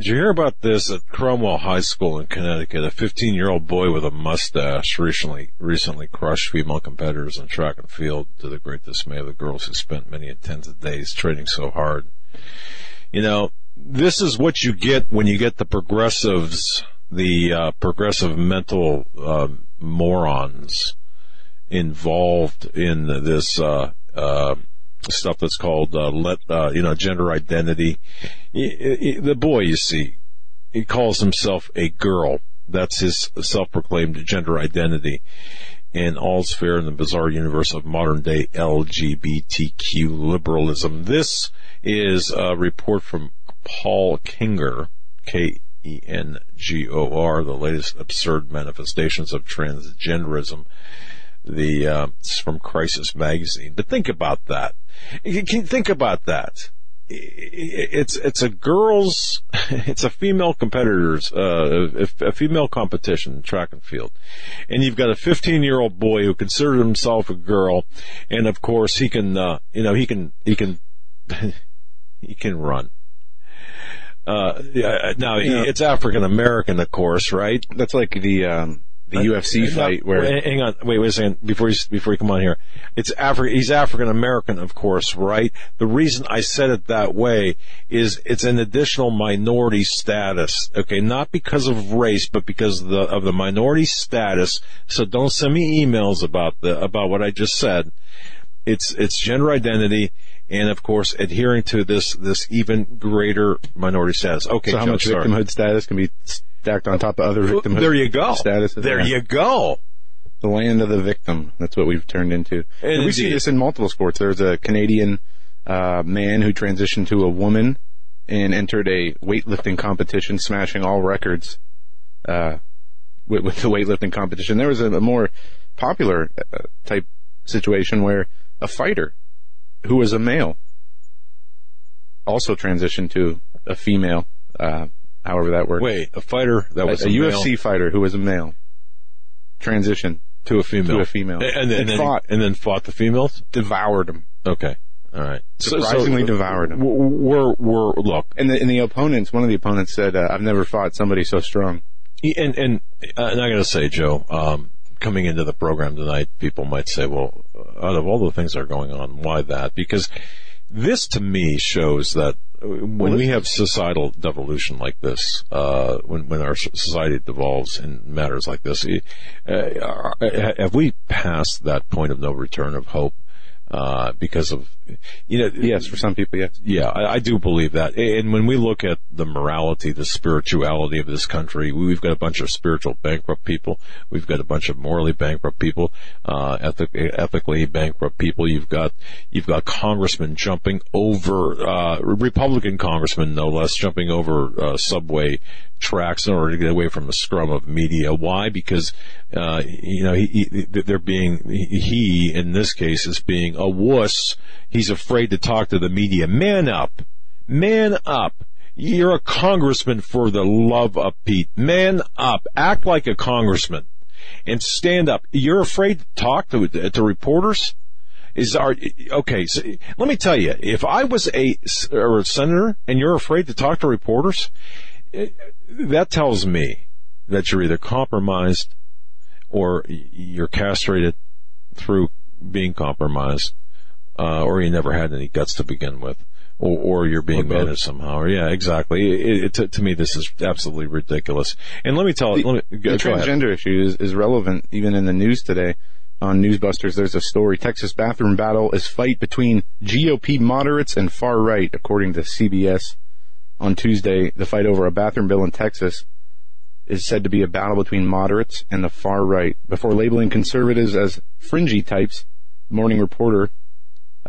Did you hear about this at Cromwell High School in Connecticut? A 15-year-old boy with a mustache recently crushed female competitors in track and field, to the great dismay of the girls who spent many intensive days training so hard. You know, this is what you get when you get the progressives, the progressive mental morons involved in this stuff that's called gender identity. The boy, you see, he calls himself a girl. That's his self-proclaimed gender identity. And all's fair in the bizarre universe of modern-day LGBTQ liberalism. This is a report from Paul Kengor, K-E-N-G-O-R, the latest absurd manifestations of transgenderism. It's from Crisis Magazine. But think about that. Think about that. It's a female competitors, a female competition in track and field. And you've got a 15-year-old boy who considered himself a girl. And of course he can, he can run. It's African American, of course, right? That's like the UFC fight where... Hang on, wait a second, before you come on here. He's African American, of course, right? The reason I said it that way is it's an additional minority status, okay? Not because of race, but because of the minority status. So don't send me emails about what I just said. It's gender identity and, of course, adhering to this even greater minority status. Okay, so how much victimhood status can be stacked on top of other victimhood. There you go. Statuses. There you go. The land of the victim. That's what we've turned into. And we see this in multiple sports. There's a Canadian man who transitioned to a woman and entered a weightlifting competition, smashing all records with the weightlifting competition. There was a more popular type situation where a fighter who was a male also transitioned to a female however that works. Wait, a fighter that was a male? A UFC fighter who was a male transitioned to a female. And then fought the females? Devoured them. Okay. All right. Surprisingly devoured them. Look. And the opponents, one of the opponents said, I've never fought somebody so strong. And I gotta say, Joe, coming into the program tonight, people might say, well, out of all the things that are going on, why that? Because this to me shows that when we have societal devolution like this, when our society devolves in matters like this, have we passed that point of no return of hope? Because of, yes, for some people, yes. Yeah, I do believe that. And when we look at the morality, the spirituality of this country, we've got a bunch of spiritual bankrupt people. We've got a bunch of morally bankrupt people, ethically bankrupt people. You've got congressmen jumping over, Republican congressmen no less, jumping over, subway tracks in order to get away from the scrum of media. Why? Because, he in this case is being a wuss. He's afraid to talk to the media. Man up. Man up. You're a congressman, for the love of Pete. Man up. Act like a congressman and stand up. You're afraid to talk to reporters? So let me tell you, if I was a senator and you're afraid to talk to reporters, that tells me that you're either compromised or you're castrated through being compromised, or you never had any guts to begin with, or you're being managed somehow. Yeah, exactly. To me, this is absolutely ridiculous. And let me tell you, the transgender issue is relevant even in the news today. On Newsbusters, there's a story: Texas bathroom battle is fight between GOP moderates and far right, according to CBS. On Tuesday, the fight over a bathroom bill in Texas is said to be a battle between moderates and the far right. Before labeling conservatives as fringy types, the Morning Reporter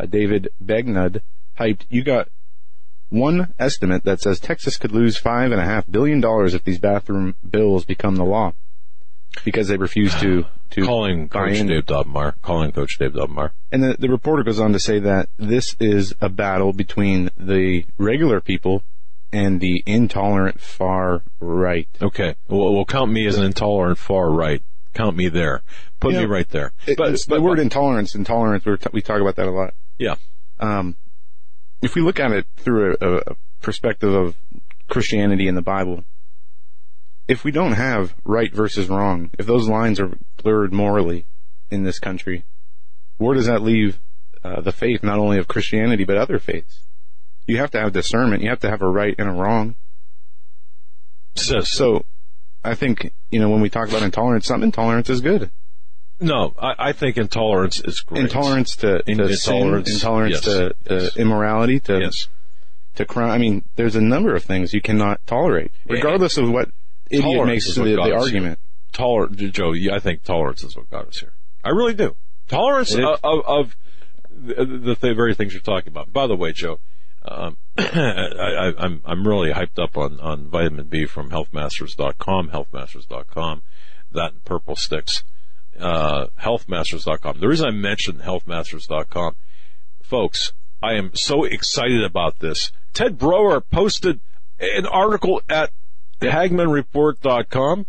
David Begnad, hyped, "You got one estimate that says Texas could lose $5.5 billion if these bathroom bills become the law because they refuse to Calling Coach Dave Dobmar." And the reporter goes on to say that this is a battle between the regular people and the intolerant far right. Okay. Well, count me as an intolerant far right. Count me there. Put me right there. But the word intolerance, we talk about that a lot. Yeah. If we look at it through a perspective of Christianity and the Bible, if we don't have right versus wrong, if those lines are blurred morally in this country, where does that leave the faith, not only of Christianity, but other faiths? You have to have discernment. You have to have a right and a wrong. So I think, when we talk about intolerance, some intolerance is good. No, I think intolerance is great. Intolerance to sin, intolerance to immorality, to crime. There's a number of things you cannot tolerate, regardless of what idiot makes the argument. Joe, I think tolerance is what got us here. I really do. Tolerance of the very things you're talking about. By the way, Joe, I'm really hyped up on vitamin B from HealthMasters.com, that and Purple Sticks. HealthMasters.com. The reason I mentioned HealthMasters.com, folks, I am so excited about this. Ted Brower posted an article at HagmannReport.com.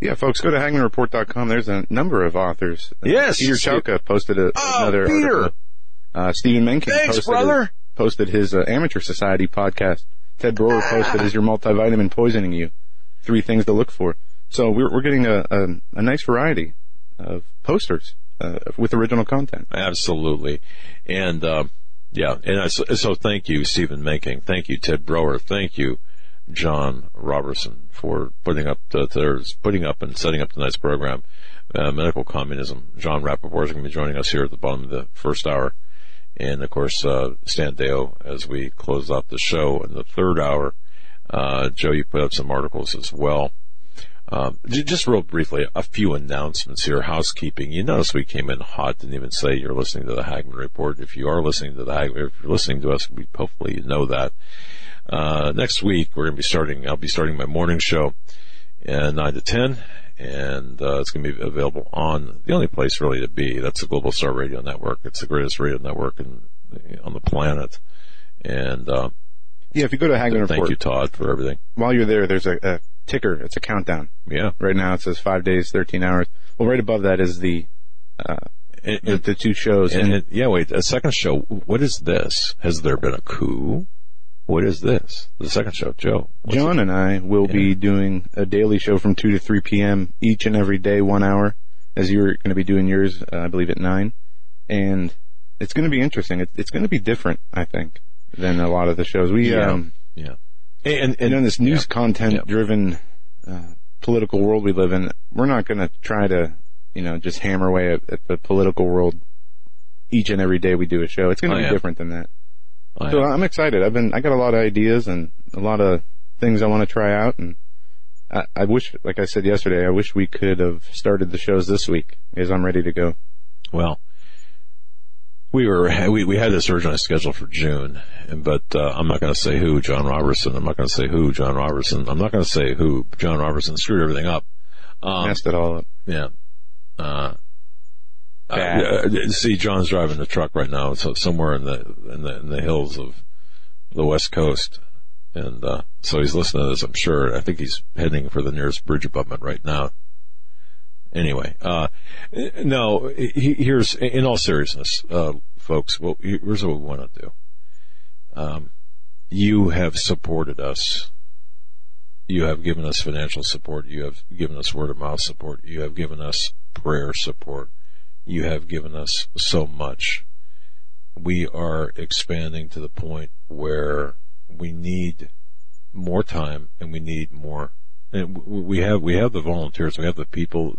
Yeah, folks, go to HagmannReport.com. There's a number of authors. Yes. Peter Chowka posted another article. Stephen Mencken posted his Amateur Society podcast. Ted Brower posted, "Is your multivitamin poisoning you? 3 things to look for." So we're getting a nice variety of posters with original content. Absolutely. And so thank you, Stephen Mencken. Thank you, Ted Brower. Thank you, John Robertson, for putting up and setting up tonight's program. Medical Communism. Jon Rappoport is going to be joining us here at the bottom of the first hour, and of course Stan Deyo as we close out the show in the third hour. Joe, you put up some articles as well. Just real briefly, a few announcements here. Housekeeping. You notice we came in hot, didn't even say you're listening to the Hagmann Report. If you're listening to us, we hopefully you know that. Next week we're gonna be I'll be starting my morning show at 9 to 10, and it's gonna be available on the only place really to be. That's the Global Star Radio Network. It's the greatest radio network on the planet. And if you go to Hagmann Report. Thank you, Todd, for everything. While you're there, there's a ticker. It's a countdown. Yeah. Right now it says 5 days, 13 hours. Well, right above that is the 2 shows. Wait, a second show. What is this? Has there been a coup? What is this? The second show, Joe. John and I will be doing a daily show from 2 to 3 p.m. each and every day, 1 hour, as you're going to be doing yours, I believe, at 9. And it's going to be interesting. It's going to be different, I think, than a lot of the shows. In this news content-driven political world we live in, we're not going to try to, just hammer away at the political world each and every day we do a show. It's going to be different than that. So I'm excited. I got a lot of ideas and a lot of things I want to try out, and I wish, like I said yesterday, I wish we could have started the shows this week, as I'm ready to go. Well, we had this originally scheduled for June, but I'm not going to say who, John Robertson. I'm not going to say who, John Robertson screwed everything up. Messed it all up. Yeah. See, John's driving the truck right now, so somewhere in the hills of the West Coast, and so he's listening to this, I'm sure. I think he's heading for the nearest bridge abutment right now. Anyway, no. Here's, in all seriousness, folks. Well, here's what we want to do. You have supported us. You have given us financial support. You have given us word of mouth support. You have given us prayer support. You have given us so much. We are expanding to the point where we need more time, and we need more. And we have the volunteers, we have the people,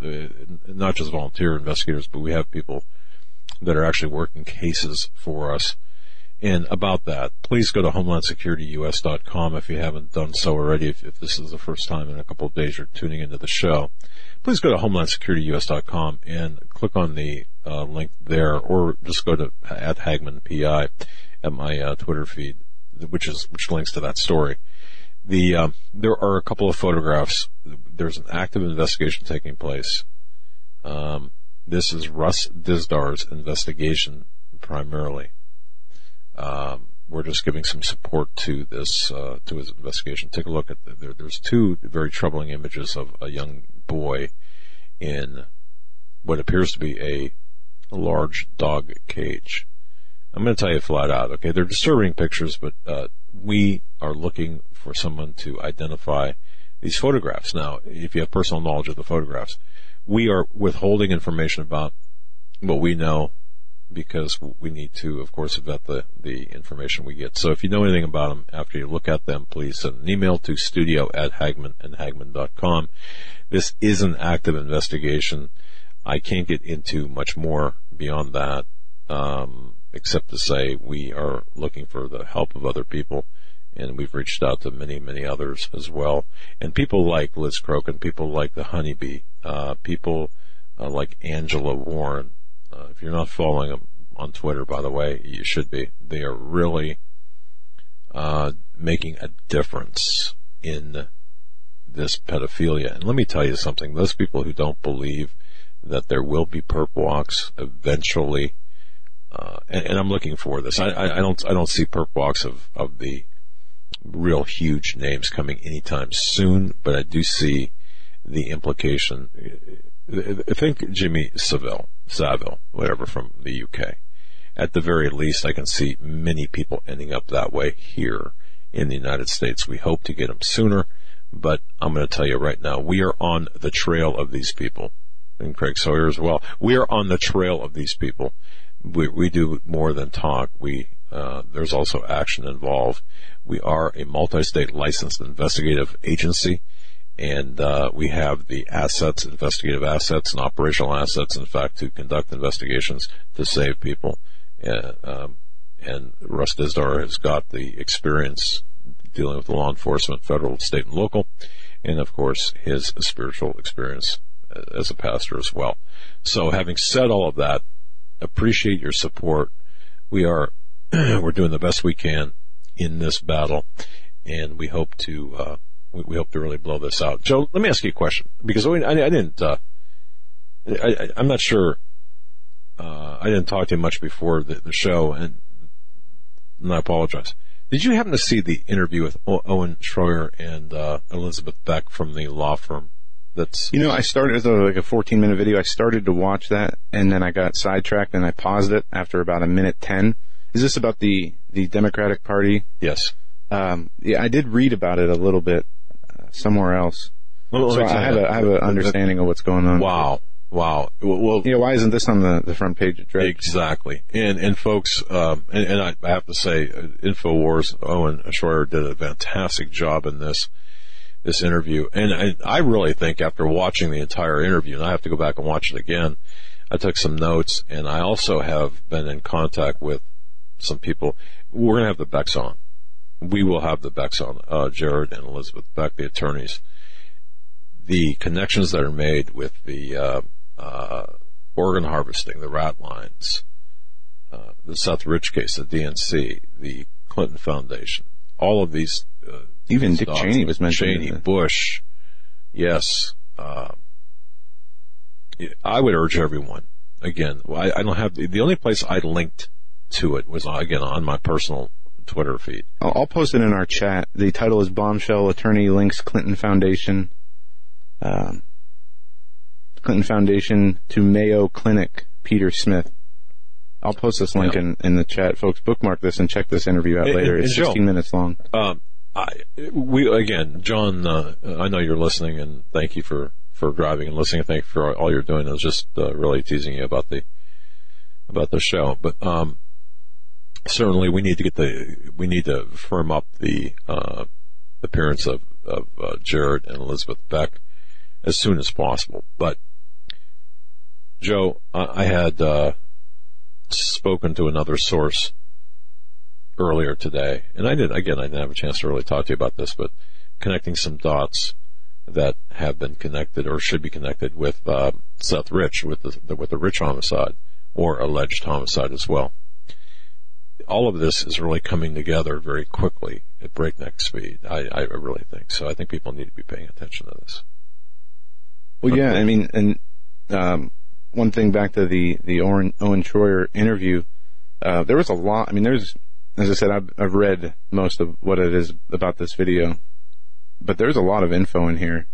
not just volunteer investigators, but we have people that are actually working cases for us. And about that, please go to HomelandSecurityUS.com if you haven't done so already. If this is the first time in a couple of days you're tuning into the show, please go to HomelandSecurityUS.com and click on the link there, or just go to at HagmannPI at my Twitter feed, which links to that story. There are a couple of photographs. There's an active investigation taking place. This is Russ Dizdar's investigation primarily. We're just giving some support to this, to his investigation. Take a look at there's two very troubling images of a young boy in what appears to be a large dog cage. I'm going to tell you flat out, okay? They're disturbing pictures, but we are looking for someone to identify these photographs. Now, if you have personal knowledge of the photographs, we are withholding information about what we know because we need to, of course, vet the information we get. So if you know anything about them, after you look at them, please send an email to studio at Hagmann and Hagmann.com. This is an active investigation. I can't get into much more beyond that, except to say we are looking for the help of other people, and we've reached out to many, many others as well. And people like Liz Crokin, people like the Honeybee, people like Angela Warren. If you're not following them on Twitter, by the way, you should be. They are really making a difference in this pedophilia. And let me tell you something. Those people who don't believe that there will be perp walks eventually, and I'm looking for this. I don't see perp walks of the real huge names coming anytime soon, but I do see the implication. I think Jimmy Savile, whatever, from the UK. At the very least, I can see many people ending up that way here in the United States. We hope to get them sooner, but I'm going to tell you right now, we are on the trail of these people. And Craig Sawyer as well. We are on the trail of these people. We do more than talk. There's also action involved. We are a multi-state licensed investigative agency, and we have the assets, investigative assets and operational assets, in fact, to conduct investigations to save people. And Russ Dizdar has got the experience dealing with law enforcement, federal, state, and local, and, of course, his spiritual experience as a pastor as well. So having said all of that, appreciate your support. We're doing the best we can in this battle, and we hope to really blow this out. Joe, let me ask you a question, because I didn't talk to you much before the show, and I apologize. Did you happen to see the interview with Owen Shroyer and Elizabeth Beck from the law firm? I started with like a 14-minute video. I started to watch that, and then I got sidetracked, and I paused it after about a minute 10. Is this about the Democratic Party? Yes. Yeah, I did read about it a little bit somewhere else. Well, so I have an understanding of what's going on. Wow. Well, why isn't this on the front page of Drake? Exactly. And folks, and I have to say, Infowars, Owen Shroyer did a fantastic job in this interview, and I really think after watching the entire interview, and I have to go back and watch it again, I took some notes, and I also have been in contact with some people. We're going to have the Becks on. We will have the Becks on, Jared and Elizabeth Beck, the attorneys. The connections that are made with the organ harvesting, the rat lines, the Seth Rich case, the DNC, the Clinton Foundation, all of these even Dick Cheney was mentioned. Cheney, Bush, yes. I would urge everyone, again, I don't have, the only place I linked to it was, again, on my personal Twitter feed. I'll post it in our chat. The title is Bombshell Attorney Links Clinton Foundation. Clinton Foundation to Mayo Clinic, Peter Smith. I'll post this link in the chat. Folks, bookmark this and check this interview out later. It's 16 minutes long. John, I know you're listening, and thank you for driving and listening. Thank you for all you're doing. I was just really teasing you about the show, but certainly we need to get to firm up the appearance of Jared and Elizabeth Beck as soon as possible. But Joe, I had spoken to another source earlier today, and I didn't have a chance to really talk to you about this, but connecting some dots that have been connected or should be connected with Seth Rich, with the Rich homicide, or alleged homicide as well. All of this is really coming together very quickly at breakneck speed, I really think. So I think people need to be paying attention to this. Well, yeah, I mean, and one thing back to the Owen Shroyer interview, there was a lot. I mean, there's, as I said, I've read most of what it is about this video, but there's a lot of info in here.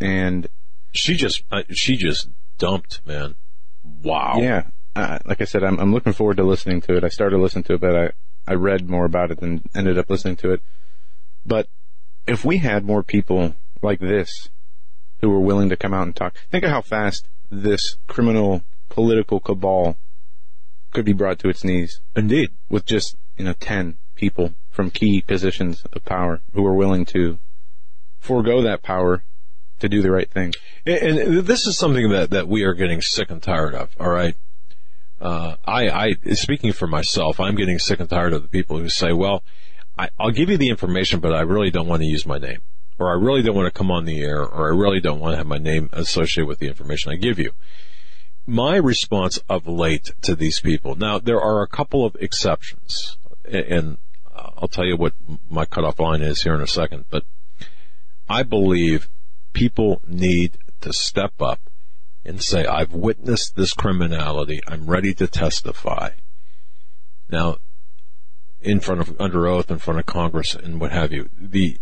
And she just dumped, man. Wow. Yeah. Like I said, I'm looking forward to listening to it. I started listening to it, but I read more about it than ended up listening to it. But if we had more people like this who were willing to come out and talk, think of how fast this criminal political cabal could be brought to its knees. Indeed. With just, 10 people from key positions of power who are willing to forego that power to do the right thing. And this is something that we are getting sick and tired of, all right? I speaking for myself, I'm getting sick and tired of the people who say, well, I'll give you the information, but I really don't want to use my name, or I really don't want to come on the air, or I really don't want to have my name associated with the information I give you. My response of late to these people, now there are a couple of exceptions, and I'll tell you what my cutoff line is here in a second, but I believe people need to step up and say, I've witnessed this criminality, I'm ready to testify. Now, under oath, in front of Congress, and what have you. The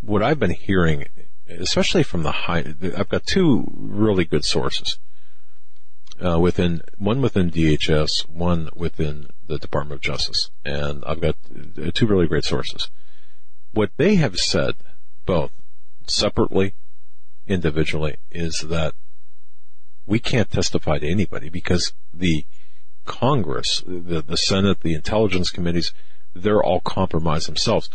what I've been hearing, especially from I've got two really good sources. One within DHS, one within the Department of Justice. And I've got two really great sources. What they have said, both separately, individually, is that we can't testify to anybody because the Congress, the Senate, the intelligence committees, they're all compromised themselves.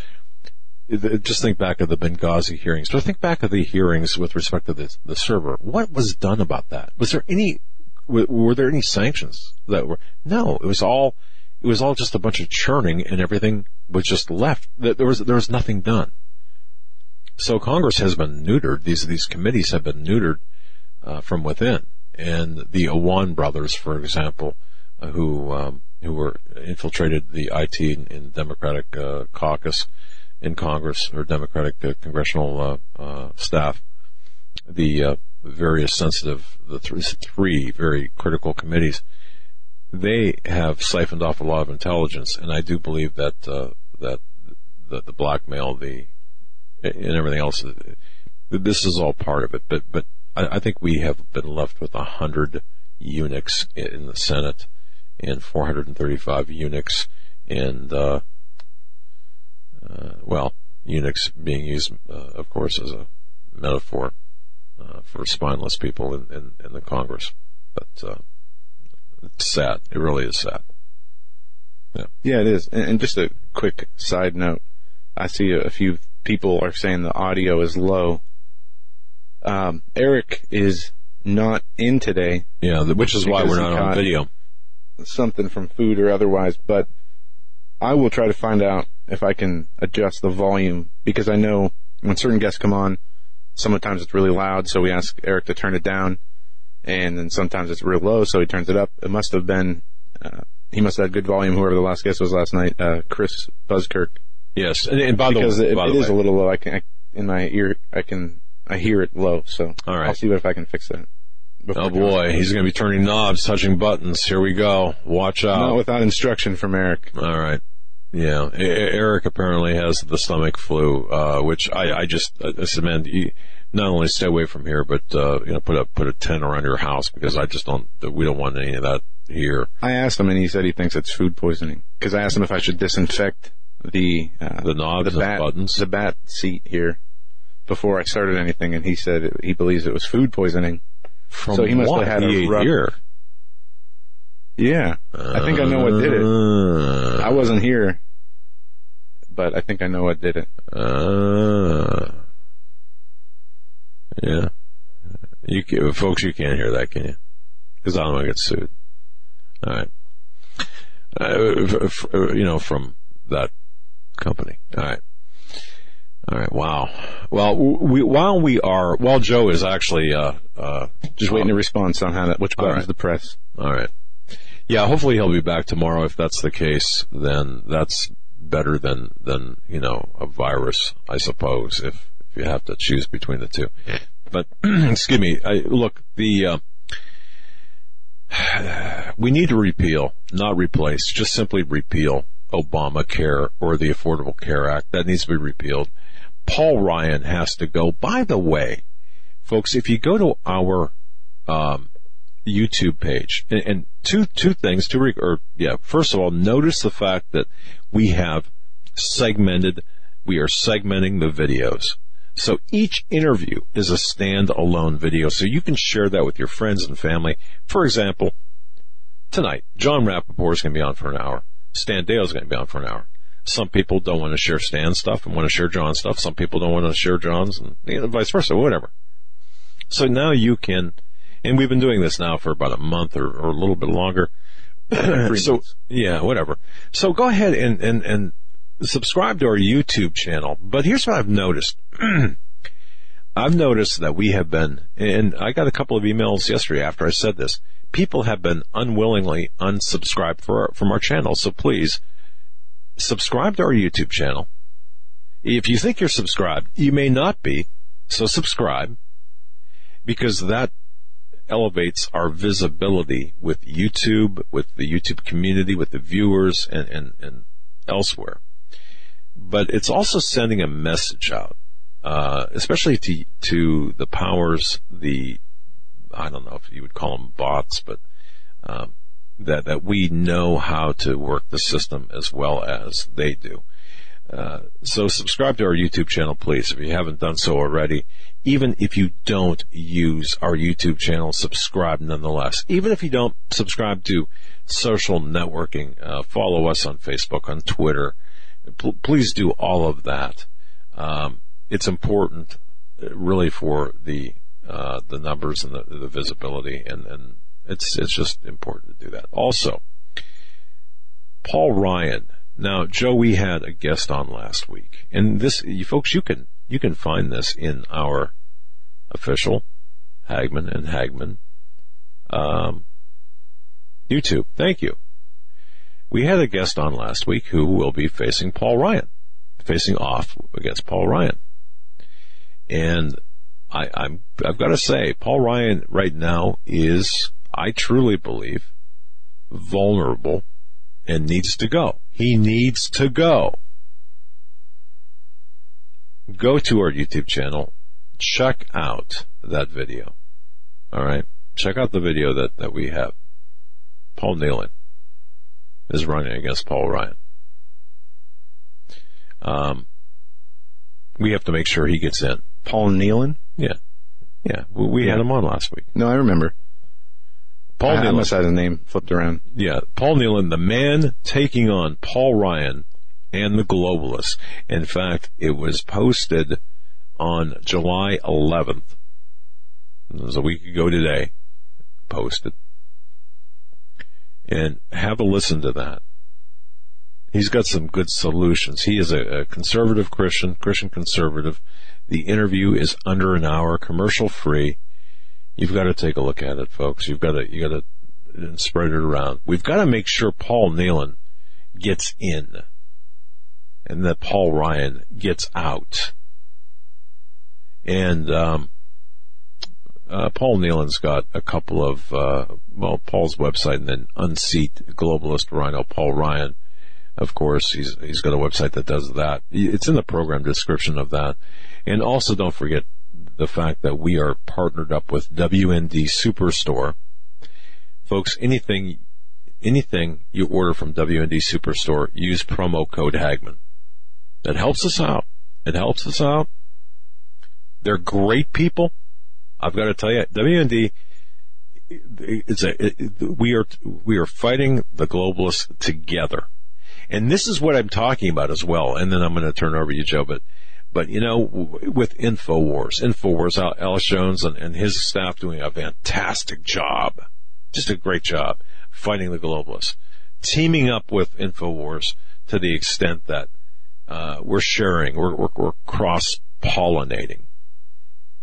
Just think back of the Benghazi hearings, but think back of the hearings with respect to the server. What was done about that? Were there any sanctions that were? No, it was all just a bunch of churning, and everything was just left. There was nothing done. So Congress has been neutered. These committees have been neutered from within. And the Awan brothers, for example, who were infiltrated the IT in the Democratic caucus in Congress, or Democratic congressional staff, the various sensitive, the three very critical committees, they have siphoned off a lot of intelligence, and I do believe that the blackmail, and everything else, this is all part of it. But I think we have been left with 100 eunuchs in the Senate and 435 eunuchs, and eunuchs being used, of course, as a metaphor for spineless people in the Congress. But it's sad. It really is sad. Yeah, it is. And just a quick side note, I see a few people are saying the audio is low. Eric is not in today. Yeah, which is why we're not on video. Something from food or otherwise, but I will try to find out if I can adjust the volume, because I know when certain guests come on, sometimes it's really loud, so we ask Eric to turn it down, and then sometimes it's real low, so he turns it up. It must have been, he must have had good volume, whoever the last guest was last night, Chris Buskirk. Yes, and by the way, it is a little low. I hear it low, so all right. I'll see if I can fix that. Oh boy, he's going to be turning knobs, touching buttons. Here we go. Watch out. Not without instruction from Eric. All right. Yeah, Eric apparently has the stomach flu, which I said, man, you not only stay away from here, but put a tent around your house, because I just don't. We don't want any of that here. I asked him, and he said he thinks it's food poisoning. Because I asked him if I should disinfect the knobs, the bat seat here, before I started anything, and he said he believes it was food poisoning. From so he must have had a rub. Yeah, I think I know what did it. I wasn't here, but I think I know what did it. Yeah, folks, you can't hear that, can you? Because I don't want to get sued. All right, from that company. All right. Wow. Well, while Joe is actually just waiting a response on how which button is the press. All right. Yeah, hopefully he'll be back tomorrow. If that's the case, then that's better than you know, a virus, I suppose, if you have to choose between the two. But excuse me. We need to repeal, not replace, just simply repeal Obamacare or the Affordable Care Act. That needs to be repealed. Paul Ryan has to go. By the way, folks, if you go to our YouTube page, and two things, first of all, notice the fact that we have segmenting the videos. So each interview is a standalone video, so you can share that with your friends and family. For example, tonight, Jon Rappoport is going to be on for an hour. Stan Deyo is going to be on for an hour. Some people don't want to share Stan's stuff and want to share Jon's stuff. Some people don't want to share Jon's, and vice versa, whatever. So now you can, and we've been doing this now for about a month or a little bit longer. So, yeah, whatever. So go ahead and subscribe to our YouTube channel. But here's what I've noticed. I've noticed that we have been, and I got a couple of emails yesterday after I said this, people have been unwillingly unsubscribed from our channel. So please, subscribe to our YouTube channel. If you think you're subscribed, you may not be, so subscribe, because that elevates our visibility with YouTube, with the YouTube community, with the viewers, and elsewhere. But it's also sending a message out, especially to the powers, I don't know if you would call them bots, but that we know how to work the system as well as they do. So subscribe to our YouTube channel, please, if you haven't done so already. Even if you don't use our YouTube channel, subscribe nonetheless. Even if you don't subscribe to social networking, follow us on Facebook, on Twitter. Please do all of that. It's important, really, for the numbers and the visibility, and it's just important to do that. Also, Paul Ryan. Now, Joe, we had a guest on last week, and this, you folks, you can find this in our official Hagmann and Hagmann YouTube. Thank you. We had a guest on last week who will be facing off against Paul Ryan, and I've got to say, Paul Ryan right now is, I truly believe, vulnerable and needs to go. He needs to go. Go to our YouTube channel. Check out that video. All right? Check out the video that we have. Paul Nehlen is running against Paul Ryan. We have to make sure he gets in. Paul Nehlen? Yeah. Yeah. We had him on last week. No, I remember. Paul Nehlen. I almost had his name flipped around. Yeah. Paul Nehlen, the man taking on Paul Ryan and the globalists. In fact, it was posted on July 11th. It was a week ago today. Posted. And have a listen to that. He's got some good solutions. He is a conservative Christian conservative. The interview is under an hour, commercial free. You've got to take a look at it, folks. You've got to spread it around. We've got to make sure Paul Nehlen gets in and that Paul Ryan gets out. And Paul Nehlen's got a couple of Paul's website, and then unseat globalist rhino Paul Ryan. Of course, he's got a website that does that. It's in the program description of that. And also, don't forget the fact that we are partnered up with WND Superstore. Folks, anything you order from WND Superstore, use promo code Hagmann. That helps us out. It helps us out. They're great people. I've got to tell you, WND, we are fighting the globalists together. And this is what I'm talking about as well. And then I'm going to turn it over to you, Joe, But, you know, with Infowars, Alex Jones and his staff doing a fantastic job, just a great job, fighting the globalists, teaming up with Infowars to the extent that we're sharing, we're cross-pollinating.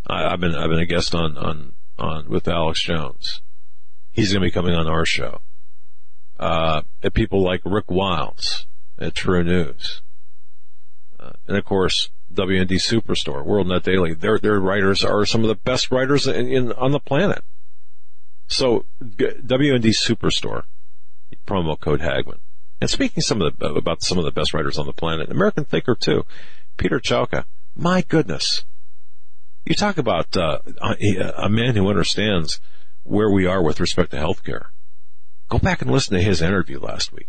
I've been a guest on with Alex Jones. He's going to be coming on our show. at people like Rick Wilds at True News. And of course, WND Superstore, World Net Daily. Their writers are some of the best writers on the planet. So, WND Superstore, promo code Hagmann. And speaking about some of the best writers on the planet, American thinker too, Peter Chowka. My goodness. You talk about a man who understands where we are with respect to healthcare. Go back and listen to his interview last week.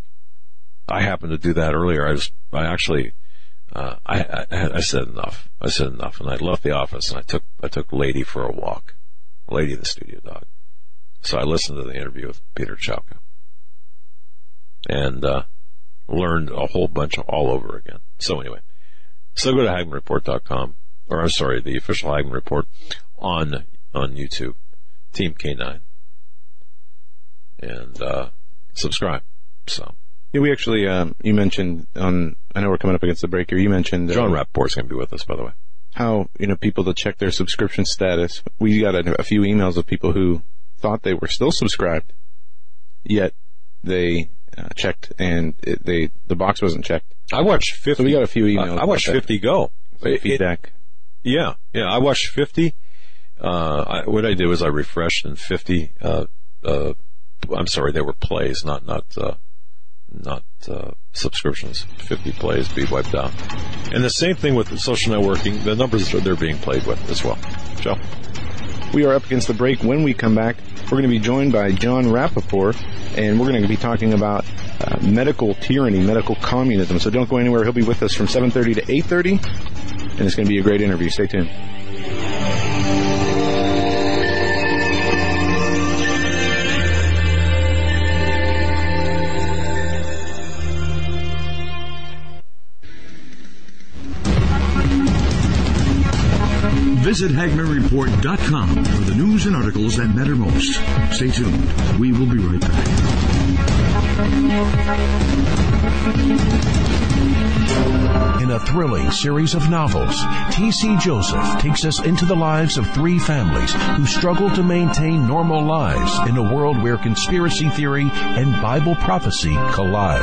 I happened to do that earlier. I said enough. And I left the office and I took Lady for a walk. Lady, the studio dog. So I listened to the interview with Peter Chowka and learned a whole bunch all over again. So anyway, so go to HagmannReport.com, or I'm sorry, the official Hagmann Report on YouTube, Team K9, and subscribe. So yeah, we actually you mentioned on. I know we're coming up against the break here. You mentioned Jon Rappoport's going to be with us, by the way. How people to check their subscription status. We got a few emails of people who thought they were still subscribed, yet they checked and the box wasn't checked. I watched 50. So we got a few emails. I watched 50 go. So feedback. I watched 50. What I did was I refreshed and 50. I'm sorry, they were plays, not subscriptions. 50 plays be wiped out. And the same thing with the social networking. The numbers they're being played with as well. Joe. We are up against the break. When we come back, we're going to be joined by Jon Rappoport, and we're going to be talking about medical tyranny, medical communism. So don't go anywhere. He'll be with us from 7:30 to 8:30, and it's going to be a great interview. Stay tuned. Visit HagmannReport.com for the news and articles that matter most. Stay tuned. We will be right back. In a thrilling series of novels, T.C. Joseph takes us into the lives of three families who struggle to maintain normal lives in a world where conspiracy theory and Bible prophecy collide.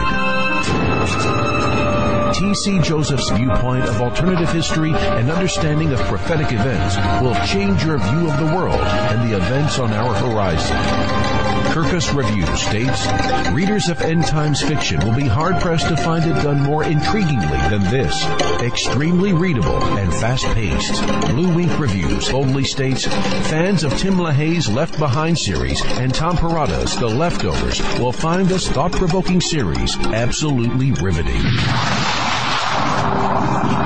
T.C. Joseph's viewpoint of alternative history and understanding of prophetic events will change your view of the world and the events on our horizon. Kirkus Review states, readers of end times fiction will be hard-pressed to find it done more intriguingly than this. Extremely readable and fast-paced. Blue Wink Reviews boldly states, fans of Tim LaHaye's Left Behind series and Tom Parada's The Leftovers will find this thought-provoking series absolutely riveting.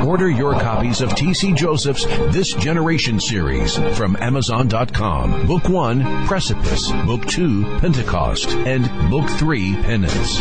Order your copies of T.C. Joseph's This Generation series from Amazon.com. Book 1, Precipice. Book 2, Pentecost. And Book 3, Penance.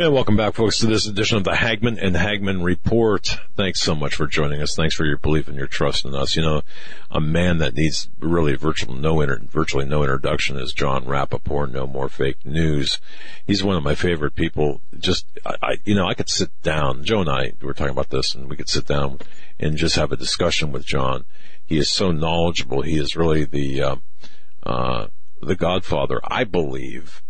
And welcome back, folks, to this edition of the Hagman and Hagman Report. Thanks so much for joining us. Thanks for your belief and your trust in us. You know, a man that needs really virtually no introduction is Jon Rappoport, No More Fake News. He's one of my favorite people. Just, I could sit down. Joe and I were talking about this, and we could sit down and just have a discussion with Jon. He is so knowledgeable. He is really the godfather, I believe.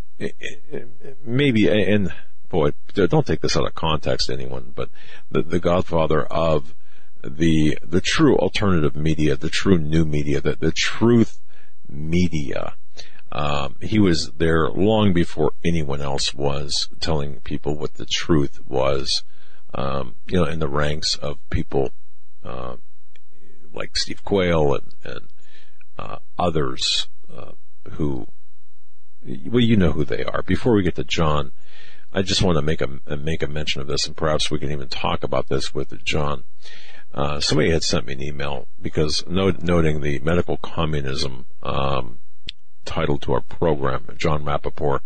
Boy, don't take this out of context, anyone, but the godfather of the true alternative media, the true new media, the truth media. He was there long before anyone else was, telling people what the truth was, in the ranks of people like Steve Quayle and others who, well, you know who they are. Before we get to Jon, I just want to make a mention of this, and perhaps we can even talk about this with Jon. Somebody had sent me an email because noting the medical communism title to our program, Jon Rappoport,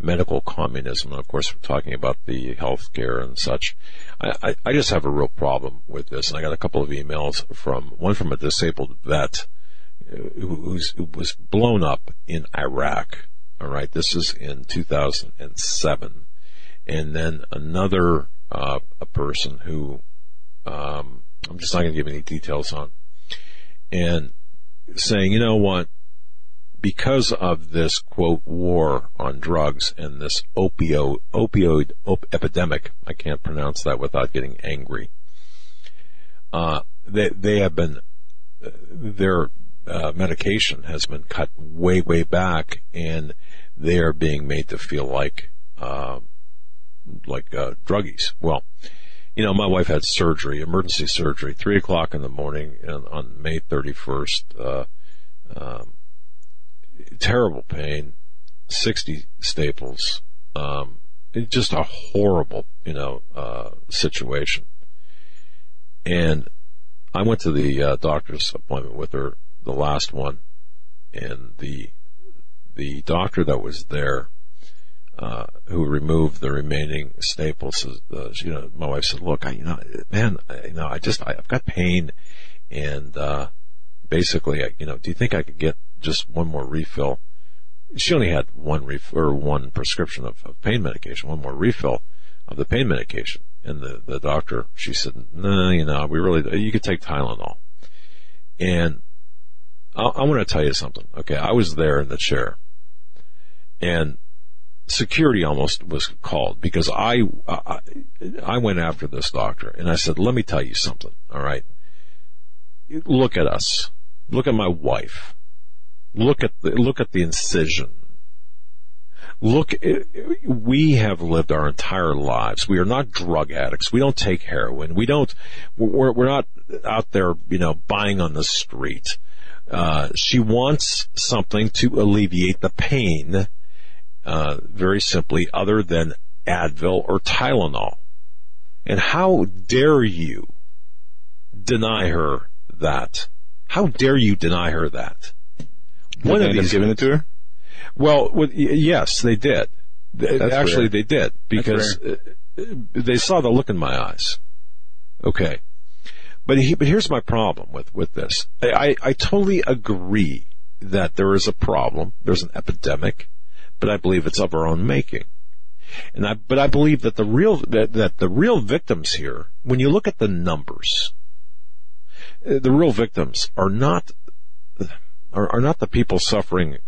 medical communism. And of course, we're talking about the healthcare and such. I just have a real problem with this, and I got a couple of emails from a disabled vet who was blown up in Iraq. All right, this is in 2007. And then another a person who I'm just not going to give any details on, and saying, you know what, because of this, quote, war on drugs and this opioid epidemic, I can't pronounce that without getting angry, they have been, their medication has been cut way, way back, and they are being made to feel like druggies. Well, you know, my wife had surgery, emergency surgery, 3:00 in the morning on May 31st. Terrible pain, 60 staples. Just a horrible, situation. And I went to the doctor's appointment with her, the last one, and the doctor that was there, who removed the remaining staples, my wife said, "Look, I've got pain, and basically, do you think I could get just one more refill?" She only had one prescription of pain medication, one more refill of the pain medication, and the doctor, she said, "No, you could take Tylenol." And I want to tell you something. Okay, I was there in the chair, and security almost was called because I went after this doctor, and I said, "Let me tell you something, all right? Look at us. Look at my wife. Look at the incision. Look, we have lived our entire lives. We are not drug addicts. We don't take heroin. We're not out there, buying on the street. She wants something to alleviate the pain, very simply, other than Advil or Tylenol. And how dare you deny her that? How dare you deny her that?" One of these giving it to her? Well, yes, they did. They did, because they saw the look in my eyes. Okay. But here's my problem with this. I totally agree that there is a problem. There's an epidemic, but I believe it's of our own making. But I believe that the real victims here, when you look at the numbers, the real victims are not the people suffering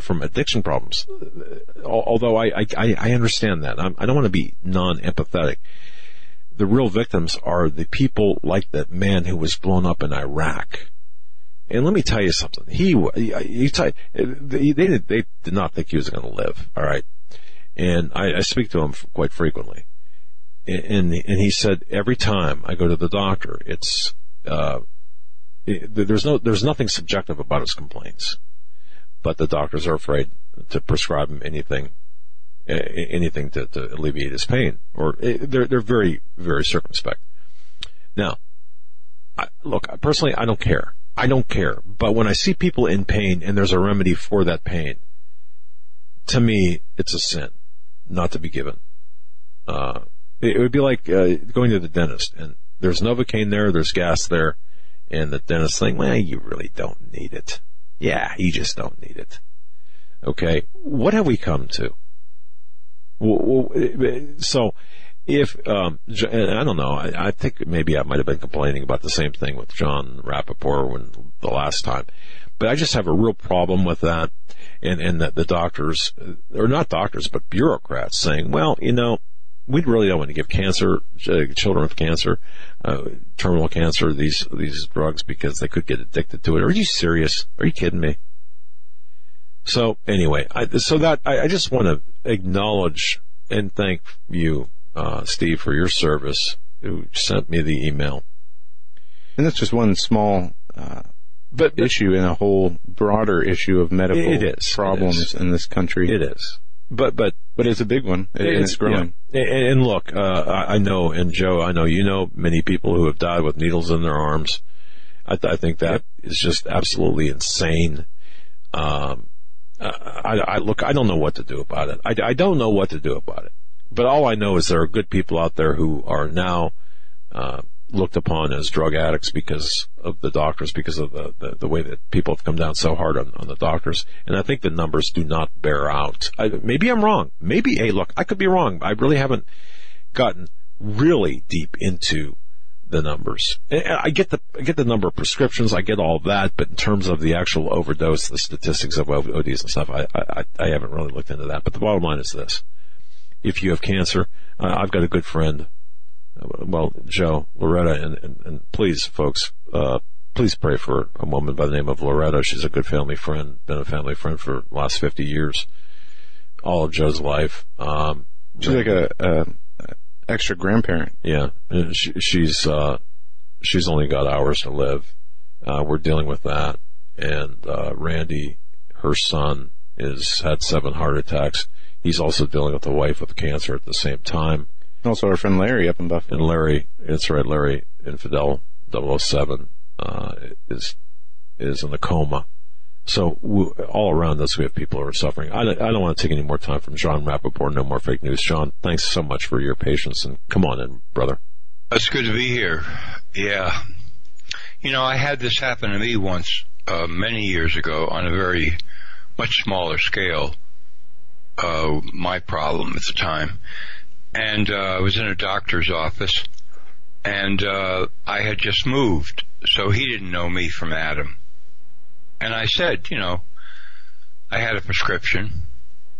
from addiction problems. Although I understand that. I don't want to be non-empathetic. The real victims are the people like that man who was blown up in Iraq. And let me tell you something. They did not think he was going to live. All right. And I speak to him quite frequently. And he said, every time I go to the doctor, it's, there's nothing subjective about his complaints, but the doctors are afraid to prescribe him anything to alleviate his pain, or they're very, very circumspect. Now, personally, I don't care. I don't care. But when I see people in pain and there's a remedy for that pain, to me, it's a sin not to be given. It would be like going to the dentist, and there's Novocaine there, there's gas there, and the dentist's saying, well, you really don't need it. Yeah, you just don't need it. Okay, what have we come to? So if, I don't know, I think maybe I might have been complaining about the same thing with Jon Rappoport when the last time. But I just have a real problem with that, and that the doctors, or not doctors, but bureaucrats saying, well, you know, we really don't want to give cancer, children with cancer, terminal cancer, these drugs because they could get addicted to it. Are you serious? Are you kidding me? So anyway, I just want to acknowledge and thank you, Steve, for your service, who sent me the email. And that's just one small, but issue in a whole broader issue of medical problems in this country. It is, but it's a big one. It's growing. Yeah. And look, I know, and Joe, I know you know many people who have died with needles in their arms. I think that is just absolutely insane. Look, I don't know what to do about it. I don't know what to do about it. But all I know is there are good people out there who are now looked upon as drug addicts because of the doctors, because of the way that people have come down so hard on the doctors. And I think the numbers do not bear out. Maybe I'm wrong. Maybe, hey, look, I could be wrong. I really haven't gotten really deep into the numbers. And I get the number of prescriptions. I get all that. But in terms of the actual overdose, the statistics of ODs and stuff, I haven't really looked into that. But the bottom line is this. If you have cancer, I've got a good friend. Well, Joe, Loretta, and please, folks, please pray for a woman by the name of Loretta. She's a good family friend, been a family friend for the last 50 years, all of Joe's life. She's like a extra grandparent. Yeah. She's only got hours to live. We're dealing with that. And, Randy, her son, had 7 heart attacks. He's also dealing with the wife with cancer at the same time. Also, our friend Larry up in Buffalo. And Larry, it's right, Larry, Infidel 007, is in a coma. So all around us, we have people who are suffering. I don't want to take any more time from Jon Rappoport, No More Fake News. Jon, thanks so much for your patience, and come on in, brother. It's good to be here. Yeah. You know, I had this happen to me once many years ago on a very much smaller scale, my problem at the time. And I was in a doctor's office, and I had just moved, so he didn't know me from Adam. And I said, you know, I had a prescription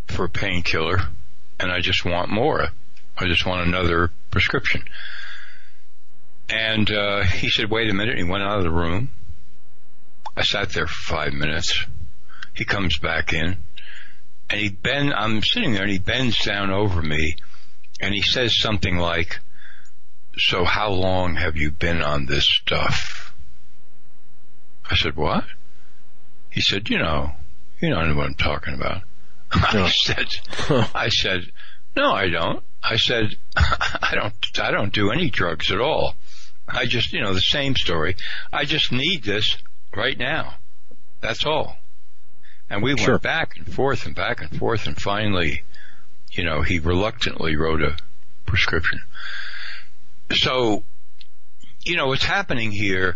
for a painkiller, and I just want more. I just want another prescription. And he said, wait a minute. He went out of the room. I sat there for 5 minutes. He comes back in, and I'm sitting there, and he bends down over me. And he says something like, so how long have you been on this stuff? I said, what? He said, you know what I'm talking about. No. I said, no, I don't. I said, I don't do any drugs at all. I just, the same story. I just need this right now. That's all. And we went back and forth and back and forth, and finally, he reluctantly wrote a prescription. So, what's happening here,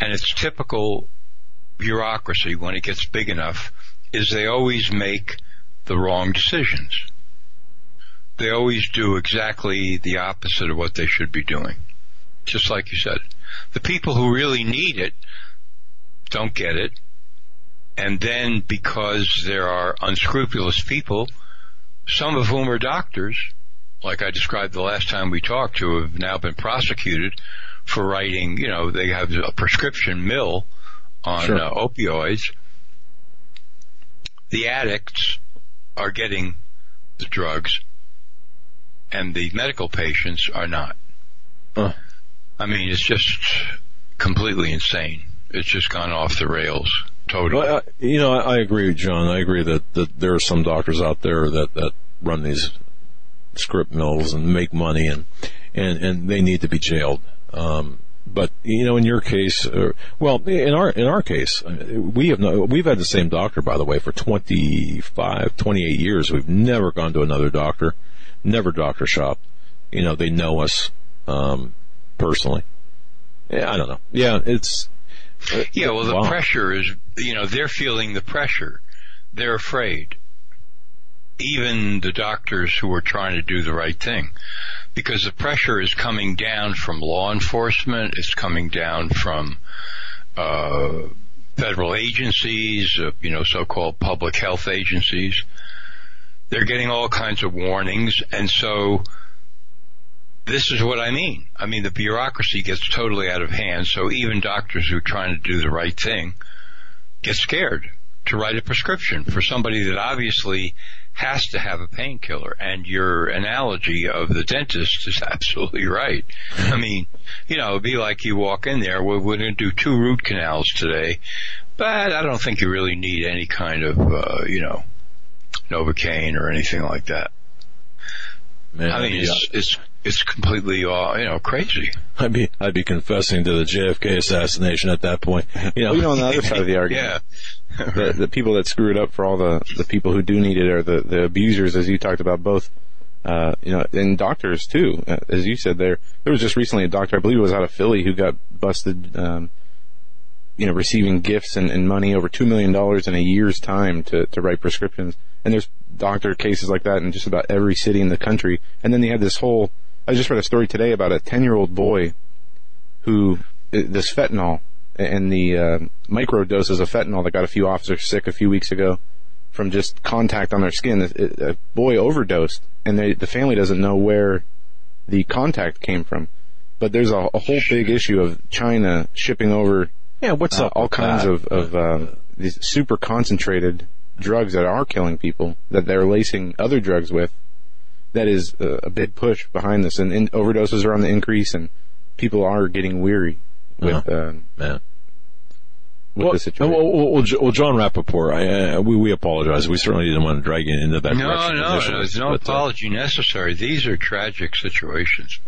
and it's typical bureaucracy when it gets big enough, is they always make the wrong decisions. They always do exactly the opposite of what they should be doing. Just like you said, the people who really need it don't get it. And then because there are unscrupulous people, some of whom are doctors, like I described the last time we talked, who have now been prosecuted for writing, they have a prescription mill on opioids. The addicts are getting the drugs, and the medical patients are not. I mean, it's just completely insane. It's just gone off the rails. Totally. Well, I agree with Jon. I agree that there are some doctors out there that run these script mills and make money, and they need to be jailed. But in your case, in our case, we've had the same doctor, by the way, for 28 years. We've never gone to another doctor, never doctor shopped. you know, they know us personally. Yeah, I don't know. Yeah, it's... Yeah, well, the pressure is, you know, they're feeling the pressure. They're afraid. Even the doctors who are trying to do the right thing. Because the pressure is coming down from law enforcement. It's coming down from federal agencies, you know, so-called public health agencies. They're getting all kinds of warnings. And so this is what I mean. I mean, the bureaucracy gets totally out of hand. So even doctors who are trying to do the right thing get scared to write a prescription for somebody that obviously has to have a painkiller. And your analogy of the dentist is absolutely right. I mean, you know, it'd be like you walk in there, we're going to do 2 root canals today, but I don't think you really need any kind of, you know, Novocaine or anything like that. Man, I mean, it's completely, you know, crazy. I'd be confessing to the JFK assassination at that point. You know, well, you know, on the other side of the argument, yeah, the people that screwed up for all the people who do need it are the abusers, as you talked about, both, you know, and doctors too, as you said there. There was just recently a doctor, I believe it was out of Philly, who got busted, you know, receiving gifts and money over $2 million in a year's time to write prescriptions. And there's doctor cases like that in just about every city in the country. And then they have this whole, I just read a story today about a 10-year-old boy who, this fentanyl and the micro doses of fentanyl that got a few officers sick a few weeks ago from just contact on their skin. A boy overdosed, and the family doesn't know where the contact came from. But there's a whole big issue of China shipping over all kinds of these super concentrated drugs that are killing people, that they're lacing other drugs with. That is a big push behind this, and overdoses are on the increase, and people are getting weary with the situation. Well, Jon Rappoport, we apologize. We certainly didn't want to drag you into that direction. No, there's no apology necessary. These are tragic situations.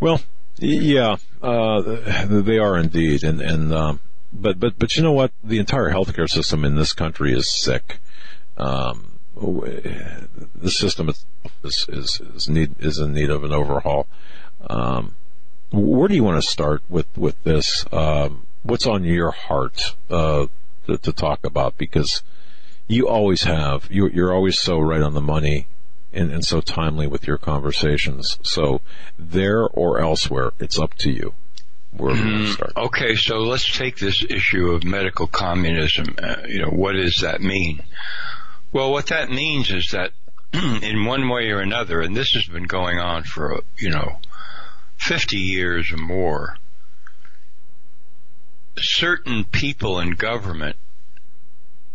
Well, yeah, they are indeed, and But you know what? The entire healthcare system in this country is sick. The system is in need of an overhaul. Where do you want to start with this? What's on your heart to talk about? Because you always have. You're always so right on the money and so timely with your conversations. So there or elsewhere, it's up to you. Okay, so let's take this issue of medical communism. You know, what does that mean? Well, what that means is that in one way or another, and this has been going on for, you know, 50 years or more, certain people in government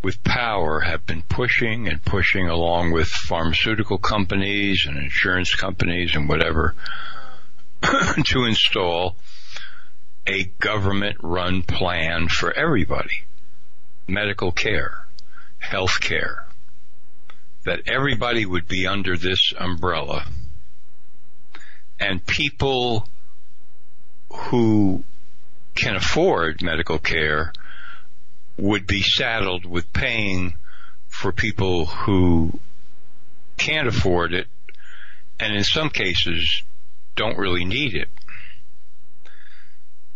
with power have been pushing and pushing, along with pharmaceutical companies and insurance companies and whatever, to install a government-run plan for everybody, medical care, health care, that everybody would be under this umbrella. And people who can afford medical care would be saddled with paying for people who can't afford it, and in some cases don't really need it.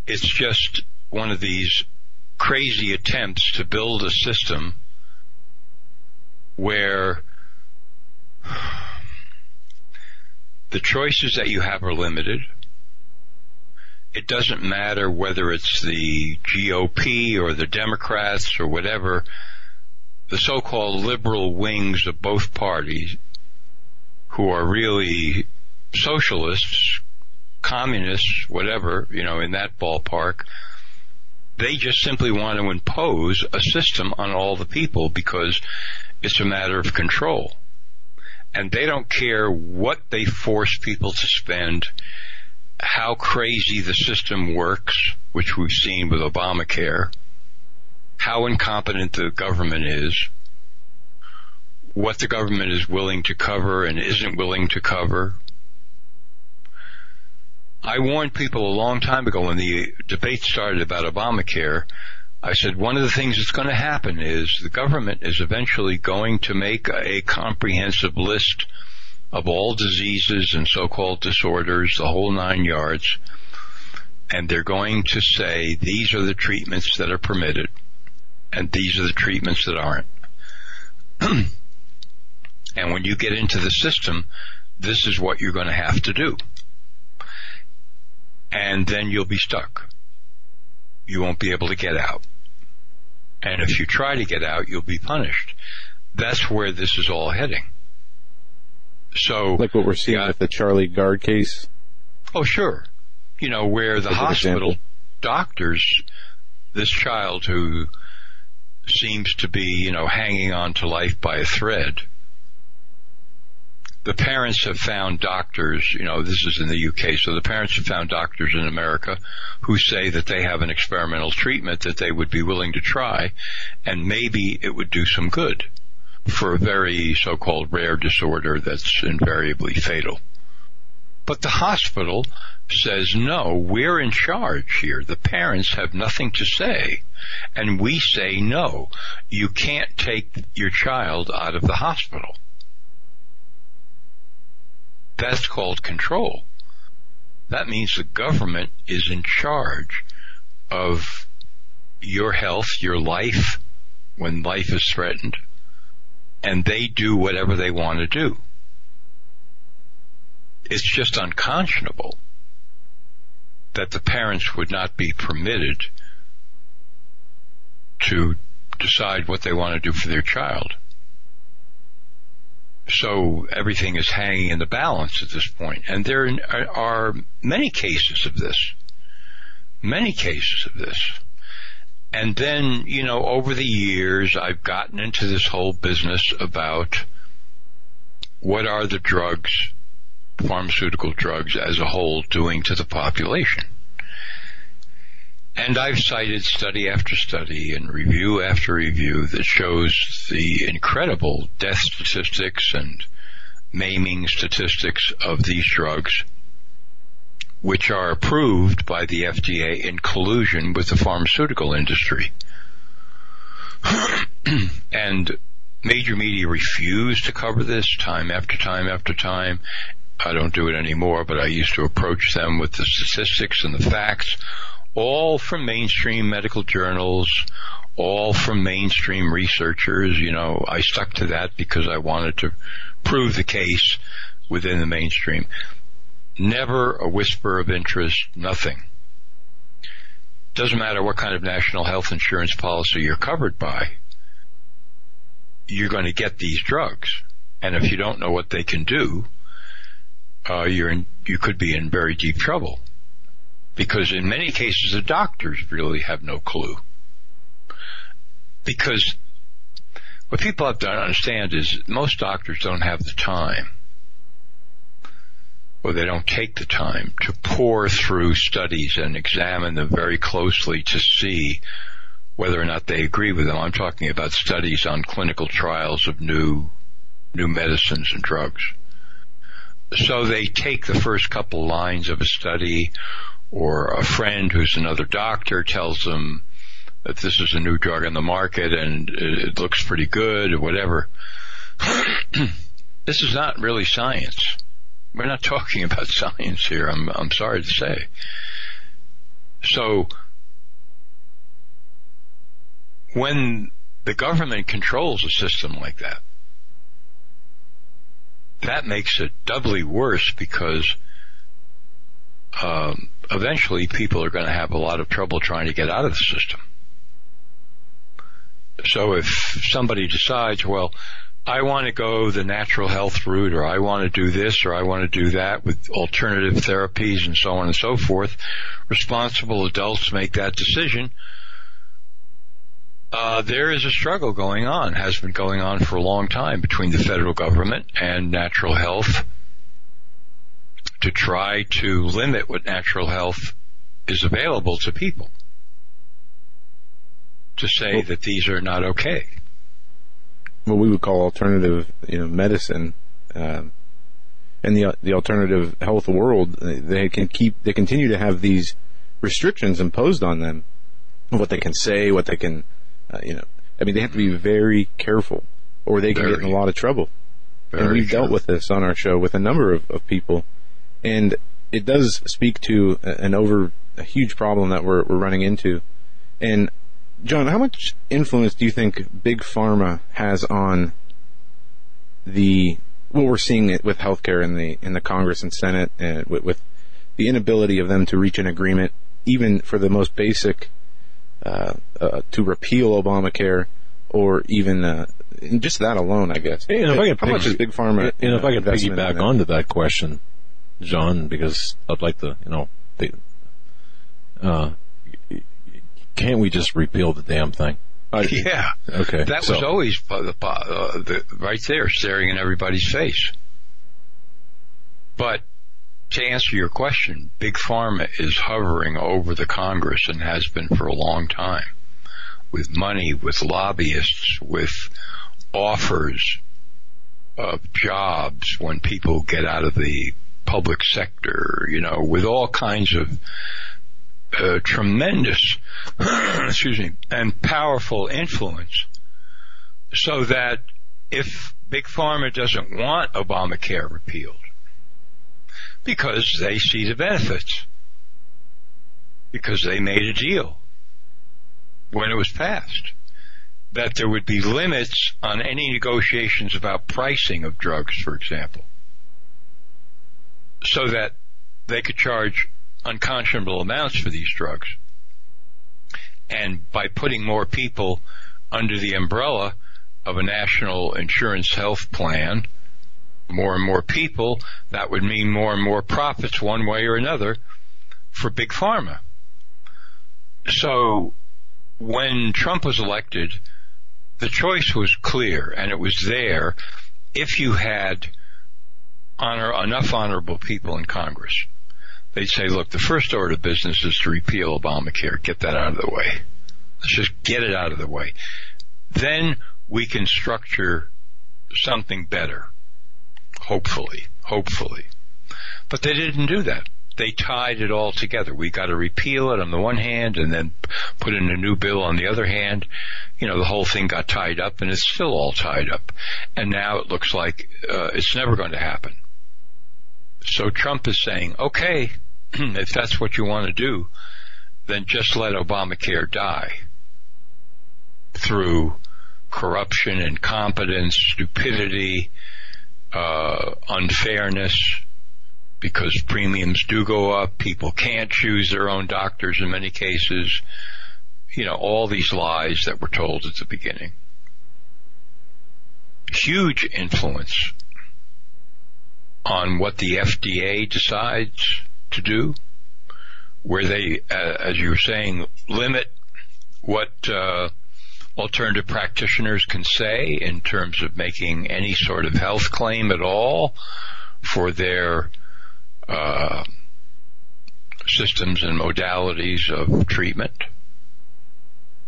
It's just one of these crazy attempts to build a system where the choices that you have are limited. It doesn't matter whether it's the GOP or the Democrats or whatever, the so-called liberal wings of both parties who are really socialists, communists, whatever, you know, in that ballpark, they just simply want to impose a system on all the people because it's a matter of control. And they don't care what they force people to spend, how crazy the system works, which we've seen with Obamacare, how incompetent the government is, what the government is willing to cover and isn't willing to cover. I warned people a long time ago when the debate started about Obamacare. I said one of the things that's going to happen is the government is eventually going to make a comprehensive list of all diseases and so-called disorders, the whole nine yards, and they're going to say these are the treatments that are permitted and these are the treatments that aren't. And when you get into the system, this is what you're going to have to do. And then you'll be stuck. You won't be able to get out. And if you try to get out, you'll be punished. That's where this is all heading. So, like what we're seeing with the Charlie Gard case? Oh, sure. You know, where the hospital doctors, this child who seems to be, you know, hanging on to life by a thread, the parents have found doctors, you know, this is in the UK, so the parents have found doctors in America who say that they have an experimental treatment that they would be willing to try, and maybe it would do some good for a very so-called rare disorder that's invariably fatal. But the hospital says, no, we're in charge here. The parents have nothing to say. And we say, no, you can't take your child out of the hospital. That's called control. That means the government is in charge of your health, your life, when life is threatened. And they do whatever they want to do. It's just unconscionable that the parents would not be permitted to decide what they want to do for their child. So everything is hanging in the balance at this point. And there are many cases of this. Many cases of this. And then, you know, over the years, I've gotten into this whole business about what are the drugs, pharmaceutical drugs as a whole, doing to the population. And I've cited study after study and review after review that shows the incredible death statistics and maiming statistics of these drugs, which are approved by the FDA in collusion with the pharmaceutical industry. And major media refused to cover this time after time after time. I don't do it anymore, but I used to approach them with the statistics and the facts, all from mainstream medical journals, all from mainstream researchers. You know, I stuck to that because I wanted to prove the case within the mainstream. Never a whisper of interest, nothing. Doesn't matter what kind of national health insurance policy you're covered by, you're going to get these drugs. And if you don't know what they can do, you could be in very deep trouble. Because in many cases, the doctors really have no clue. Because what people have to understand is most doctors don't have the time, or they don't take the time to pore through studies and examine them very closely to see whether or not they agree with them. I'm talking about studies on clinical trials of new medicines and drugs. So they take the first couple lines of a study, or a friend who's another doctor tells them that this is a new drug on the market and it looks pretty good or whatever. This is not really science. We're not talking about science here, I'm sorry to say. So when the government controls a system like that, that makes it doubly worse, because eventually people are going to have a lot of trouble trying to get out of the system. So if somebody decides, well, I want to go the natural health route, or I want to do this, or I want to do that with alternative therapies and so on and so forth, responsible adults make that decision. There is a struggle going on, has been going on for a long time, between the federal government and natural health to try to limit what natural health is available to people, to say that these are not okay. What we would call alternative, you know, medicine, and the alternative health world, they continue to have these restrictions imposed on them, what they can say, what they can, you know, I mean, they have to be very careful, or they can get in a lot of trouble. Very and we've true. Dealt with this on our show with a number of people, and it does speak to a huge problem that we're running into. And John, how much influence do you think Big Pharma has on what we're seeing with healthcare in the Congress and Senate, and with the inability of them to reach an agreement, even for the most basic, to repeal Obamacare, or even just that alone, I guess. You know, how much is Big Pharma? You know, if I could piggyback onto that question, John, because I'd like to, can't we just repeal the damn thing? Yeah. Okay. That was always right there, staring in everybody's face. But to answer your question, Big Pharma is hovering over the Congress and has been for a long time, with money, with lobbyists, with offers of jobs when people get out of the public sector, with all kinds of tremendous, and powerful influence, so that if Big Pharma doesn't want Obamacare repealed, because they see the benefits, because they made a deal when it was passed, that there would be limits on any negotiations about pricing of drugs, for example, so that they could charge unconscionable amounts for these drugs. And by putting more people under the umbrella of a national insurance health plan, more and more people, that would mean more and more profits one way or another for Big Pharma. So when Trump was elected, the choice was clear, and it was there if you had enough honorable people in Congress. They'd say, look, the first order of business is to repeal Obamacare. Get that out of the way. Let's just get it out of the way. Then we can structure something better, hopefully. But they didn't do that. They tied it all together. We got to repeal it on the one hand and then put in a new bill on the other hand. The whole thing got tied up, and it's still all tied up. And now it looks like it's never going to happen. So Trump is saying, okay, if that's what you want to do, then just let Obamacare die through corruption, incompetence, stupidity, unfairness, because premiums do go up. People can't choose their own doctors in many cases. All these lies that were told at the beginning. Huge influence on what the FDA decides to do, where they, as you were saying, limit what alternative practitioners can say in terms of making any sort of health claim at all for their systems and modalities of treatment.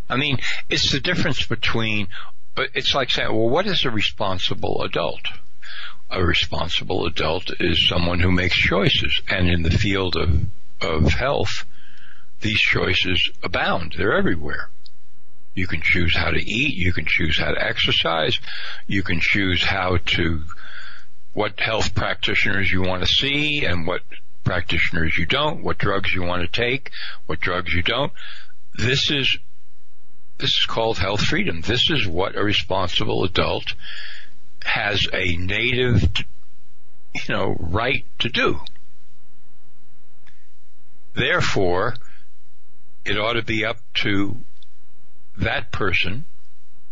I mean, it's the difference between, it's like saying, well, what is a responsible adult? A responsible adult is someone who makes choices, and in the field of health, these choices abound. They're everywhere. You can choose how to eat. You can choose how to exercise. You can choose what health practitioners you want to see and what practitioners you don't, what drugs you want to take, what drugs you don't. This is called health freedom. This is what a responsible adult has a native, right to do. Therefore, it ought to be up to that person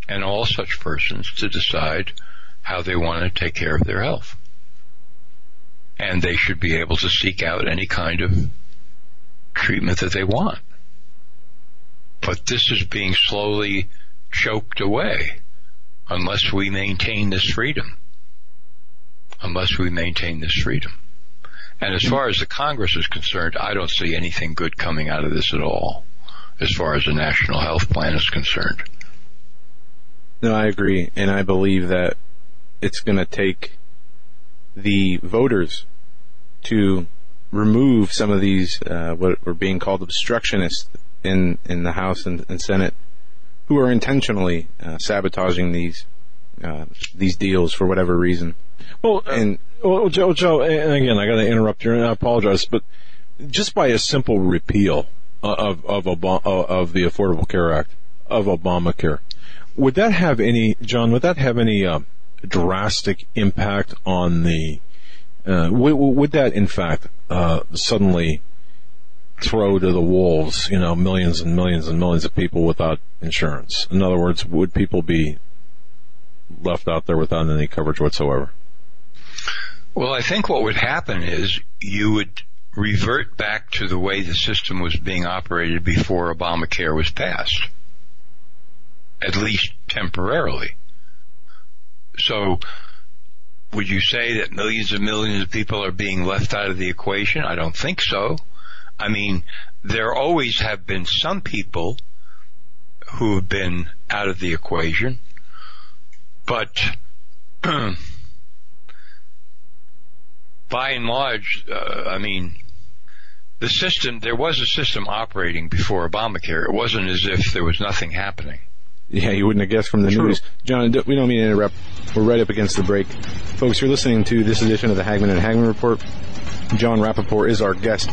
and all such persons to decide how they want to take care of their health. And they should be able to seek out any kind of treatment that they want. But this is being slowly choked away unless we maintain this freedom. And as far as the Congress is concerned, I don't see anything good coming out of this at all, as far as the national health plan is concerned. No, I agree. And I believe that it's going to take the voters to remove some of these, what are being called obstructionists in the House and Senate, who are intentionally sabotaging these these deals for whatever reason. Well, Joe, and again, I got to interrupt you, and I apologize, but just by a simple repeal of the Affordable Care Act, of Obamacare, would that have any, John? Would that have any drastic impact on the? Would that, in fact, suddenly throw to the wolves, you know, millions and millions and millions of people without insurance? In other words, would people be left out there without any coverage whatsoever? Well, I think what would happen is you would revert back to the way the system was being operated before Obamacare was passed, at least temporarily. So would you say that millions and millions of people are being left out of the equation? I don't think so. I mean, there always have been some people who have been out of the equation, but by and large, I mean, the system, there was a system operating before Obamacare. It wasn't as if there was nothing happening. Yeah, you wouldn't have guessed from the news. John, we don't mean to interrupt. We're right up against the break. Folks, you're listening to this edition of the Hagmann and Hagmann Report. Jon Rappoport is our guest.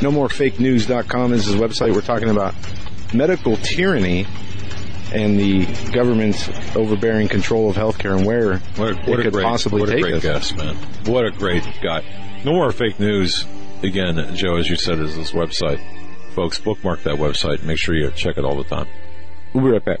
NoMoreFakeNews.com is his website. We're talking about medical tyranny and the government's overbearing control of healthcare and where what it could possibly take us. What a great guest, man. What a great guy. No More Fake News, again, Joe, as you said, is this website. Folks, bookmark that website. Make sure you check it all the time. We'll be right back.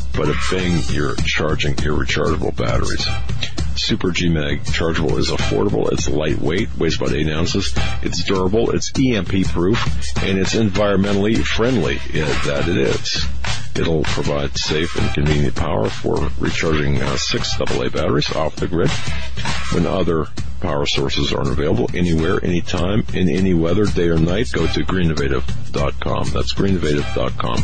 but a bang, you're charging your rechargeable batteries. Super GMAG Chargeable is affordable, it's lightweight, weighs about 8 ounces, it's durable, it's EMP proof, and it's environmentally friendly. Yeah, that it is. It'll provide safe and convenient power for recharging 6 AA batteries off the grid when other power sources aren't available anywhere, anytime, in any weather, day or night. Go to greeninnovative.com. That's greeninnovative.com.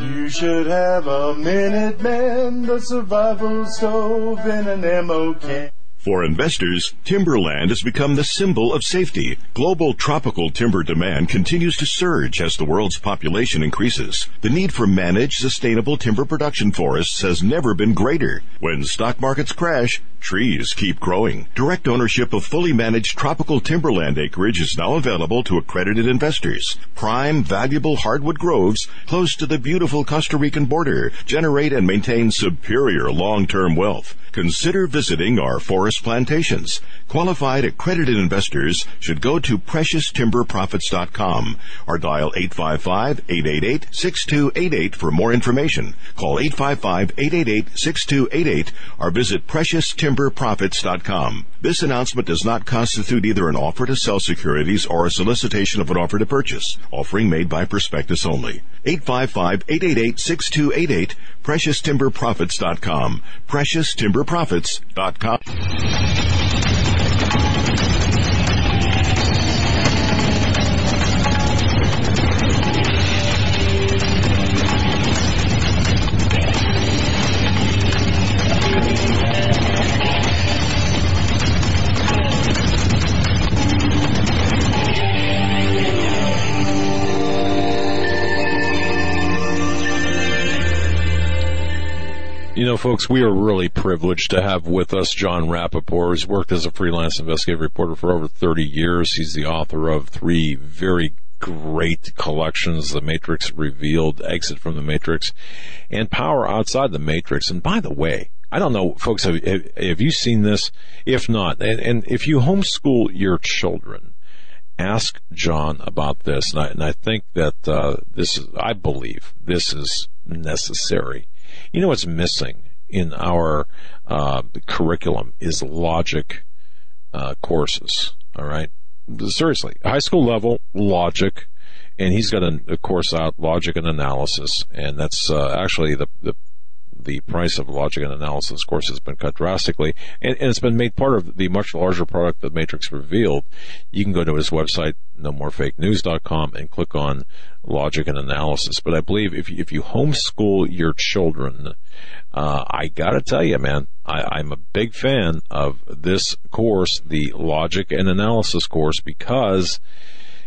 You should have a Minuteman, the survival stove, and an MOK. For investors, timberland has become the symbol of safety. Global tropical timber demand continues to surge as the world's population increases. The need for managed, sustainable timber production forests has never been greater. When stock markets crash, trees keep growing. Direct ownership of fully managed tropical timberland acreage is now available to accredited investors. Prime, valuable hardwood groves close to the beautiful Costa Rican border generate and maintain superior long-term wealth. Consider visiting our forest plantations. Qualified accredited investors should go to PreciousTimberProfits.com or dial 855-888-6288 for more information. Call 855-888-6288 or visit PreciousTimberProfits.com. This announcement does not constitute either an offer to sell securities or a solicitation of an offer to purchase. Offering made by prospectus only. 855-888-6288, PreciousTimberProfits.com. PreciousTimberProfits.com. You know, folks, we are really privileged to have with us Jon Rappoport. He's worked as a freelance investigative reporter for over 30 years. He's the author of three very great collections, The Matrix Revealed, Exit from the Matrix, and Power Outside the Matrix. And by the way, I don't know, folks, have you seen this? If not, and if you homeschool your children, ask Jon about this. And I think that I believe this is necessary. You know what's missing in our curriculum is logic courses, all right? Seriously, high school level logic, and he's got a course out, Logic and Analysis, and that's actually the price of Logic and Analysis course has been cut drastically, and it's been made part of the much larger product, The Matrix Revealed. You can go to his website, NoMoreFakeNews.com, and click on Logic and Analysis. But I believe if you homeschool your children, I gotta tell you, man, I'm a big fan of this course, the Logic and Analysis course, because,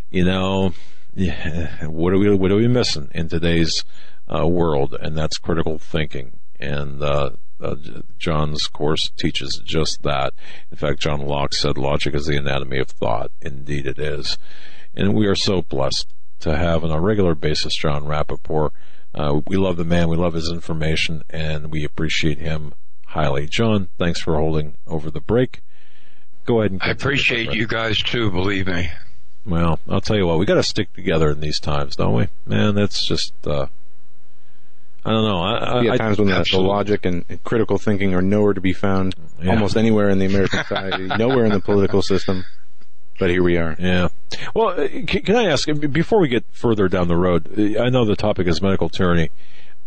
you know, what are we missing in today's world? And that's critical thinking. And Jon's course teaches just that. In fact, John Locke said, "Logic is the anatomy of thought." Indeed it is. And we are so blessed to have on a regular basis Jon Rappoport. We love the man, we love his information, and we appreciate him highly. John, thanks for holding over the break. Go ahead and continue. I appreciate you guys too, believe me. Well, I'll tell you what, we got to stick together in these times, don't we? Man, that's just... I don't know. At times when the logic and critical thinking are nowhere to be found, almost anywhere in the American society, nowhere in the political system, but here we are. Yeah. Well, can I ask, before we get further down the road, I know the topic is medical tyranny.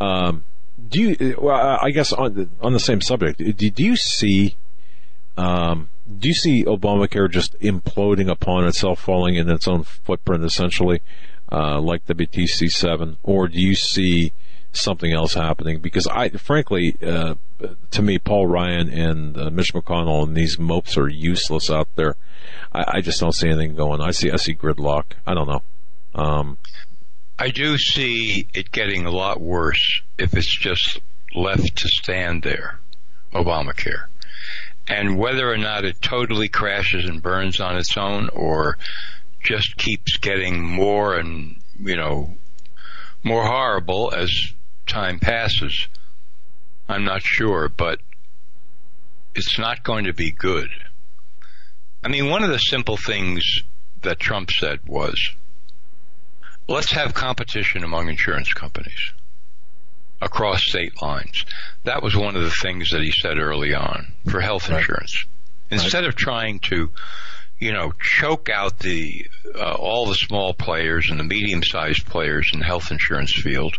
I guess on the same subject, do you see Obamacare just imploding upon itself, falling in its own footprint, essentially, like the BTC7, or do you see something else happening? Because frankly, to me, Paul Ryan and Mitch McConnell and these mopes are useless out there. I just don't see anything going. I see gridlock. I don't know. I do see it getting a lot worse if it's just left to stand there, Obamacare. And whether or not it totally crashes and burns on its own or just keeps getting more and, you know, more horrible as time passes, I'm not sure, but it's not going to be good. I mean, one of the simple things that Trump said was, let's have competition among insurance companies across state lines. That was one of the things that he said early on for health insurance. Instead of trying to, you know, choke out the all the small players and the medium-sized players in the health insurance field,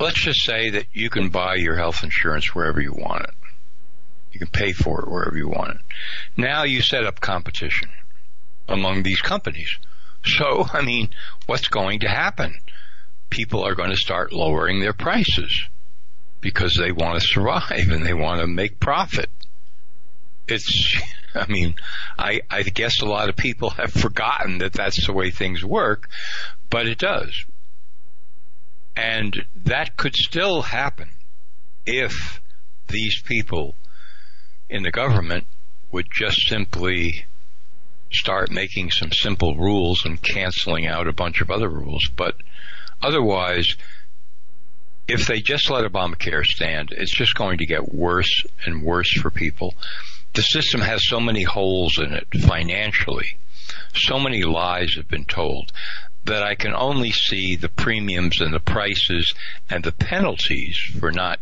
let's just say that you can buy your health insurance wherever you want it. You can pay for it wherever you want it. Now you set up competition among these companies. So, I mean, what's going to happen? People are going to start lowering their prices because they want to survive and they want to make profit. It's, I mean, I guess a lot of people have forgotten that that's the way things work, but it does. And that could still happen if these people in the government would just simply start making some simple rules and canceling out a bunch of other rules. But otherwise, if they just let Obamacare stand, it's just going to get worse and worse for people. The system has so many holes in it financially, so many lies have been told, that I can only see the premiums and the prices and the penalties for not,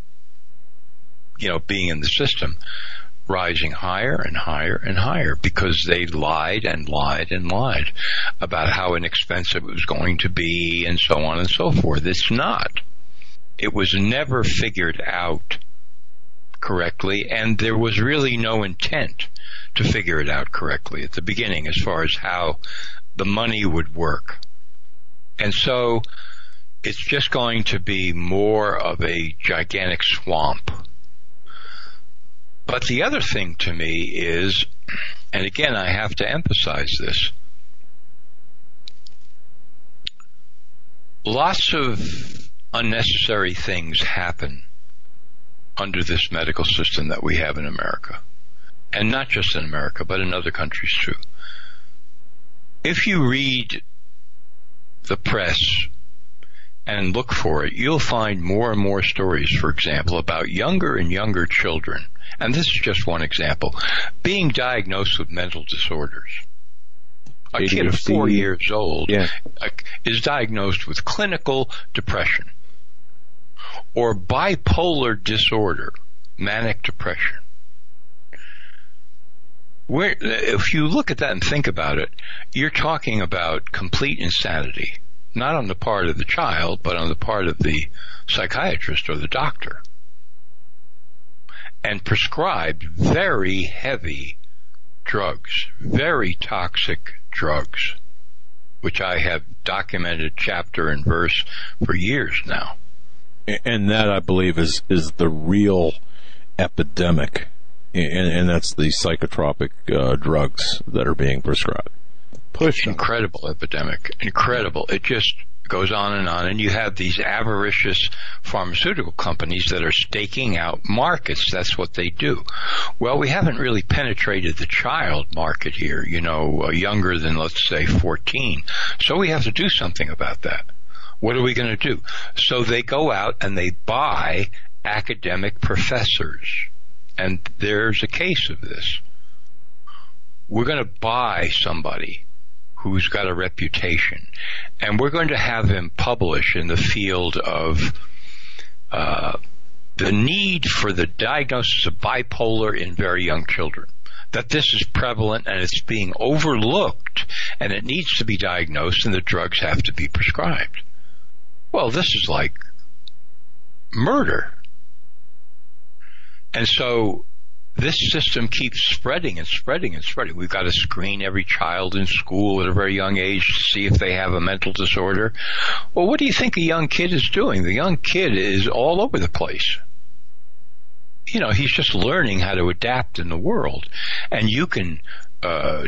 you know, being in the system rising higher and higher and higher because they lied and lied and lied about how inexpensive it was going to be and so on and so forth. It's not. It was never figured out correctly, and there was really no intent to figure it out correctly at the beginning as far as how the money would work. And so it's just going to be more of a gigantic swamp. But the other thing to me is, and again I have to emphasize this, lots of unnecessary things happen under this medical system that we have in America. And not just in America, but in other countries too. If you read the press and look for it, you'll find more and more stories, for example, about younger and younger children, and this is just one example, being diagnosed with mental disorders. A kid of 4 years old is diagnosed with clinical depression or bipolar disorder, manic depression. Where, if you look at that and think about it, you're talking about complete insanity, not on the part of the child, but on the part of the psychiatrist or the doctor, and prescribed very heavy drugs, very toxic drugs, which I have documented chapter and verse for years now. And that, I believe, is the real epidemic. And that's the psychotropic drugs that are being prescribed. Incredible epidemic. Incredible. It just goes on. And you have these avaricious pharmaceutical companies that are staking out markets. That's what they do. Well, we haven't really penetrated the child market here, you know, younger than, let's say, 14. So we have to do something about that. What are we going to do? So they go out and they buy academic professors. And there's a case of this. We're going to buy somebody who's got a reputation, and we're going to have him publish in the field of the need for the diagnosis of bipolar in very young children, that this is prevalent and it's being overlooked and it needs to be diagnosed and the drugs have to be prescribed. Well, this is like murder. And so this system keeps spreading and spreading and spreading. We've got to screen every child in school at a very young age to see if they have a mental disorder. Well, what do you think a young kid is doing? The young kid is all over the place. You know, he's just learning how to adapt in the world. And you can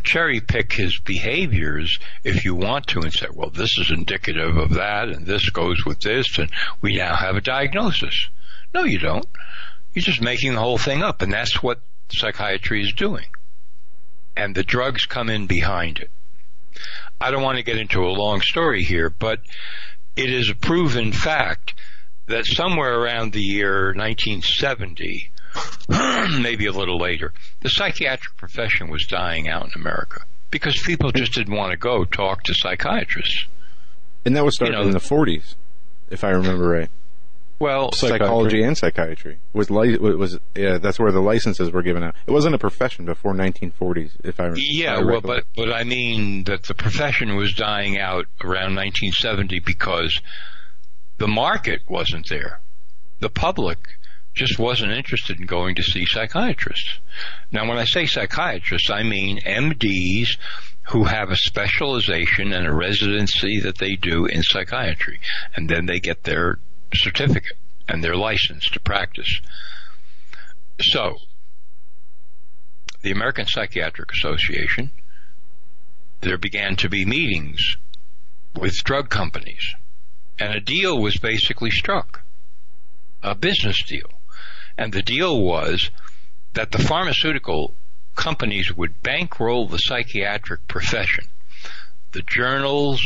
cherry pick his behaviors if you want to and say, well, this is indicative of that and this goes with this and we now have a diagnosis. No, you don't. You're just making the whole thing up, and that's what psychiatry is doing. And the drugs come in behind it. I don't want to get into a long story here, but it is a proven fact that somewhere around the year 1970, maybe a little later, the psychiatric profession was dying out in America because people just didn't want to go talk to psychiatrists. And that was started in the 40s, if I remember right. Well, psychology and psychiatry was that's where the licenses were given out. It wasn't a profession before 1940s, if I remember. Yeah, well, but I mean that the profession was dying out around 1970 because the market wasn't there. The public just wasn't interested in going to see psychiatrists. Now, when I say psychiatrists, I mean MDs who have a specialization and a residency that they do in psychiatry, and then they get their certificate and their license to practice. So, the American Psychiatric Association, there began to be meetings with drug companies, and a deal was basically struck, a business deal. And the deal was that the pharmaceutical companies would bankroll the psychiatric profession. The journals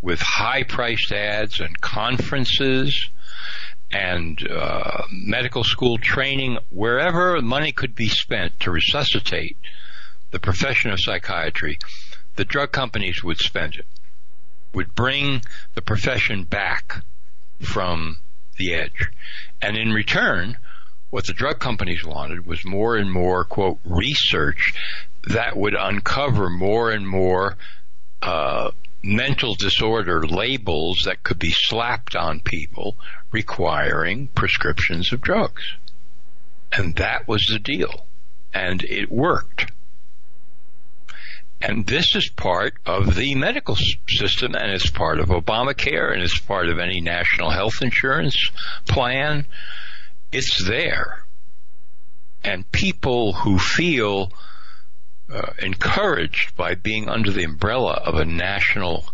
with high-priced ads and conferences and medical school training, wherever money could be spent to resuscitate the profession of psychiatry, the drug companies would spend it, would bring the profession back from the edge. And in return, what the drug companies wanted was more and more, quote, research that would uncover more and more mental disorder labels that could be slapped on people requiring prescriptions of drugs. And that was the deal. And it worked. And this is part of the medical system, and it's part of Obamacare, and it's part of any national health insurance plan. It's there. And people who feel encouraged by being under the umbrella of a national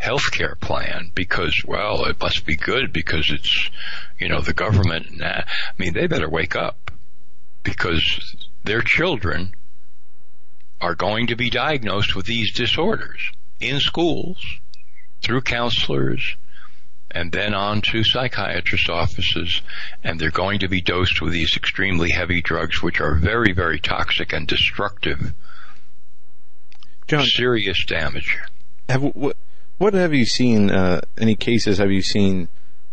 healthcare plan because, well, it must be good because it's, you know, the government. Nah. I mean, they better wake up because their children are going to be diagnosed with these disorders in schools, through counselors, and then on to psychiatrists' offices, and they're going to be dosed with these extremely heavy drugs, which are very, very toxic and destructive. Jon, serious damage. What have you seen, any cases have you seen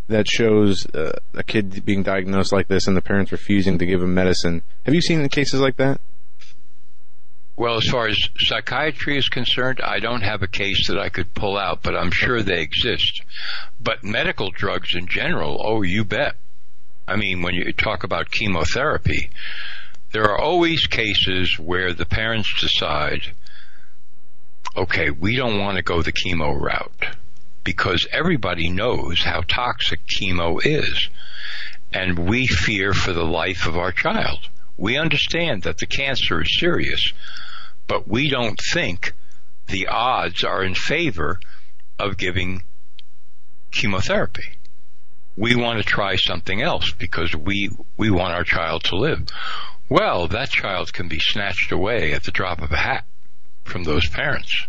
that shows a kid being diagnosed like this and the parents refusing to give him medicine? Have you seen cases like that? Well, as far as psychiatry is concerned, I don't have a case that I could pull out, but I'm sure they exist. But medical drugs in general, oh, you bet. I mean, when you talk about chemotherapy, there are always cases where the parents decide, okay, we don't want to go the chemo route because everybody knows how toxic chemo is, and we fear for the life of our child. We understand that the cancer is serious, but we don't think the odds are in favor of giving chemotherapy. We want to try something else because we want our child to live. Well, that child can be snatched away at the drop of a hat from those parents.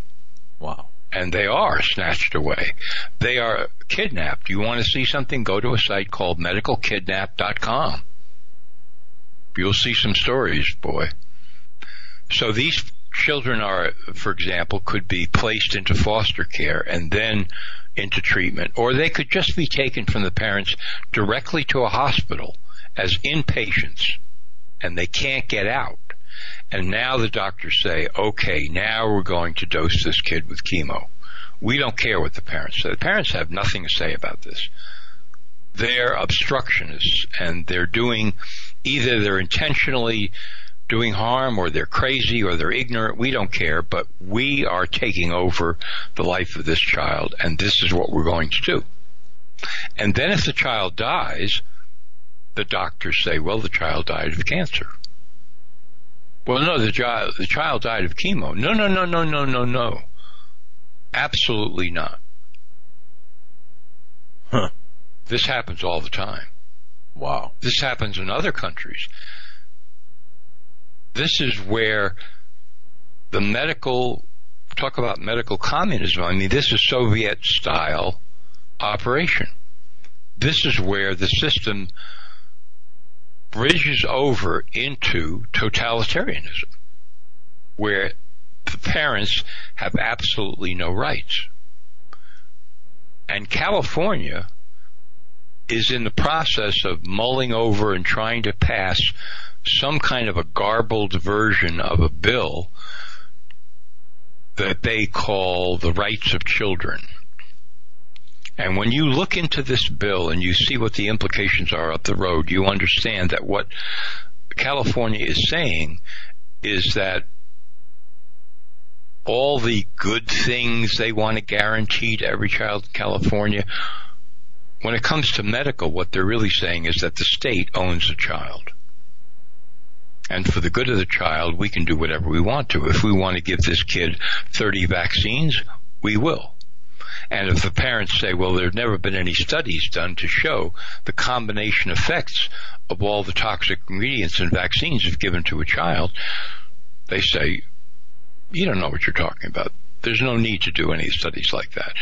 Wow. And they are snatched away. They are kidnapped. You want to see something? Go to a site called medicalkidnap.com. You'll see some stories, boy. So these children are, for example, could be placed into foster care and then into treatment, or they could just be taken from the parents directly to a hospital as inpatients, and they can't get out. And now the doctors say, okay, now we're going to dose this kid with chemo. We don't care what the parents say. The parents have nothing to say about this. They're obstructionists, and they're doing, either they're intentionally doing harm, or they're crazy, or they're ignorant. We don't care, but we are taking over the life of this child, and this is what we're going to do. And then if the child dies, the doctors say, well, the child died of cancer. Well, no, the child died of chemo. No. Absolutely not. Huh. This happens all the time. Wow. This happens in other countries. This is where the medical, talk about medical communism. I mean, this is Soviet-style operation. This is where the system bridges over into totalitarianism, where the parents have absolutely no rights. And California is in the process of mulling over and trying to pass some kind of a garbled version of a bill that they call the Rights of Children. And when you look into this bill and you see what the implications are up the road, you understand that what California is saying is that all the good things they want to guarantee to every child in California, when it comes to medical, what they're really saying is that the state owns the child. And for the good of the child, we can do whatever we want to. If we want to give this kid 30 vaccines, we will. And if the parents say, well, there have never been any studies done to show the combination effects of all the toxic ingredients in vaccines if given to a child, they say, you don't know what you're talking about. There's no need to do any studies like that.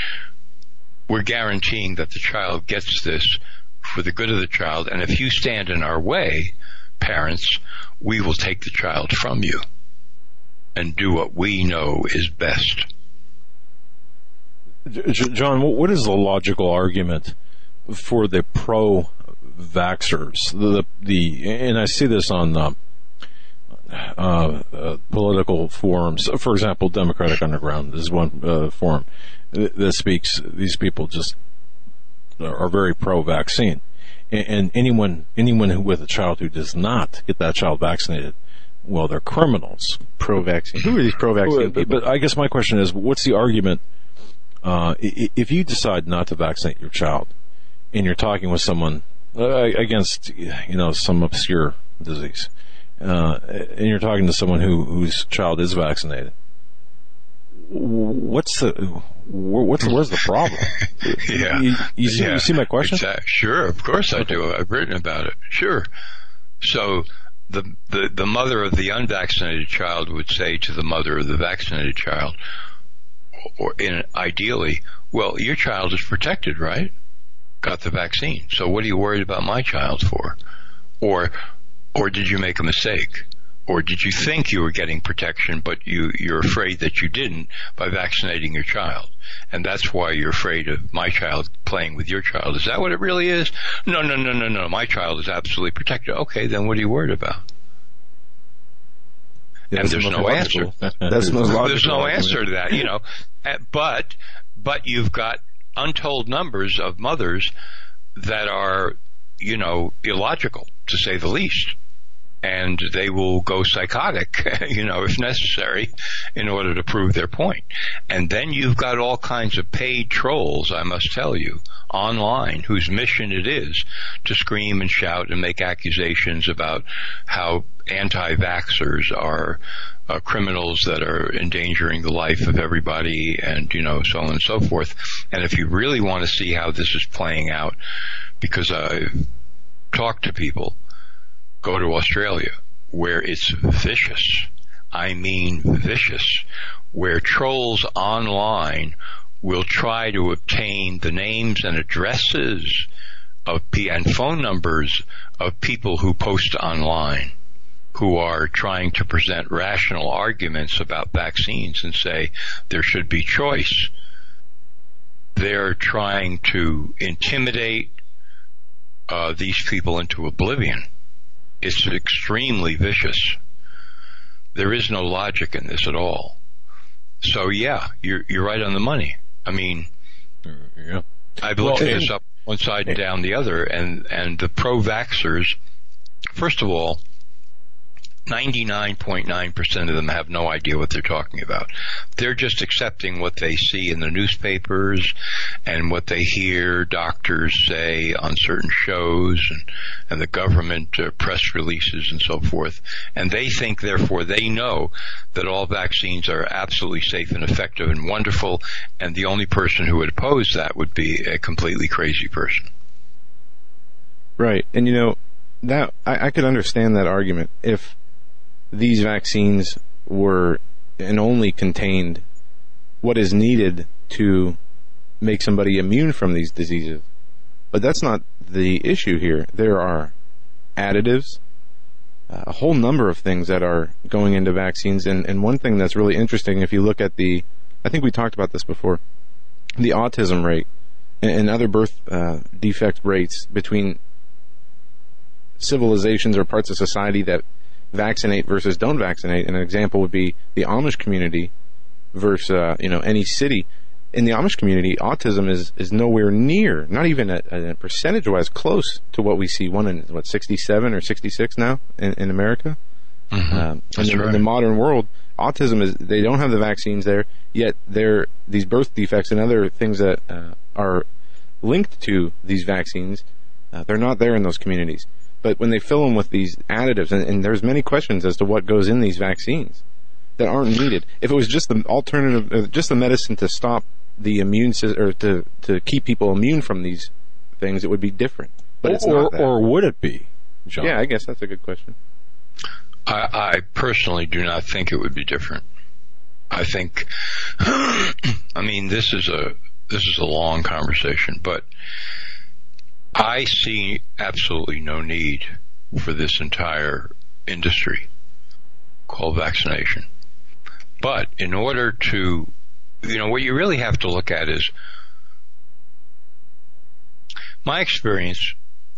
We're guaranteeing that the child gets this for the good of the child, and if you stand in our way, parents, we will take the child from you and do what we know is best. Jon, what is the logical argument for the pro-vaxxers? And I see this on political forums. For example, Democratic Underground is one forum that speaks. These people just are very pro-vaccine, and anyone who with a child who does not get that child vaccinated, well, they're criminals. Pro-vaccine. Who are these pro-vaccine people? But I guess my question is, what's the argument? If you decide not to vaccinate your child, and you're talking with someone against, you know, some obscure disease, and you're talking to someone whose child is vaccinated, where's the problem? Yeah. You see my question? Exactly. Sure, of course I do. I've written about it. Sure. So the mother of the unvaccinated child would say to the mother of the vaccinated child, ideally, well, your child is protected, right? Got the vaccine. So what are you worried about my child for? Or did you make a mistake? Or did you think you were getting protection, but you're afraid that you didn't by vaccinating your child? And that's why you're afraid of my child playing with your child. Is that what it really is? No. My child is absolutely protected. Okay, then what are you worried about? Yeah, and there's no answer. There's no answer to that, you know. But you've got untold numbers of mothers that are, you know, illogical, to say the least. And they will go psychotic, you know, if necessary, in order to prove their point. And then you've got all kinds of paid trolls, I must tell you, online, whose mission it is to scream and shout and make accusations about how anti-vaxxers are criminals that are endangering the life of everybody and, you know, so on and so forth. And if you really want to see how this is playing out, because I've talked to people, go to Australia, where it's vicious. I mean vicious, where trolls online will try to obtain the names and addresses and phone numbers of people who post online, who are trying to present rational arguments about vaccines and say there should be choice. They're trying to intimidate these people into oblivion. It's extremely vicious. There is no logic in this at all. So yeah, you're right on the money. I mean, yeah. I've looked this up one side and down the other, and the pro-vaxxers, first of all, 99.9% of them have no idea what they're talking about. They're just accepting what they see in the newspapers and what they hear doctors say on certain shows and the government press releases and so forth. And they think, therefore, they know that all vaccines are absolutely safe and effective and wonderful, and the only person who would oppose that would be a completely crazy person. Right. And, you know, that I could understand that argument if these vaccines were and only contained what is needed to make somebody immune from these diseases. But that's not the issue here. There are additives, a whole number of things that are going into vaccines. And one thing that's really interesting, if you look at I think we talked about this before, the autism rate and other birth defect rates between civilizations or parts of society that vaccinate versus don't vaccinate. And an example would be the Amish community versus, any city. In the Amish community, autism is nowhere near, not even a percentage-wise close to what we see. One in, 67 or 66 now in America? Mm-hmm. In the modern world, autism is, they don't have the vaccines there, yet these birth defects and other things that are linked to these vaccines, they're not there in those communities. But when they fill them with these additives, and there's many questions as to what goes in these vaccines that aren't needed. If it was just the alternative, just the medicine to stop the immune system, or to keep people immune from these things, it would be different. But it's not that. Or would it be, John? Yeah, I guess that's a good question. I personally do not think it would be different. I think, this is a long conversation, but I see absolutely no need for this entire industry called vaccination. But in order to, what you really have to look at is my experience.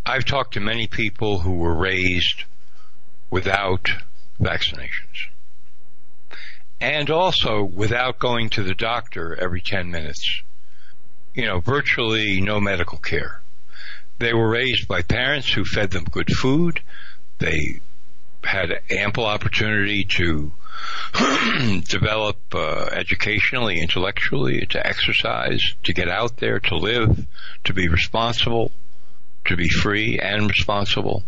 I've talked to many people who were raised without vaccinations and also without going to the doctor every 10 minutes, virtually no medical care. They were raised by parents who fed them good food. They had ample opportunity to develop educationally, intellectually, to exercise, to get out there, to live, to be responsible, to be free and responsible.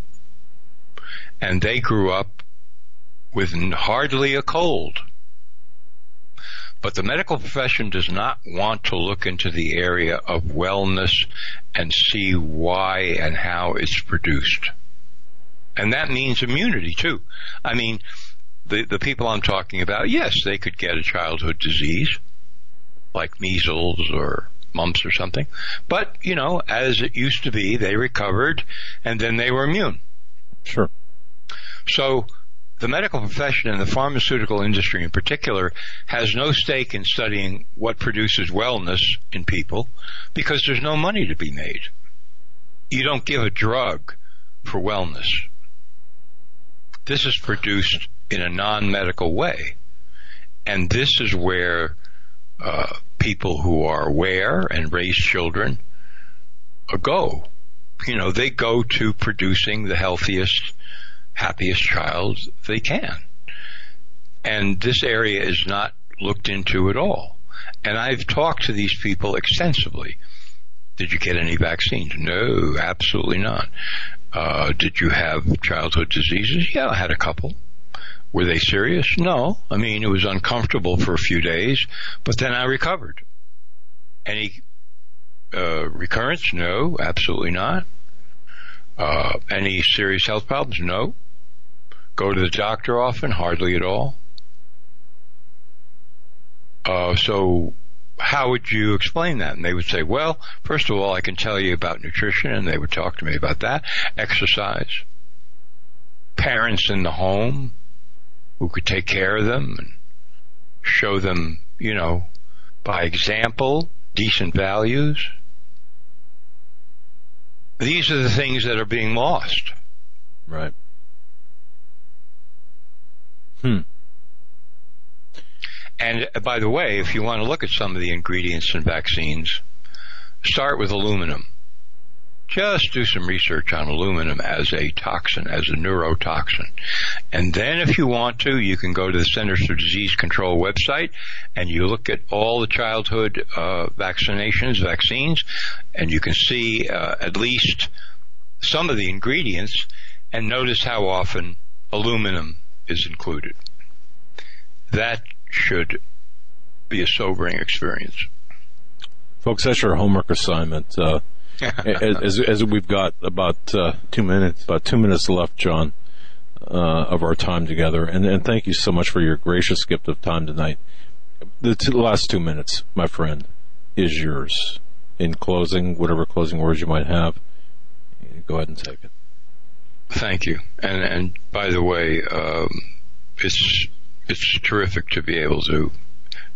And they grew up with hardly a cold. But the medical profession does not want to look into the area of wellness and see why and how it's produced. And that means immunity, too. I mean, the people I'm talking about, yes, they could get a childhood disease like measles or mumps or something. But, you know, as it used to be, they recovered and then they were immune. Sure. So the medical profession and the pharmaceutical industry in particular has no stake in studying what produces wellness in people because there's no money to be made. You don't give a drug for wellness. This is produced in a non-medical way. And this is where people who are aware and raise children go. You know, they go to producing the healthiest, happiest child they can. And this area is not looked into at all. And I've talked to these people extensively. Did you get any vaccines? No, absolutely not. Did you have childhood diseases? Yeah, I had a couple. Were they serious? No. I mean, it was uncomfortable for a few days, but then I recovered. Any recurrence? No, absolutely not. Any serious health problems? No. Go to the doctor often? Hardly at all. So how would you explain that? And they would say, well, first of all, I can tell you about nutrition, and they would talk to me about that. Exercise. Parents in the home who could take care of them and show them, you know, by example, decent values. These are the things that are being lost. Right. And by the way, if you want to look at some of the ingredients in vaccines, start with aluminum. Just do some research on aluminum as a toxin, as a neurotoxin. And then if you want to, you can go to the Centers for Disease Control website and you look at all the childhood vaccines, and you can see at least some of the ingredients, and notice how often aluminum is included. That should be a sobering experience. Folks, that's your homework assignment. As we've got about two minutes left, John, of our time together, and thank you so much for your gracious gift of time tonight. The last 2 minutes, my friend, is yours. In closing, whatever closing words you might have, go ahead and take it. Thank you, and by the way, it's terrific to be able to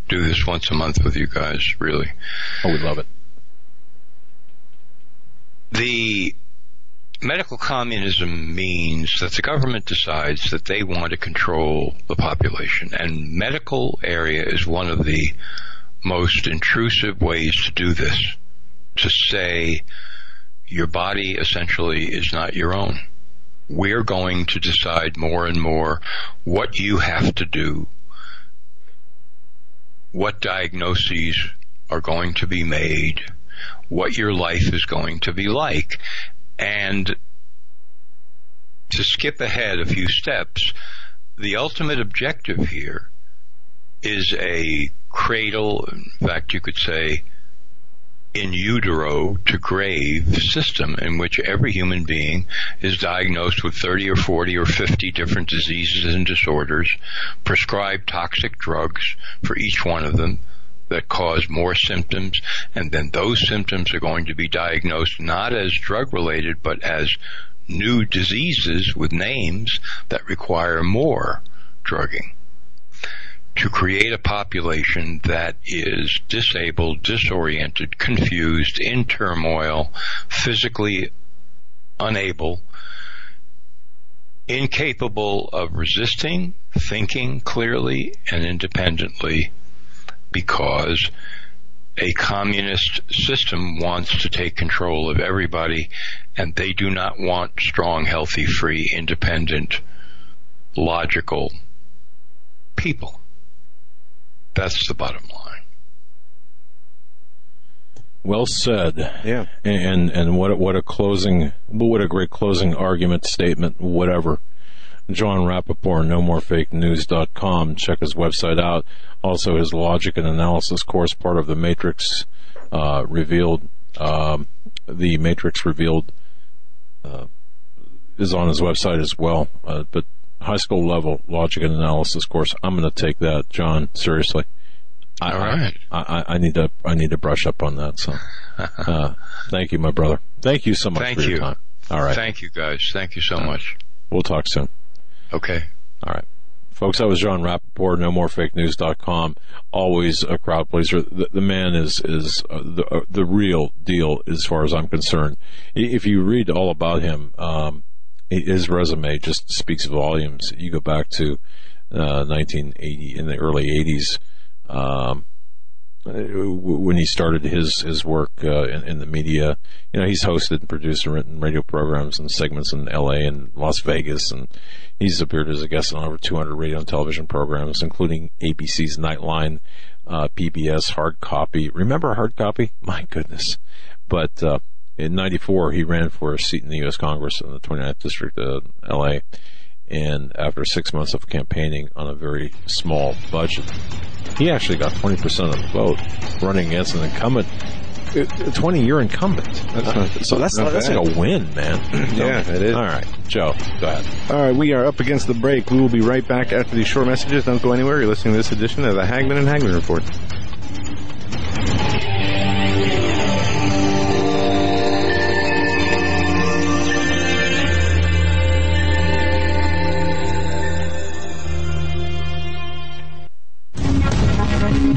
do this once a month with you guys. Really, oh, we love it. The medical communism means that the government decides that they want to control the population, and medical area is one of the most intrusive ways to do this, to say your body essentially is not your own. We're going to decide more and more what you have to do, what diagnoses are going to be made, what your life is going to be like. And to skip ahead a few steps, the ultimate objective here is a cradle, in fact you could say in utero to grave system, in which every human being is diagnosed with 30 or 40 or 50 different diseases and disorders, prescribed toxic drugs for each one of them that cause more symptoms, and then those symptoms are going to be diagnosed not as drug-related but as new diseases with names that require more drugging, to create a population that is disabled, disoriented, confused, in turmoil, physically unable, incapable of resisting, thinking clearly and independently, because a communist system wants to take control of everybody, and they do not want strong, healthy, free, independent, logical people. That's the bottom line. Well said. Yeah. And what a great closing argument, statement, whatever. Jon Rappoport, NoMoreFakeNews.com. Check his website out. Also, his logic and analysis course, part of the Matrix Revealed. The Matrix Revealed is on his website as well. But high school level logic and analysis course. I'm going to take that, John. Seriously. All right. I need to brush up on that. So, thank you, my brother. Thank you so much for your time. All right. Thank you, guys. Thank you so much. We'll talk soon. Okay. All right. Folks, that was Jon Rappoport, NoMoreFakeNews.com. Always a crowd pleaser. The man is the real deal as far as I'm concerned. If you read all about him, his resume just speaks volumes. You go back to 1980, in the early 80s, when he started his work in the media. You know, he's hosted and produced and written radio programs and segments in L.A. and Las Vegas, and he's appeared as a guest on over 200 radio and television programs, including ABC's Nightline, PBS Hard Copy. Remember Hard Copy? My goodness. But in 94, he ran for a seat in the U.S. Congress in the 29th District of L.A., and after 6 months of campaigning on a very small budget, he actually got 20% of the vote, running against an incumbent, a 20-year incumbent. That's like a win, man. So, yeah, it is. All right, Joe, go ahead. All right, we are up against the break. We will be right back after these short messages. Don't go anywhere. You're listening to this edition of the Hagman and Hagman Report.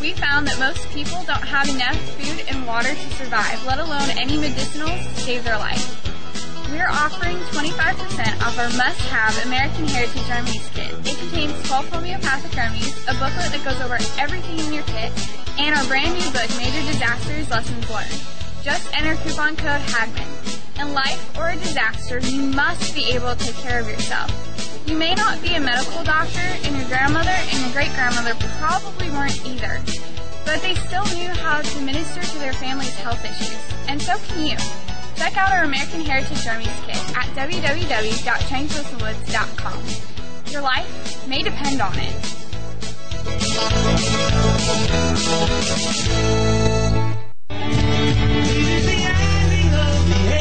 We found that most people don't have enough food and water to survive, let alone any medicinals to save their life. We're offering 25% off our must-have American Heritage Remedy Kit. It contains 12 homeopathic remedies, a booklet that goes over everything in your kit, and our brand new book, Major Disasters Lessons Learned. Just enter coupon code HAGMAN. In life or a disaster, you must be able to take care of yourself. You may not be a medical doctor, and your grandmother and your great-grandmother probably weren't either. But they still knew how to minister to their family's health issues. And so can you. Check out our American Heritage Remedies Kit at www.changewiththewoods.com. Your life may depend on it.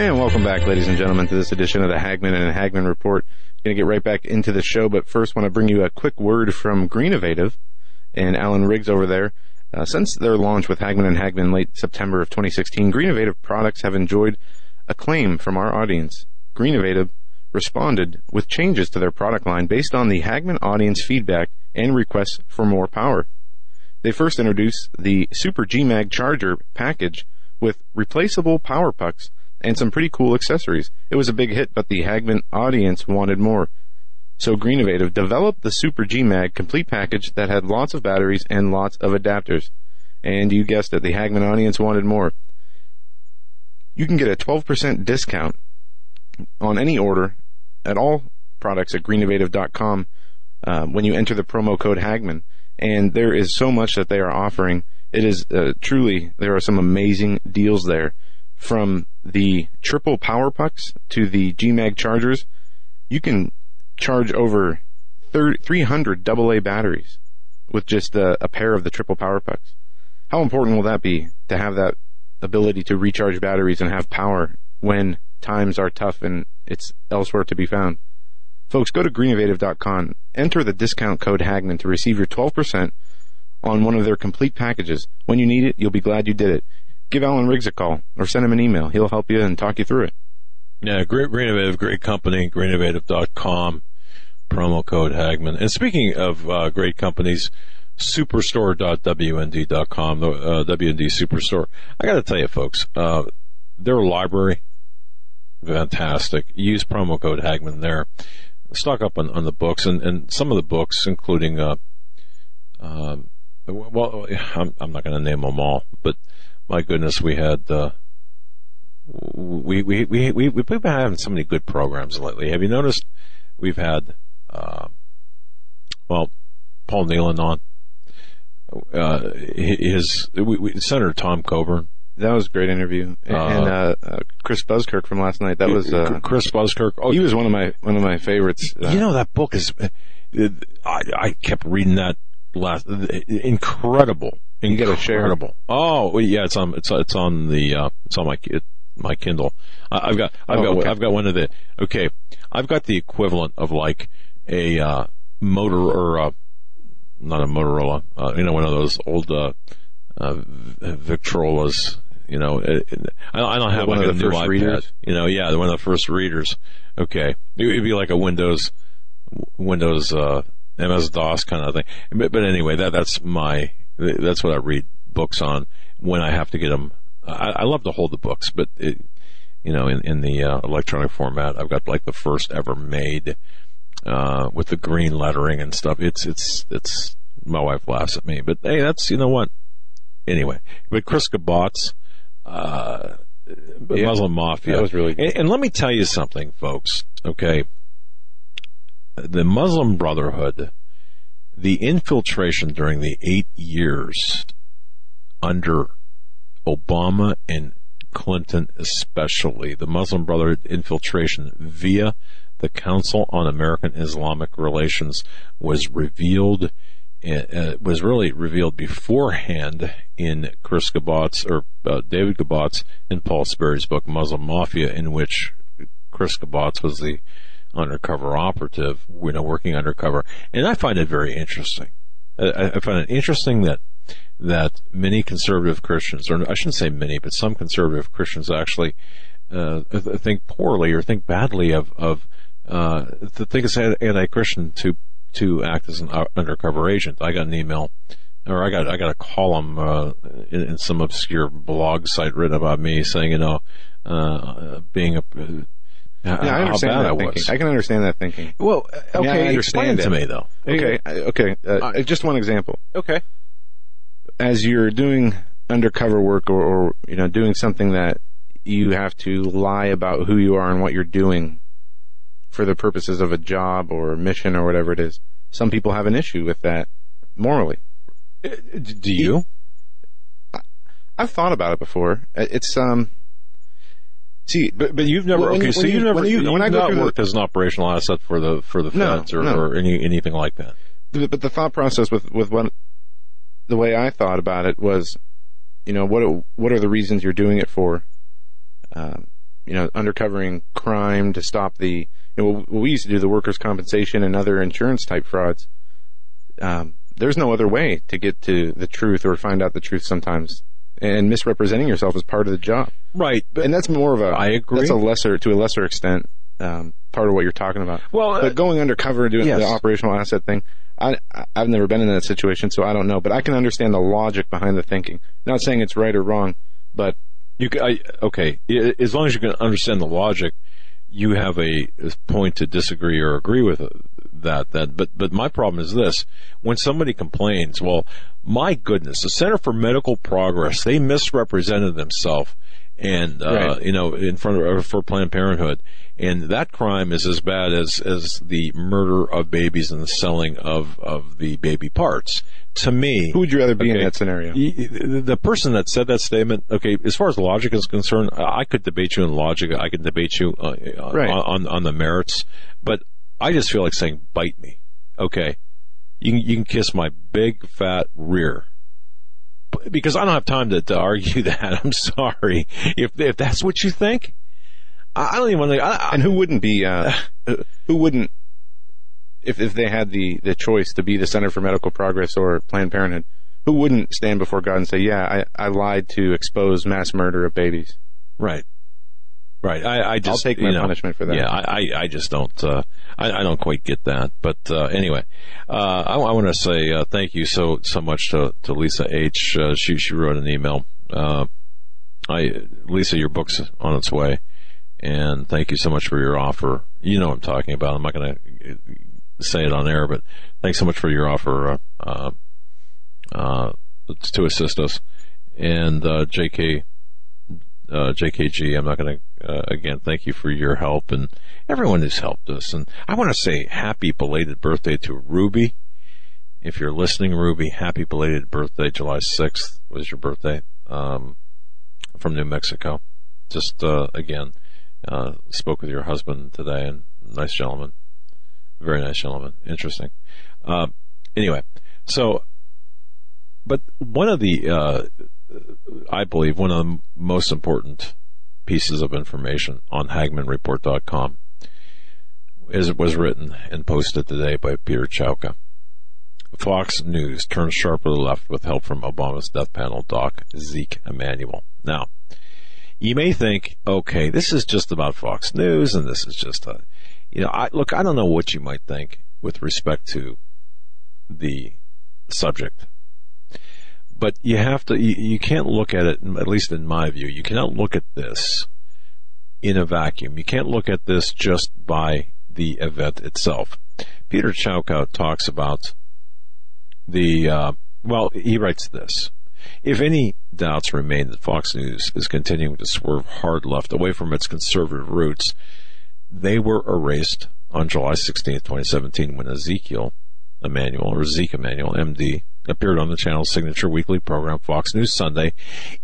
And welcome back, ladies and gentlemen, to this edition of the Hagman and Hagman Report. Going to get right back into the show, but first want to bring you a quick word from Greenovative and Alan Riggs over there. Since their launch with Hagman & Hagman late September of 2016, Greenovative products have enjoyed acclaim from our audience. Greenovative responded with changes to their product line based on the Hagman audience feedback and requests for more power. They first introduced the Super G-Mag Charger package with replaceable power pucks and some pretty cool accessories. It was a big hit, but the Hagman audience wanted more. So Greenovative developed the Super G-Mag complete package that had lots of batteries and lots of adapters. And you guessed it, the Hagman audience wanted more. You can get a 12% discount on any order at all products at greenovative.com when you enter the promo code Hagman. And there is so much that they are offering. It is truly, there are some amazing deals there. From the triple power pucks to the G-Mag chargers, you can charge over 300 AA batteries with just a pair of the triple power pucks. How important will that be to have that ability to recharge batteries and have power when times are tough and it's elsewhere to be found? Folks, go to greenovative.com, enter the discount code Hagman to receive your 12% on one of their complete packages. When you need it, you'll be glad you did it. Give Alan Riggs a call or send him an email. He'll help you and talk you through it. Yeah, Greenovative, great company, greenovative.com, promo code Hagman. And speaking of great companies, superstore.wnd.com, the WND Superstore. I got to tell you, folks, their library, fantastic. Use promo code Hagman there. Stock up on the books, and some of the books, including, well, I'm not going to name them all, but my goodness, we had we've been having so many good programs lately. Have you noticed we've had well, Paul Nehlen on Senator Tom Coburn. That was a great interview, and Chris Buskirk from last night. That was Chris Buskirk. Oh, he was one of my favorites. You know, that book is I kept reading that last incredible. You got to share. Oh, yeah, it's on my Kindle. I've got one of the I've got the equivalent of like a not a Motorola, one of those old Victrolas. I don't have one of the first iPad, readers. One of the first readers. Okay, it'd be like a Windows MS-DOS kind of thing. But anyway, that's what I read books on when I have to get them. I love to hold the books, but in the electronic format, I've got like the first ever made with the green lettering and stuff. It's my wife laughs at me, but hey, that's what. Anyway, but Chris Cabot's Muslim Mafia, that was really good. And let me tell you something, folks. Okay, the Muslim Brotherhood. The infiltration during the 8 years under Obama and Clinton especially, the Muslim Brotherhood infiltration via the Council on American-Islamic Relations was really revealed beforehand in Chris Cabot's, or David Cabot's and Paul Sperry's book, Muslim Mafia, in which Chris Cabot's was the undercover operative, working undercover. And I find it very interesting. I find it interesting that many conservative Christians, or I shouldn't say many, but some conservative Christians actually think poorly or think badly of to think it's anti-Christian to act as an undercover agent. I got an email, or I got a column in some obscure blog site written about me saying, being a I understand that thinking. I can understand that thinking. Well, okay, explain it to me, though. Okay. Just one example. Okay. As you're doing undercover work or doing something that you have to lie about who you are and what you're doing for the purposes of a job or a mission or whatever it is, some people have an issue with that morally. Do you? I've thought about it before. It's, see, but you've never. Well, okay, you, so you never. When I go not worked as an operational asset for the feds or anything like that. But the thought process with the way I thought about it was, what are the reasons you're doing it for? undercovering crime to stop the, we used to do the workers' compensation and other insurance type frauds. There's no other way to get to the truth or find out the truth sometimes. And misrepresenting yourself is part of the job. Right. But and that's more of a, I agree. That's a lesser, to a lesser extent, part of what you're talking about. Well, but going undercover and doing the operational asset thing, I've never been in that situation, so I don't know. But I can understand the logic behind the thinking. Not saying it's right or wrong, but as long as you can understand the logic, you have a point to disagree or agree with that. But my problem is this: when somebody complains, well, my goodness, the Center for Medical Progress, they misrepresented themselves, and right. In front of for Planned Parenthood, and that crime is as bad as the murder of babies and the selling of the baby parts. To me, who would you rather be in that scenario? The person that said that statement. Okay, as far as logic is concerned, I could debate you in logic. I could debate you on the merits, but I just feel like saying, "Bite me." Okay, you can kiss my big fat rear, because I don't have time to argue that. I'm sorry if that's what you think. I don't even want to. And who wouldn't be? Who wouldn't? If they had the choice to be the Center for Medical Progress or Planned Parenthood, who wouldn't stand before God and say, yeah, I lied to expose mass murder of babies? Right. Right. I'll take my punishment for that. Yeah, I just don't, I don't quite get that. But anyway, I want to say thank you so much to Lisa H. She wrote an email. Lisa, your book's on its way. And thank you so much for your offer. You know what I'm talking about. I'm not going to say it on air, but thanks so much for your offer to assist us. And JKG, I'm not going to again thank you for your help and everyone who's helped us. And I want to say happy belated birthday to Ruby. If you're listening, Ruby, happy belated birthday. July 6th was your birthday, from New Mexico. Just again, spoke with your husband today, and nice gentleman. Very nice gentleman. Interesting. Anyway, so, but one of the, I believe, one of the most important pieces of information on HagmannReport.com is it was written and posted today by Peter Chowka. Fox News turns sharply left with help from Obama's death panel doc, Zeke Emanuel. Now, you may think, okay, this is just about Fox News, and this is just a... I don't know what you might think with respect to the subject, but you have to, you can't look at it, at least in my view, you cannot look at this in a vacuum. You can't look at this just by the event itself. Peter Chowka talks about the, he writes this. If any doubts remain that Fox News is continuing to swerve hard left away from its conservative roots, they were erased on July 16, 2017, when Ezekiel Emanuel, or Zeke Emanuel, MD, appeared on the channel's signature weekly program, Fox News Sunday,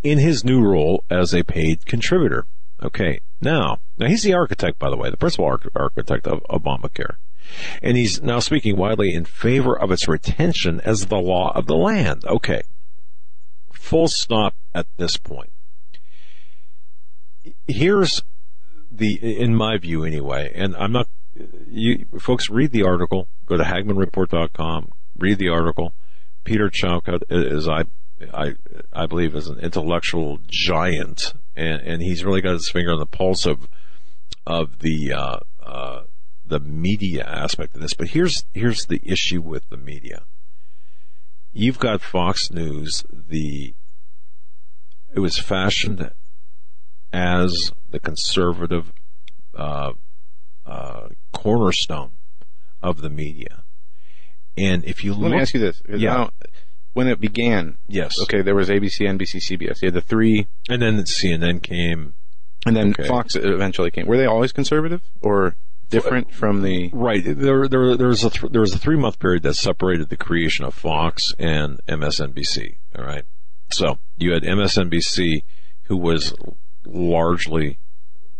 in his new role as a paid contributor. Okay, now he's the architect, by the way, the principal architect of Obamacare. And he's now speaking widely in favor of its retention as the law of the land. Okay, full stop at this point. Here's... in my view anyway, and I'm not, you folks read the article, go to HagmannReport.com, read the article. Peter Chowka is, I believe, is an intellectual giant, and he's really got his finger on the pulse of the media aspect of this. But here's the issue with the media. You've got Fox News, it was fashioned as the conservative cornerstone of the media. And if you look... Let me ask you this. Yeah. Now, when it began... Yes. Okay, there was ABC, NBC, CBS. You had the three... And then CNN came... And then Fox eventually came. Were they always conservative? Or different from the... Right. There was a 3-month period that separated the creation of Fox and MSNBC. All right? So, you had MSNBC, who was... largely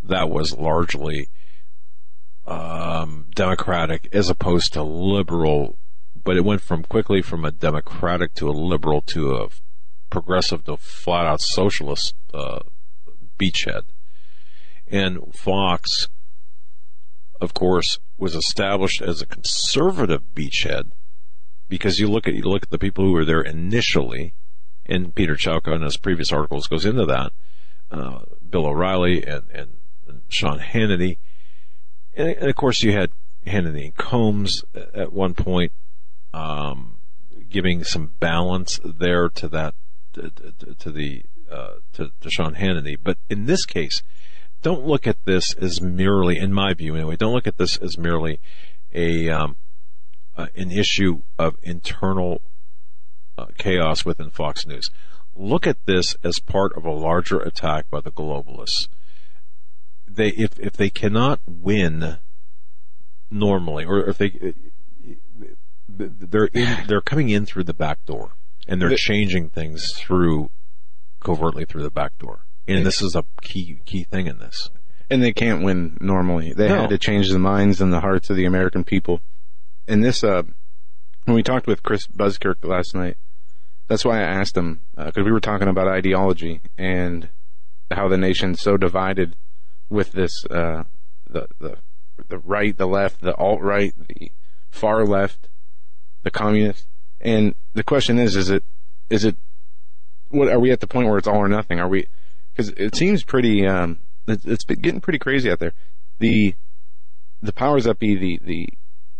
Democratic as opposed to liberal, but it went quickly from a Democratic to a liberal to a progressive to flat out socialist beachhead. And Fox, of course, was established as a conservative beachhead, because you look at the people who were there initially, and Peter Chowka in his previous articles goes into that, Bill O'Reilly and Sean Hannity, and of course you had Hannity and Combs at one point, giving some balance there to that, to Sean Hannity. But in this case, don't look at this as merely, in my view anyway, don't look at this as merely an issue of internal chaos within Fox News. Look at this as part of a larger attack by the globalists. They, if they cannot win normally, or if they're coming in through the back door, and they're changing things covertly through the back door. And this is a key thing in this. And they can't win normally. They had to change the minds and the hearts of the American people. And this, when we talked with Chris Buskirk last night, that's why I asked him, because we were talking about ideology and how the nation's so divided with this, the right, the left, the alt-right, the far left, the communists. And the question is it, what are we at the point where it's all or nothing? Are we? Because it seems pretty, it's been getting pretty crazy out there. The powers that be, the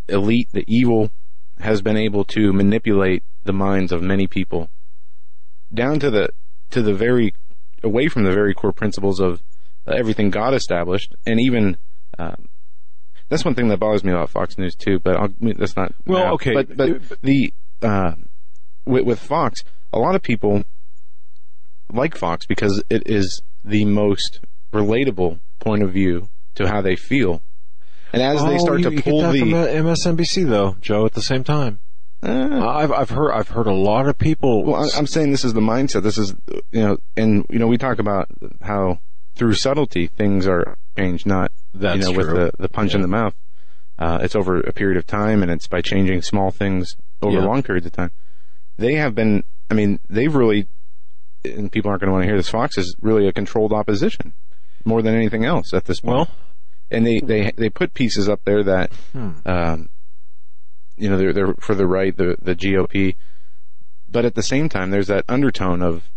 elite, the evil, has been able to manipulate the minds of many people down to the very, away from the very core principles of everything God established, and even, that's one thing that bothers me about Fox News too. But that's not well. Okay, but the with Fox, a lot of people like Fox because it is the most relatable point of view to how they feel. And as they start to pull the MSNBC though, Joe, at the same time, I've heard a lot of people. Well, I'm saying this is the mindset. This is we talk about how through subtlety things are changed, not with the punch in the mouth. It's over a period of time, and it's by changing small things over long periods of time. They have been. I mean, they've really. And people aren't going to want to hear this. Fox is really a controlled opposition more than anything else at this point. Well, and they put pieces up there that, they're for the right, the GOP. But at the same time, there's that undertone of.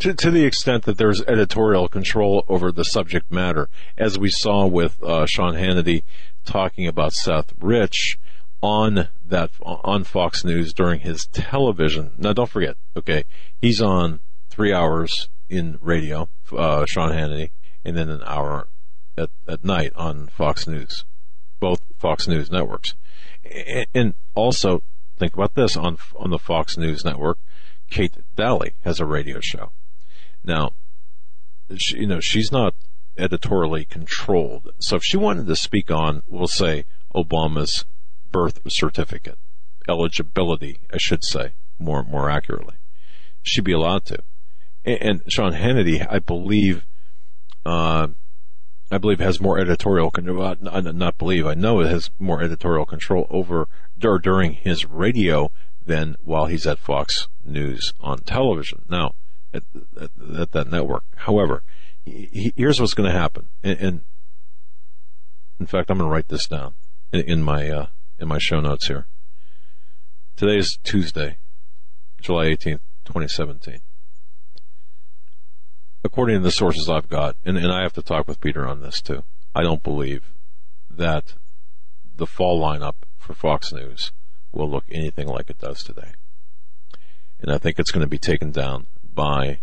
To the extent that there's editorial control over the subject matter, as we saw with Sean Hannity talking about Seth Rich on Fox News during his television. Now, don't forget, okay, he's on 3 hours in radio, Sean Hannity, and then an hour at night on Fox News, both Fox News networks. And also, think about this, on the Fox News network, Kate Daly has a radio show. Now, she's not editorially controlled. So if she wanted to speak on, we'll say, Obama's birth certificate, eligibility, I should say, more accurately, she'd be allowed to. And Sean Hannity, I believe has more editorial control. I know it has more editorial control over during his radio than while he's at Fox News on television. Now, at that network. However, here's what's going to happen. And in fact, I'm going to write this down in my show notes here. Today is Tuesday, July 18th, 2017. According to the sources I've got, and I have to talk with Peter on this too, I don't believe that the fall lineup for Fox News will look anything like it does today. And I think it's going to be taken down by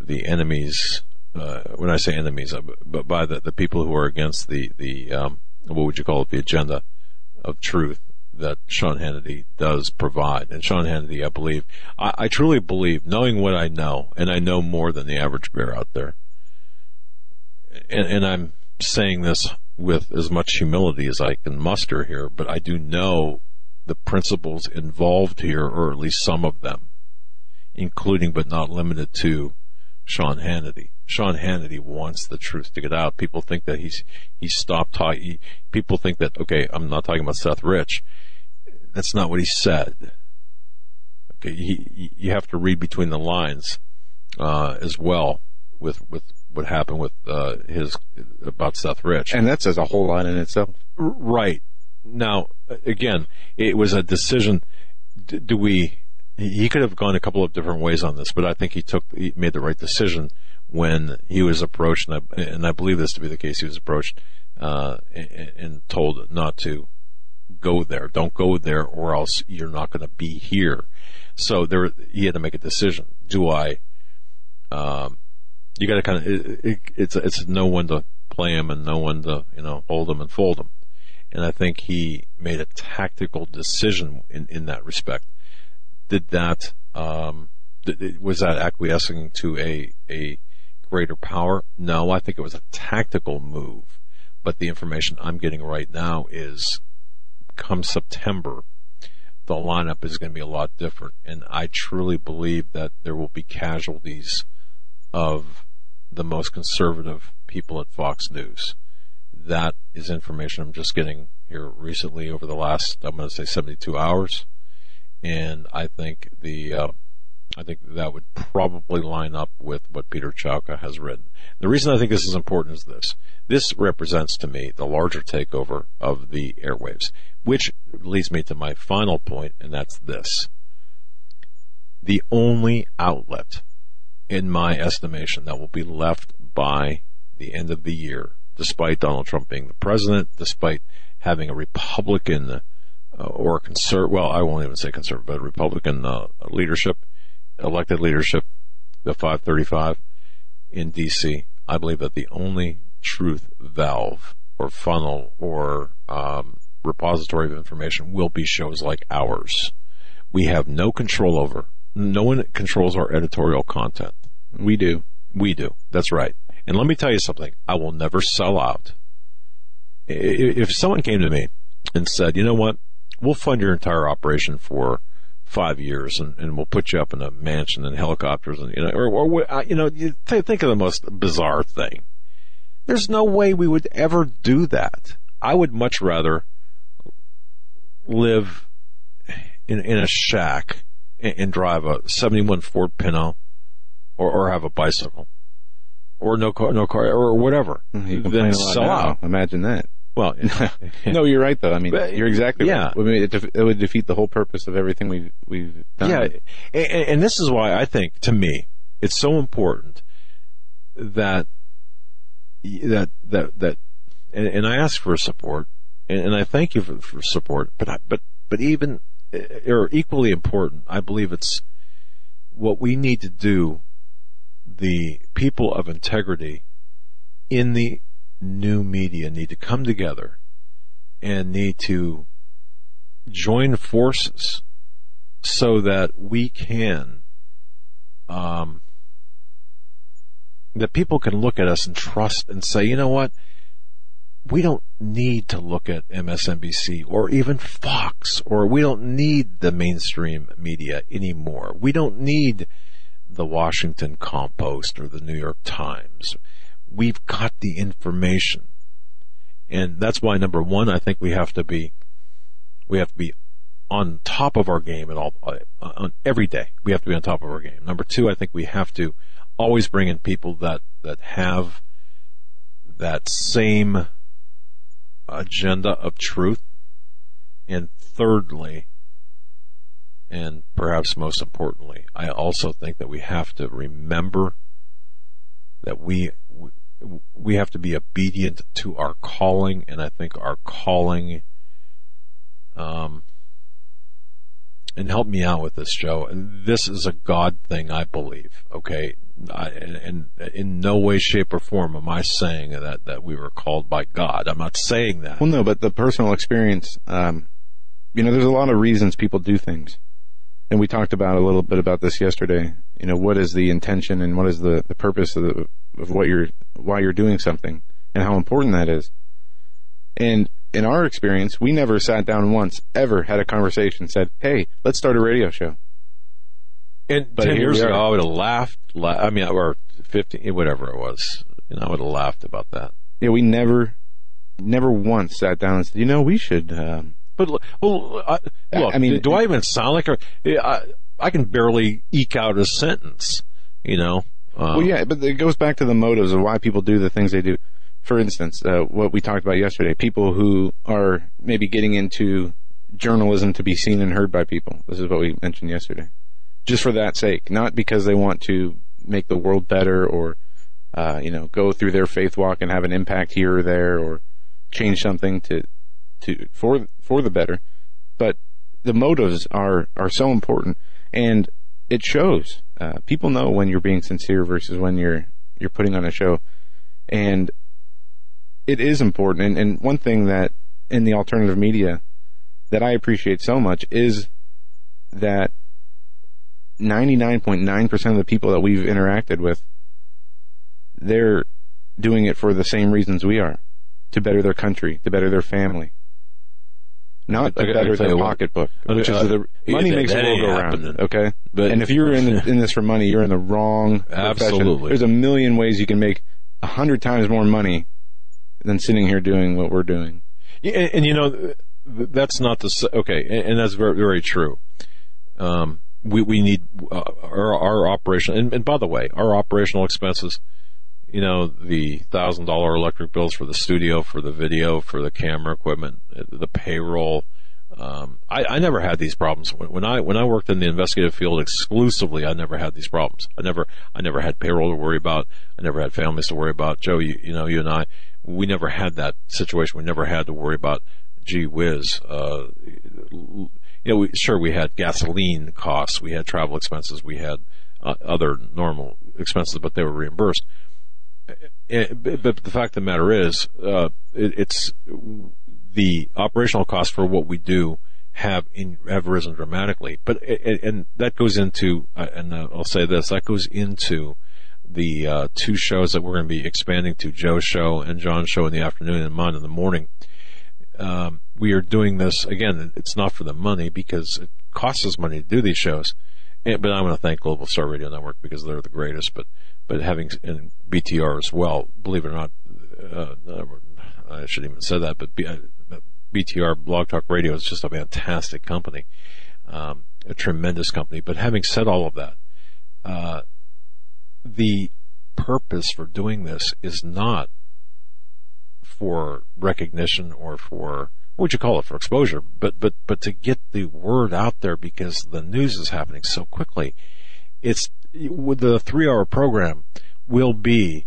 the enemies, when I say enemies, but by the people who are against the what would you call it, the agenda of truth that Sean Hannity does provide. And Sean Hannity, I believe, I truly believe, knowing what I know, and I know more than the average bear out there, and I'm saying this with as much humility as I can muster here, but I do know the principles involved here, or at least some of them, including but not limited to Sean Hannity. Sean Hannity wants the truth to get out. People think that he's stopped talking. People think that, okay, I'm not talking about Seth Rich. That's not what he said. Okay, you have to read between the lines as well with what happened with about Seth Rich. And that says a whole lot in itself. Right. Now, again, it was a decision. He could have gone a couple of different ways on this, but I think he made the right decision when he was approached, and I believe this to be the case. He was approached and told not to go there. Don't go there, or else you're not going to be here. So he had to make a decision. Do I? You got to kind of it's no one to play him and no one to hold him and fold him. And I think he made a tactical decision in that respect. Did that, was that acquiescing to a greater power? No, I think it was a tactical move. But the information I'm getting right now is, come September, the lineup is going to be a lot different. And I truly believe that there will be casualties of the most conservative people at Fox News. That is information I'm just getting here recently over the last, I'm going to say 72 hours. And I think that would probably line up with what Peter Chowka has written. The reason I think this is important is this. This represents to me the larger takeover of the airwaves, which leads me to my final point, and that's this. The only outlet, in my estimation, that will be left by the end of the year, despite Donald Trump being the president, despite having a Republican or conservative, well, I won't even say conservative, but Republican leadership, elected leadership, the 535 in D.C., I believe that the only truth valve or funnel or repository of information will be shows like ours. We have no control over, no one controls our editorial content. We do. That's right. And let me tell you something, I will never sell out. If someone came to me and said, you know what, we'll fund your entire operation for 5 years, and we'll put you up in a mansion and helicopters, and you think of the most bizarre thing. There's no way we would ever do that. I would much rather live in a shack and drive a 71 Ford Pinto, or have a bicycle, or no car, or whatever, than sell out. Imagine that. Well, no, you're right though. I mean, you're exactly right. I mean, it would defeat the whole purpose of everything we've done. Yeah, and this is why I think, to me, it's so important that and I ask for support, and I thank you for support. But even or equally important, I believe it's what we need to do. The people of integrity in the new media need to come together and need to join forces so that we can, that people can look at us and trust and say, you know what, we don't need to look at MSNBC or even Fox, or we don't need the mainstream media anymore. We don't need the Washington Compost or the New York Times. We've got the information, and that's why, number one, I think we have to be on top of our game on every day. We have to be on top of our game. Number two, I think we have to always bring in people that have that same agenda of truth. And thirdly, and perhaps most importantly, I also think that we have to remember that we have to be obedient to our calling, and I think our calling, and help me out with this, Joe, this is a God thing, I believe, okay? And in no way, shape, or form am I saying that we were called by God. I'm not saying that. Well, no, but the personal experience, there's a lot of reasons people do things. And we talked about a little bit about this yesterday. What is the intention and what is the purpose of what why you're doing something, and how important that is. And in our experience, we never sat down once, ever had a conversation, said, hey, let's start a radio show. And but 10 years ago, I would have laughed. I mean, or 15, whatever it was. I would have laughed about that. Yeah, we never once sat down and said, we should... But well, look, I mean, do I even sound like I can barely eke out a sentence? Well, yeah, but it goes back to the motives of why people do the things they do. For instance, what we talked about yesterday, people who are maybe getting into journalism to be seen and heard by people. This is what we mentioned yesterday. Just for that sake, not because they want to make the world better or, you know, go through their faith walk and have an impact here or there or change something for the better. But the motives are so important, and it shows. People know when you're being sincere versus when you're putting on a show. And it is important. And one thing that in the alternative media that I appreciate so much is that 99.9% of the people that we've interacted with, they're doing it for the same reasons we are, to better their country, to better their family, not to better their pocketbook. Which is the money makes the world go round. Okay, but, and if you're in this for money, you're in the wrong profession. There's a million ways you can make 100 times more money than sitting here doing what we're doing. Yeah, and you know, that's not the okay, and that's very, very true. We need our operational, and by the way, our operational expenses. You know, the $1,000 electric bills for the studio, for the video, for the camera equipment, the payroll. I never had these problems when I worked in the investigative field exclusively. I never had these problems. I never had payroll to worry about. I never had families to worry about. Joe, you and I, we never had that situation. We never had to worry about, gee whiz, we had gasoline costs, we had travel expenses, we had other normal expenses, but they were reimbursed. But the fact of the matter is, it's the operational costs for what we do have risen dramatically. But and that goes into, and I'll say this, that goes into the two shows that we're going to be expanding to, Joe's show and John's show in the afternoon and mine in the morning. We are doing this again. It's not for the money, because it costs us money to do these shows. But I want to thank Global Star Radio Network, because they're the greatest. But having, and BTR as well, believe it or not, I shouldn't even say that. But BTR, Blog Talk Radio, is just a fantastic company, a tremendous company. But having said all of that, the purpose for doing this is not for recognition or for, what would you call it, for exposure, but to get the word out there, because the news is happening so quickly. It's with the 3-hour program will be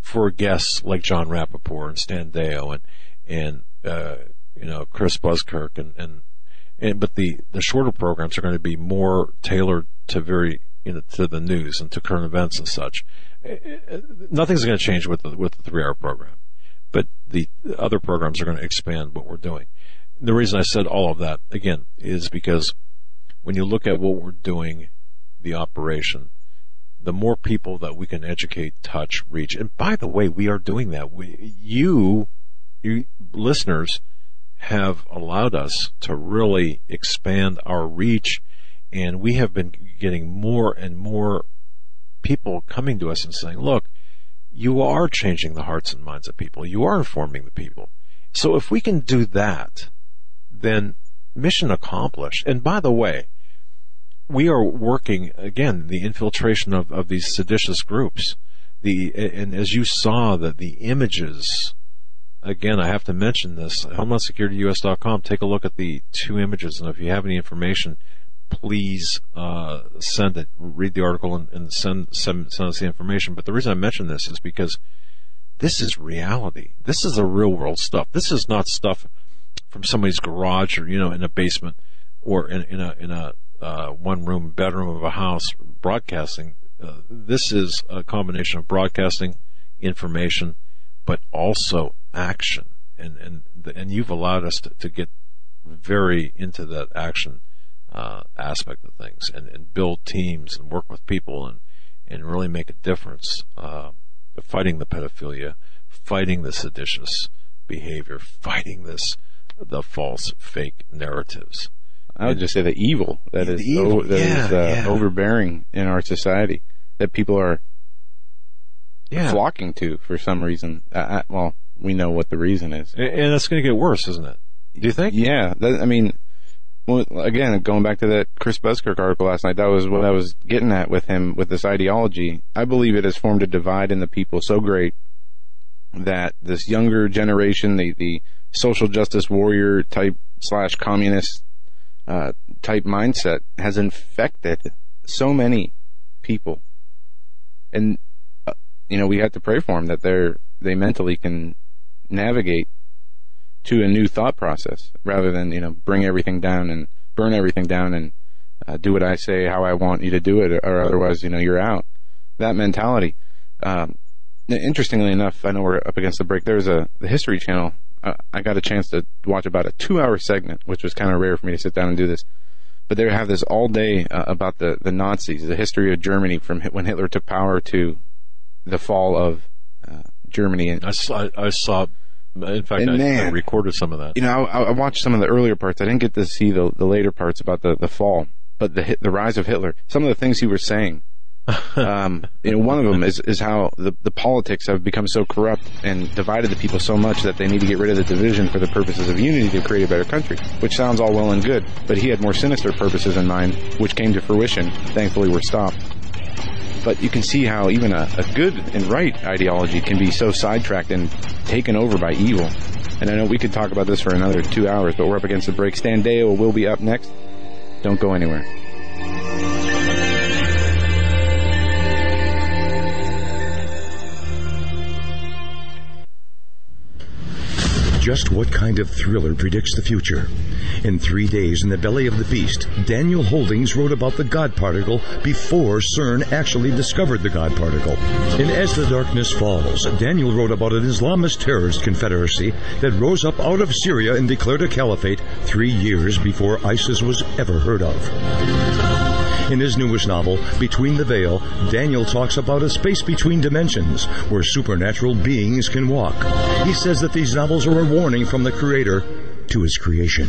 for guests like Jon Rappoport and Stan Deyo and Chris Buskirk and but the shorter programs are going to be more tailored to to the news and to current events and such. Nothing's going to change with the 3-hour program. But the other programs are going to expand what we're doing. The reason I said all of that, again, is because when you look at what we're doing, the operation, the more people that we can educate, touch, reach. And by the way, we are doing that. You listeners have allowed us to really expand our reach, and we have been getting more and more people coming to us and saying, look, you are changing the hearts and minds of people. You are informing the people. So if we can do that, then mission accomplished. And by the way, we are working, again, the infiltration of these seditious groups. And as you saw, the images, again, I have to mention this, HomelandSecurityUS.com, take a look at the 2 images, and if you have any information, please send it. Read the article and send us the information. But the reason I mention this is because this is reality. This is the real world stuff. This is not stuff from somebody's garage or in a basement or in a one room bedroom of a house broadcasting. This is a combination of broadcasting, information, but also action. And you've allowed us to get very into that action aspect of things, and build teams and work with people and really make a difference, fighting the pedophilia, fighting the seditious behavior, fighting the false, fake narratives. I would just say the evil that is overbearing in our society that people are flocking to for some reason. Well, we know what the reason is, and that's going to get worse, isn't it? Do you think? Yeah, I mean. Well, again, going back to that Chris Buskirk article last night, that was what I was getting at with him, with this ideology. I believe it has formed a divide in the people so great that this younger generation, the social justice warrior type / communist type mindset has infected so many people. And, you know, we have to pray for them that they mentally can navigate to a new thought process rather than, you know, bring everything down and burn everything down and do what I say, how I want you to do it, or otherwise, you know, you're out. That mentality. Interestingly enough, I know we're up against the break. There's the History Channel. I got a chance to watch about a 2-hour segment, which was kind of rare for me to sit down and do this. But they have this all day about the Nazis, the history of Germany from when Hitler took power to the fall of Germany. And I saw. In fact, I recorded some of that. You know, I watched some of the earlier parts. I didn't get to see the later parts about the fall, but the rise of Hitler. Some of the things he was saying. You know, one of them is how the politics have become so corrupt and divided the people so much that they need to get rid of the division for the purposes of unity to create a better country, which sounds all well and good, but he had more sinister purposes in mind, which came to fruition. Thankfully, we're stopped. But you can see how even a good and right ideology can be so sidetracked and taken over by evil. And I know we could talk about this for another 2 hours, but we're up against the break. Stan Deyo will be up next. Don't go anywhere. Just what kind of thriller predicts the future? In 3 days in the belly of the beast, Daniel Holdings wrote about the God particle before CERN actually discovered the God particle. In As the Darkness Falls, Daniel wrote about an Islamist terrorist confederacy that rose up out of Syria and declared a caliphate 3 years before ISIS was ever heard of. In his newest novel, Between the Veil, Daniel talks about a space between dimensions where supernatural beings can walk. He says that these novels are a warning from the Creator to his creation.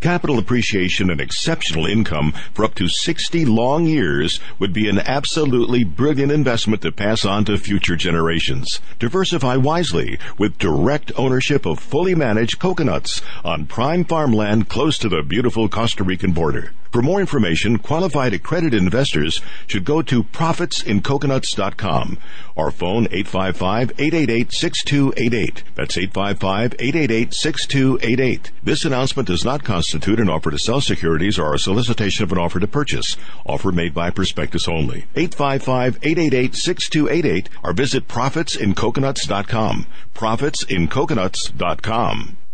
Capital appreciation and exceptional income for up to 60 long years would be an absolutely brilliant investment to pass on to future generations. Diversify wisely with direct ownership of fully managed coconuts on prime farmland close to the beautiful Costa Rican border. For more information, qualified accredited investors should go to profitsincoconuts.com or phone 855-888-6288. That's 855-888-6288. This announcement does not constitute an offer to sell securities or a solicitation of an offer to purchase. Offer made by prospectus only. 855-888-6288 or visit profitsincoconuts.com. profitsincoconuts.com.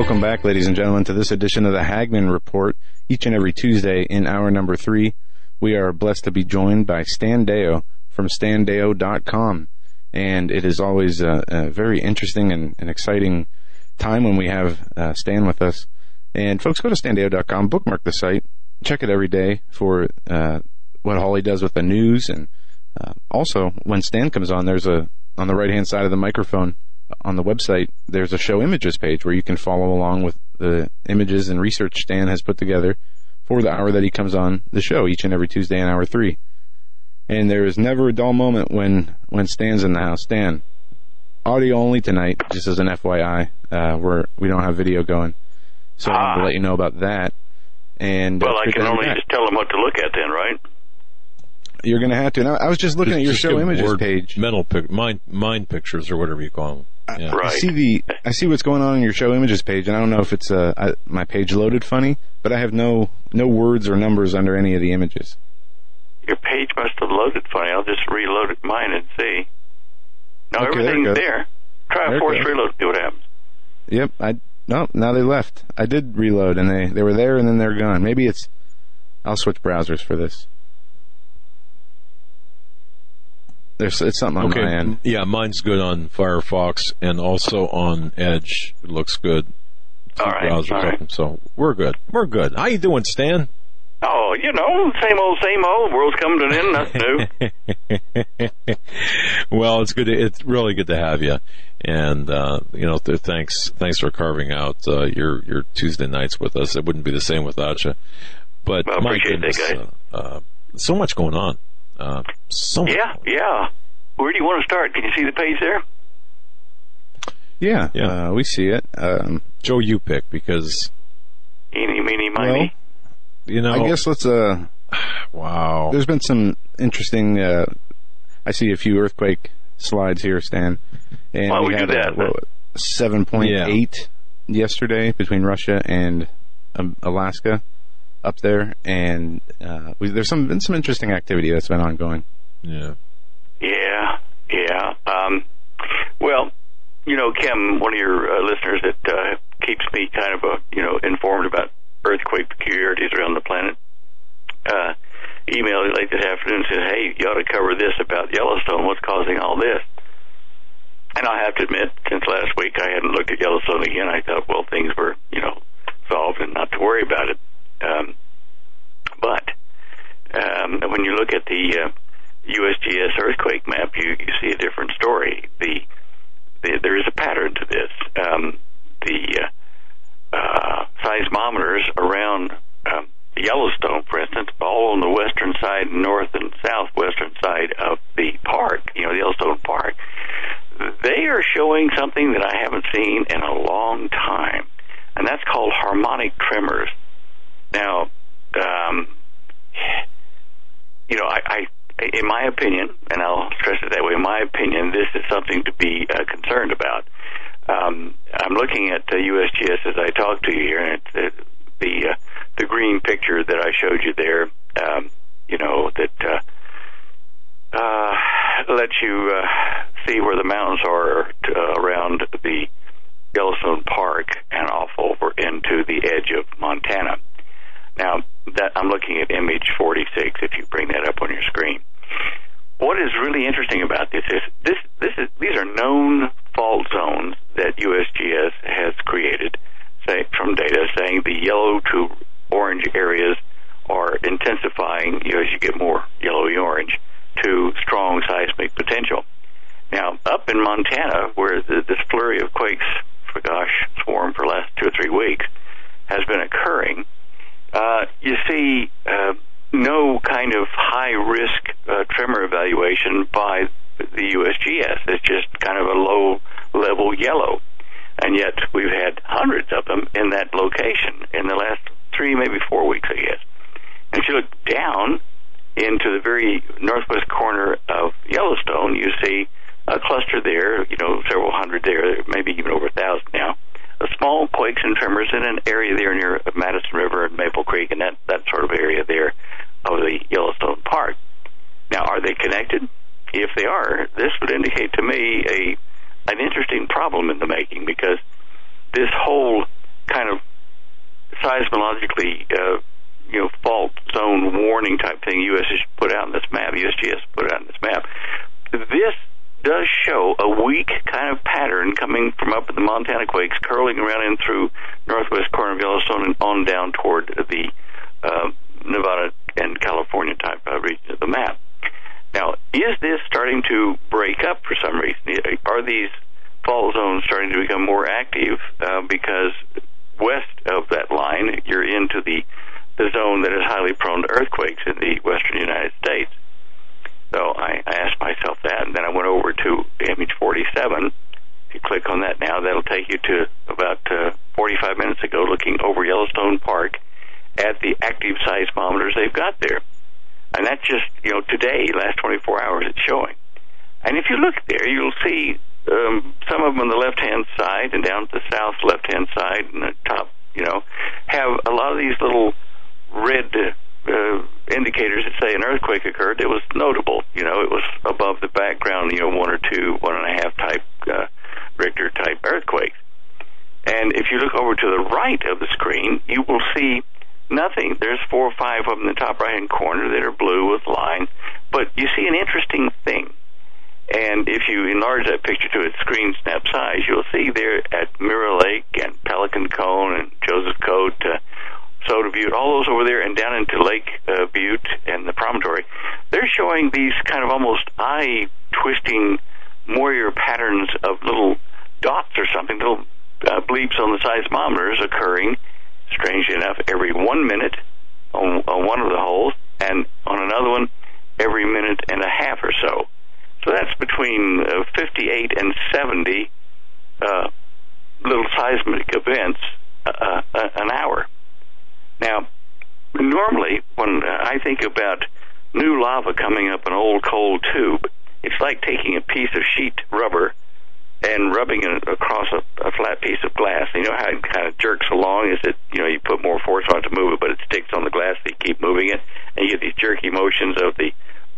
Welcome back, ladies and gentlemen, to this edition of the Hagmann Report. Each and every Tuesday in hour number 3, we are blessed to be joined by Stan Deyo from standeyo.com. And it is always a very interesting and exciting time when we have Stan with us. And folks, go to standeyo.com, bookmark the site, check it every day for what Holly does with the news. And also, when Stan comes on, there's on the right-hand side of the microphone on the website, there's a show images page where you can follow along with the images and research Stan has put together for the hour that he comes on the show each and every Tuesday in hour 3. And there is never a dull moment when Stan's in the house. Stan, audio only tonight, just as an FYI. We don't have video going. So I wanted to let you know about that. And well, I can only just tell them what to look at then, right? You're going to have to. And I was just looking at your show images page. Mind pictures or whatever you call them. Yeah. Right. I see what's going on your show images page, and I don't know if it's my page loaded funny, but I have no words or numbers under any of the images. Your page must have loaded funny. I'll just reload mine and see. No, okay, everything's there. Try a force reload, see what happens. Yep. Now they left. I did reload, and they were there, and then they're gone. Maybe it's... I'll switch browsers for this. It's something on my end. Yeah, mine's good on Firefox, and also on Edge. It looks good. All right. So we're good. How you doing, Stan? Oh, you know, same old. World's coming to an end. Nothing new. Well, it's good. It's really good to have you, and thanks for carving out your Tuesday nights with us. It wouldn't be the same without you. But well, my goodness, so much going on. Yeah. Where do you want to start? Can you see the page there? Yeah. We see it. Joe, you pick because. Eeny, meeny, miny. You know, I guess let's. Wow. There's been some interesting. I see a few earthquake slides here, Stan. And we had 7.8 yesterday between Russia and Alaska up there, and there's been some interesting activity that's been ongoing. Yeah. Well, you know, Kim, one of your listeners that keeps me kind of informed about earthquake peculiarities around the planet, emailed late this afternoon and said, hey, you ought to cover this about Yellowstone, what's causing all this. And I have to admit, since last week I hadn't looked at Yellowstone again. I thought, well, things were, solved and not to worry about it. But when you look at the USGS earthquake map, you see a different story. There is a pattern to this. The seismometers around Yellowstone, for instance, all on the western side, north and southwestern side of the park, the Yellowstone Park, they are showing something that I haven't seen in a long time, and that's called harmonic tremors. Now, I in my opinion, and I'll stress it that way, in my opinion, this is something to be concerned about. I'm looking at the USGS as I talk to you here, and the green picture that I showed you there, that lets you see where the mountains are around the Yellowstone Park and off over into the edge of Montana. Now, that I'm looking at image 46, if you bring that up on your screen. What is really interesting about this is these are known fault zones that USGS has created from data saying the yellow to orange areas are intensifying as you get more yellowy-orange to strong seismic potential. Now, up in Montana, where this flurry of quakes, swarmed for the last 2 or 3 weeks, has been occurring, you see no kind of high-risk tremor evaluation by the USGS. It's just kind of a low-level yellow. And yet we've had hundreds of them in that location in the last 3, maybe 4 weeks, I guess. And if you look down into the very northwest corner of Yellowstone, you see a cluster there, several hundred there, maybe even over 1,000 now. Small quakes and tremors in an area there near Madison River and Maple Creek and that sort of area there of the Yellowstone Park. Now, are they connected? If they are, this would indicate to me an interesting problem in the making, because this whole kind of seismologically fault zone warning type thing USGS put out in this map. This does show a weak kind of pattern coming from up in the Montana Quakes, curling around in through northwest corner of Yellowstone and on down toward the Nevada and California type region of the map. Now, is this starting to break up for some reason? Are these fault zones starting to become more active because west of that line, you're into the zone that is highly prone to earthquakes in the western United States? So I asked myself that, and then I went over to image 47. If you click on that now, that'll take you to about 45 minutes ago, looking over Yellowstone Park at the active seismometers they've got there. And that's just, today, last 24 hours, it's showing. And if you look there, you'll see some of them on the left-hand side and down to the south left-hand side and the top, have a lot of these little red indicators that say an earthquake occurred. It was notable. It was above the background, 1 or 2, 1.5 type Richter type earthquakes. And if you look over to the right of the screen, you will see nothing. There's 4 or 5 of them in the top right-hand corner that are blue with lines. But you see an interesting thing. And if you enlarge that picture to its screen snap size, you'll see there at Mirror Lake and Pelican Cone and Joseph Cote, Soda Butte, all those over there and down into Lake Butte and the promontory, they're showing these kind of almost eye-twisting Moyer patterns of little dots or something, little bleeps on the seismometers occurring, strangely enough, every 1 minute on one of the holes and on another one every 1.5 minutes or so. So that's between 58 and 70 little seismic events an hour. Now, normally when I think about new lava coming up an old cold tube, it's like taking a piece of sheet rubber and rubbing it across a flat piece of glass. You know how it kind of jerks along? You put more force on it to move it, but it sticks on the glass, so you keep moving it, and you get these jerky motions of the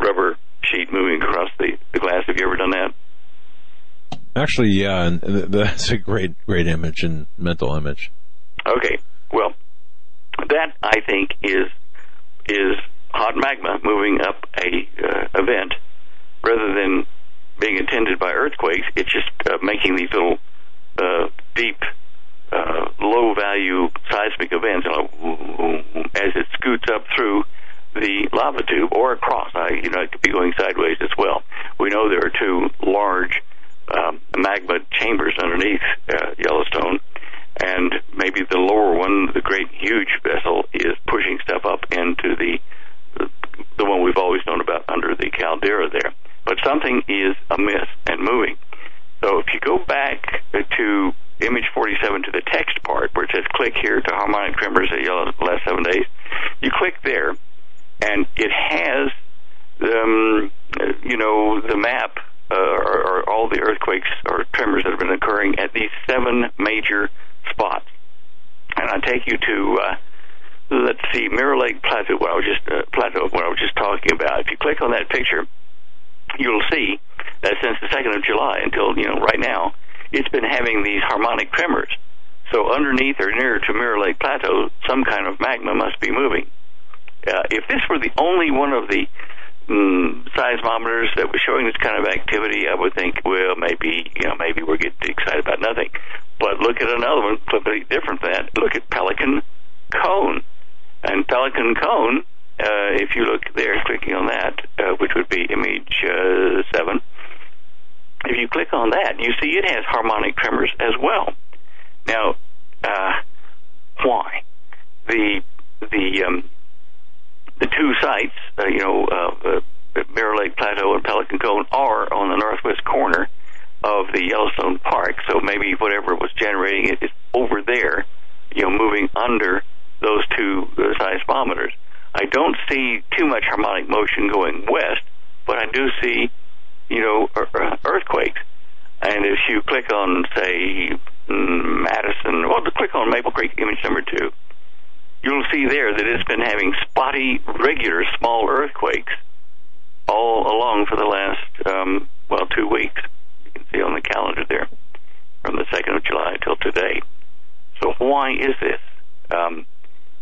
rubber sheet moving across the glass. Have you ever done that? Actually, yeah, and that's a great image and mental image. Okay, well, that, I think, is hot magma moving up a event rather than being attended by earthquakes. It's just making these little deep, low-value seismic events as it scoots up through the lava tube or across. It could be going sideways as well. We know there are 2 large magma chambers underneath Yellowstone, and maybe the lower one, the great huge vessel, is pushing stuff up into the one we've always known about under the caldera there. But something is amiss and moving. So if you go back to image 47 to the text part where it says click here to harmonic tremors at Yellowstone last 7 days, you click there, and it has the map or all the earthquakes or tremors that have been occurring at these 7 major spots. And I take you to Mirror Lake Plateau, what I was just talking about. If you click on that picture, you'll see that since the 2nd of July until right now, it's been having these harmonic tremors. So underneath or near to Mirror Lake Plateau, some kind of magma must be moving. If this were the only one of the seismometers that was showing this kind of activity, I would think, well, maybe we're getting excited about nothing. But look at another one, completely different than that. Look at Pelican Cone. And Pelican Cone, if you look there, clicking on that, which would be image 7, if you click on that, you see it has harmonic tremors as well. Now, why? The 2 sites, Mirror Lake Plateau and Pelican Cone, are on the northwest corner of the Yellowstone Park. So maybe whatever was generating it is over there, moving under those 2 seismometers. I don't see too much harmonic motion going west, but I do see, earthquakes. And if you click on, say, click on Maple Creek, image number 2. You'll see there that it's been having spotty, regular, small earthquakes all along for the last, 2 weeks. You can see on the calendar there from the 2nd of July till today. So why is this?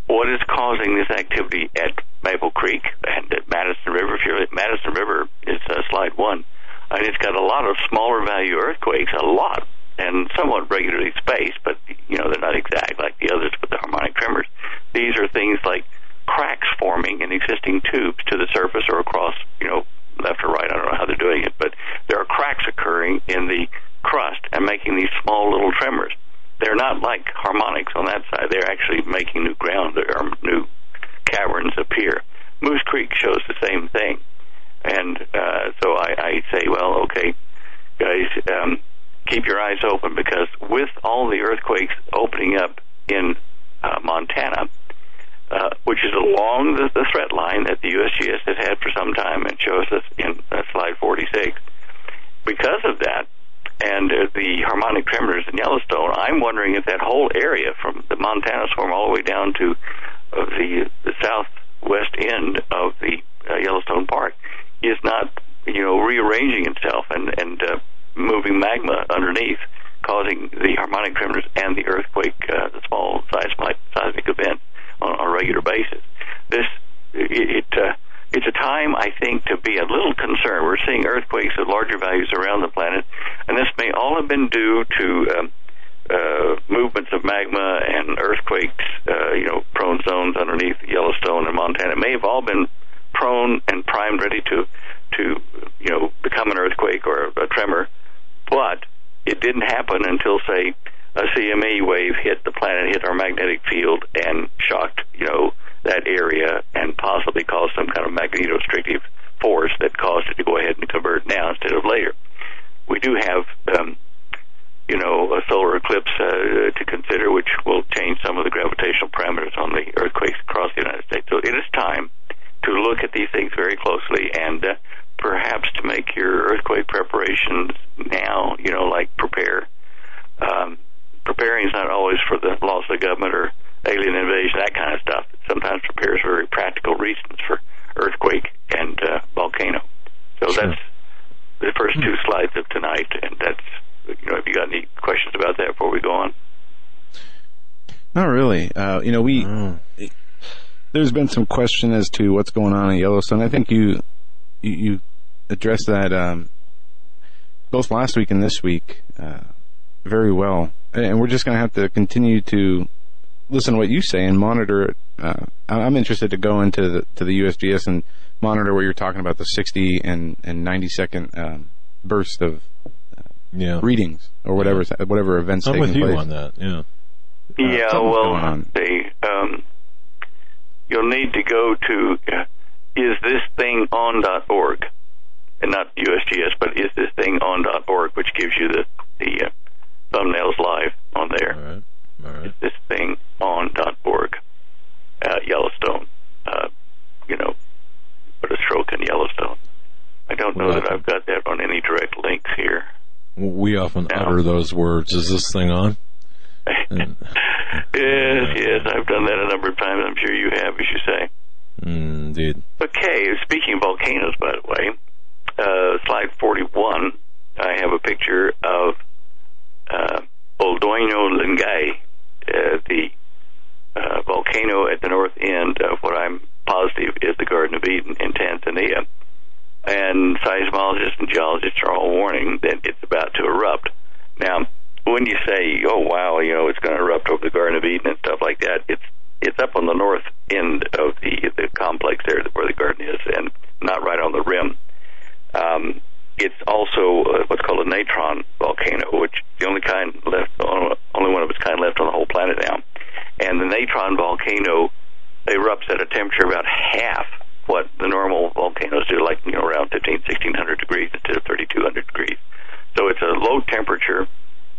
What is causing this activity at Maple Creek and at Madison River? If you're at Madison River, it's slide one. And it's got a lot of smaller value earthquakes, a lot, and somewhat regularly spaced, but, you know, they're not exact like the others with the harmonic tremors. These are things like cracks forming in existing tubes to the surface or across, you know, left or right. I don't know how they're doing it, but there are cracks occurring in the crust and making these small little tremors. They're not like harmonics on that side. They're actually making new ground or new caverns appear. Moose Creek shows the same thing. And so I say, well, okay, guys, keep your eyes open, because with all the earthquakes opening up in Montana, which is along the threat line that the USGS has had for some time and shows us in slide 46, because of that, and the harmonic tremors in Yellowstone, I'm wondering if that whole area from the Montana Swarm all the way down to the southwest end of the Yellowstone Park is not, you know, rearranging itself and moving magma underneath, causing the harmonic tremors and the earthquake, the small seismic event on a regular basis. It's a time, I think, to be a little concerned. We're seeing earthquakes of larger values around the planet, and this may all have been due to movements of magma and earthquakes, you know, prone zones underneath Yellowstone and Montana. It may have all been prone and primed, ready to you know, become an earthquake or a tremor, but it didn't happen until, say, a CME wave hit the planet, hit our magnetic field, and shocked, you know, that area and possibly caused some kind of magnetostrictive force that caused it to go ahead and convert now instead of later. We do have, you know, a solar eclipse to consider, which will change some of the gravitational parameters on the earthquakes across the United States. So it is time to look at these things very closely and perhaps to make your earthquake preparations now, you know, like prepare. Preparing is not always for the loss of the government or alien invasion, that kind of stuff. Sometimes prepares very practical reasons for earthquake and volcano. So sure. That's the first two slides of tonight, and that's, you know, if you got any questions about that before we go on? Not really. You know, there's been some question as to what's going on in Yellowstone. I think you addressed that both last week and this week very well, and we're just going to have to continue to listen to what you say and monitor it. I'm interested to go into the USGS and monitor what you're talking about, the 60 and 90-second burst of readings or whatever events I'm taking place. I'm with you on that, you'll need to go to isthisthingon.org, and not USGS, but isthisthingon.org, which gives you the thumbnails live on there. All right. isthisthingon.org, Yellowstone. You know, put a stroke in Yellowstone. I don't know that I've got that on any direct links here. We often utter those words. Is this thing on? Yes, I've done that a number of times. I'm sure you have, as you say. Indeed. Okay, speaking of volcanoes, by the way, slide 41, I have a picture of Oldoño Lingay, the volcano at the north end of what I'm positive is the Garden of Eden in Tanzania. And seismologists and geologists are all warning that it's about to erupt. Now, when you say, oh, wow, you know, it's going to erupt over the Garden of Eden and stuff like that, it's up on the north end of the complex there where the garden is, and not right on the rim. It's also what's called a natron volcano, which is the only kind left, only one of its kind left on the whole planet now. And the natron volcano erupts at a temperature about half what the normal volcanoes do, like, you know, around 1,600 degrees instead of 3,200 degrees. So it's a low temperature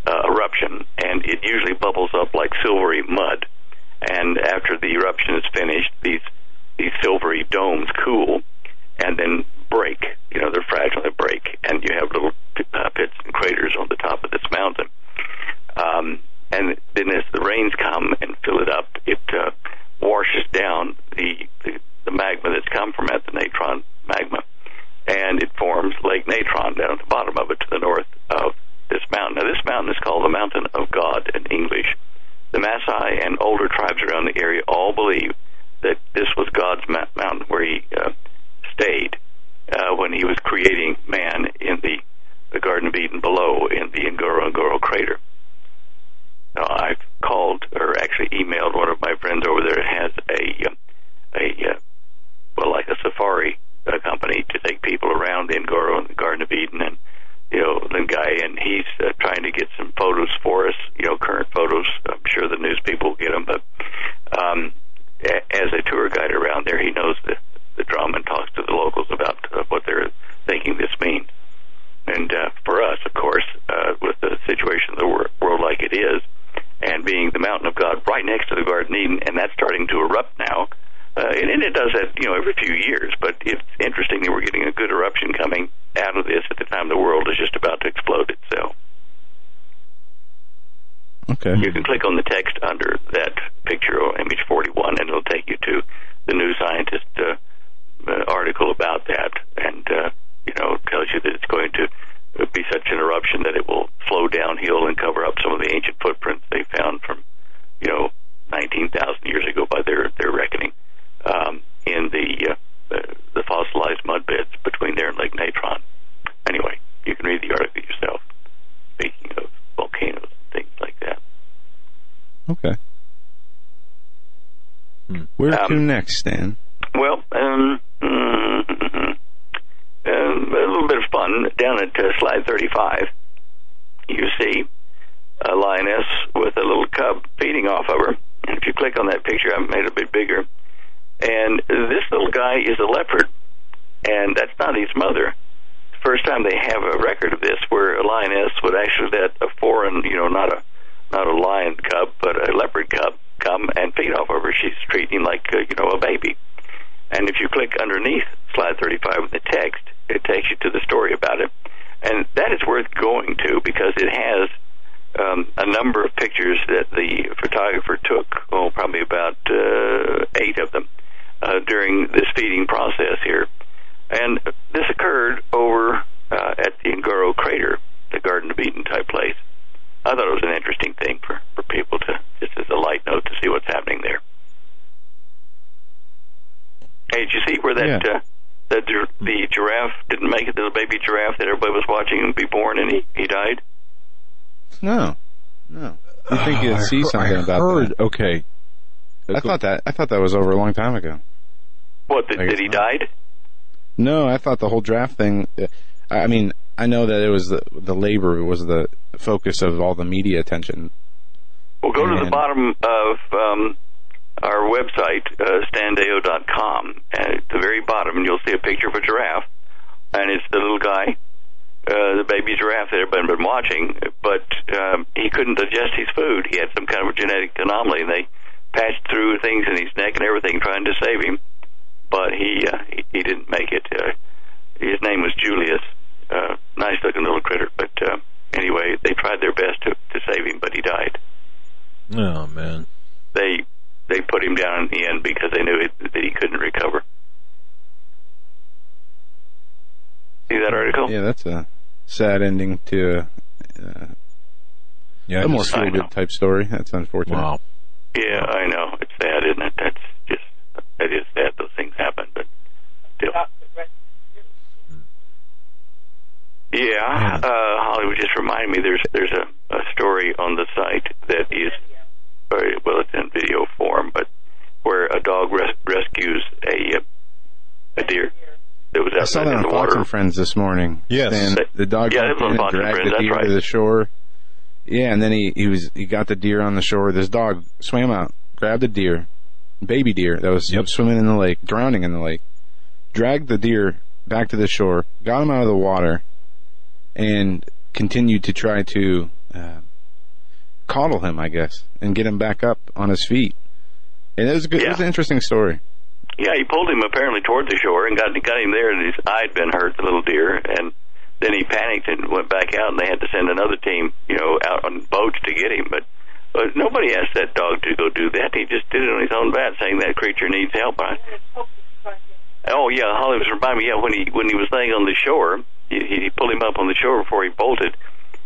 eruption, and it usually bubbles up like silvery mud. And after the eruption is finished, these silvery domes cool and then break. You know, they're fragile, they break, and you have little pits and craters on the top of this mountain. And then as the rains come and fill it up, it washes down the magma that's come from it, the natron magma, and it forms Lake Natron down at the bottom of it to the north of this mountain. Now, this mountain is called the Mountain of God in English. The creating man in the Garden of Eden below in the Ngorongoro crater. Now, I've called or actually emailed one of my friends over there that has a safari company to take people around the Ngorongoro and the Garden of Eden, and the guy, and he's trying to get some photos for us, current photos. I'm sure the news people will get them, but as a tour guide around there, he knows the drama and talks to the locals about what they're thinking this means. And for us, of course, with the situation of the world like it is, and being the mountain of God right next to the Garden of Eden, and that's starting to erupt now, and it does that, every few years, but it's interesting that we're getting a good eruption coming out of this at the time the world is just about to explode itself. Okay. You can click on the text under that picture or image 41, and it'll take you to the New Scientist article about that, and tells you that it's going to be such an eruption that it will flow downhill and cover up some of the ancient footprints they found from, 19,000 years ago by their reckoning in the fossilized mud beds between there and Lake Natron. Anyway, you can read the article yourself, speaking of volcanoes and things like that. Okay. Where to next, Stan? Well, a little bit of fun. Down at slide 35, you see a lioness with a little cub feeding off of her. And if you click on that picture, I've made it a bit bigger. And this little guy is a leopard, and that's not his mother. First time they have a record of this, where a lioness would actually let a foreign, not a lion cub, but a leopard cub, come and feed off of her. She's treating him like, a baby. And if you click underneath slide 35 with the text, it takes you to the story about it. And that is worth going to because it has a number of pictures that the photographer took, probably about 8 of them, during this feeding process here. And this occurred over at the Ngorongoro crater, the Garden of Eden type place. I thought it was an interesting thing for people to, just as a light note, to see what's happening there. Hey, did you see where that the giraffe didn't make it, the baby giraffe that everybody was watching him be born, and he died? No. I think you'd see something about that. Okay. I thought that was over a long time ago. What, that he died? No, I thought the whole draft thing, I mean, I know that it was the labor was the focus of all the media attention. Well, go to the bottom of our website, standeyo.com, and at the very bottom, and you'll see a picture of a giraffe, and it's the little guy, the baby giraffe that everybody's been watching, but he couldn't digest his food. He had some kind of a genetic anomaly, and they patched through things in his neck and everything trying to save him, but he didn't make it. His name was Julius, nice-looking little critter, but anyway, they tried their best to save him, but he died. Oh, man. They put him down in the end because they knew that he couldn't recover. See that article? Yeah, that's a sad ending to a more feel-good type story. That's unfortunate. Wow. Yeah, I know. It's sad, isn't it? That is sad. Those things happen, but still. Yeah, Hollywood just reminded me there's a story on the site that is... Well, it's in video form, but where a dog rescues a deer that was outside in the water. I saw that on Fox and Friends this morning. Yes, the dog dragged the deer to the shore. Yeah, and then he got the deer on the shore. This dog swam out, grabbed a deer, baby deer that was swimming in the lake, drowning in the lake, dragged the deer back to the shore, got him out of the water, and continued to try to coddle him, I guess, and get him back up on his feet. And it was good. Yeah. It was an interesting story. Yeah, he pulled him apparently toward the shore and got him there, and his eye had been hurt, the little deer, and then he panicked and went back out, and they had to send another team, out on boats to get him. But nobody asked that dog to go do that. He just did it on his own bat, saying that creature needs help. Oh yeah, Holly was reminding me. Yeah, when he was laying on the shore, he pulled him up on the shore before he bolted.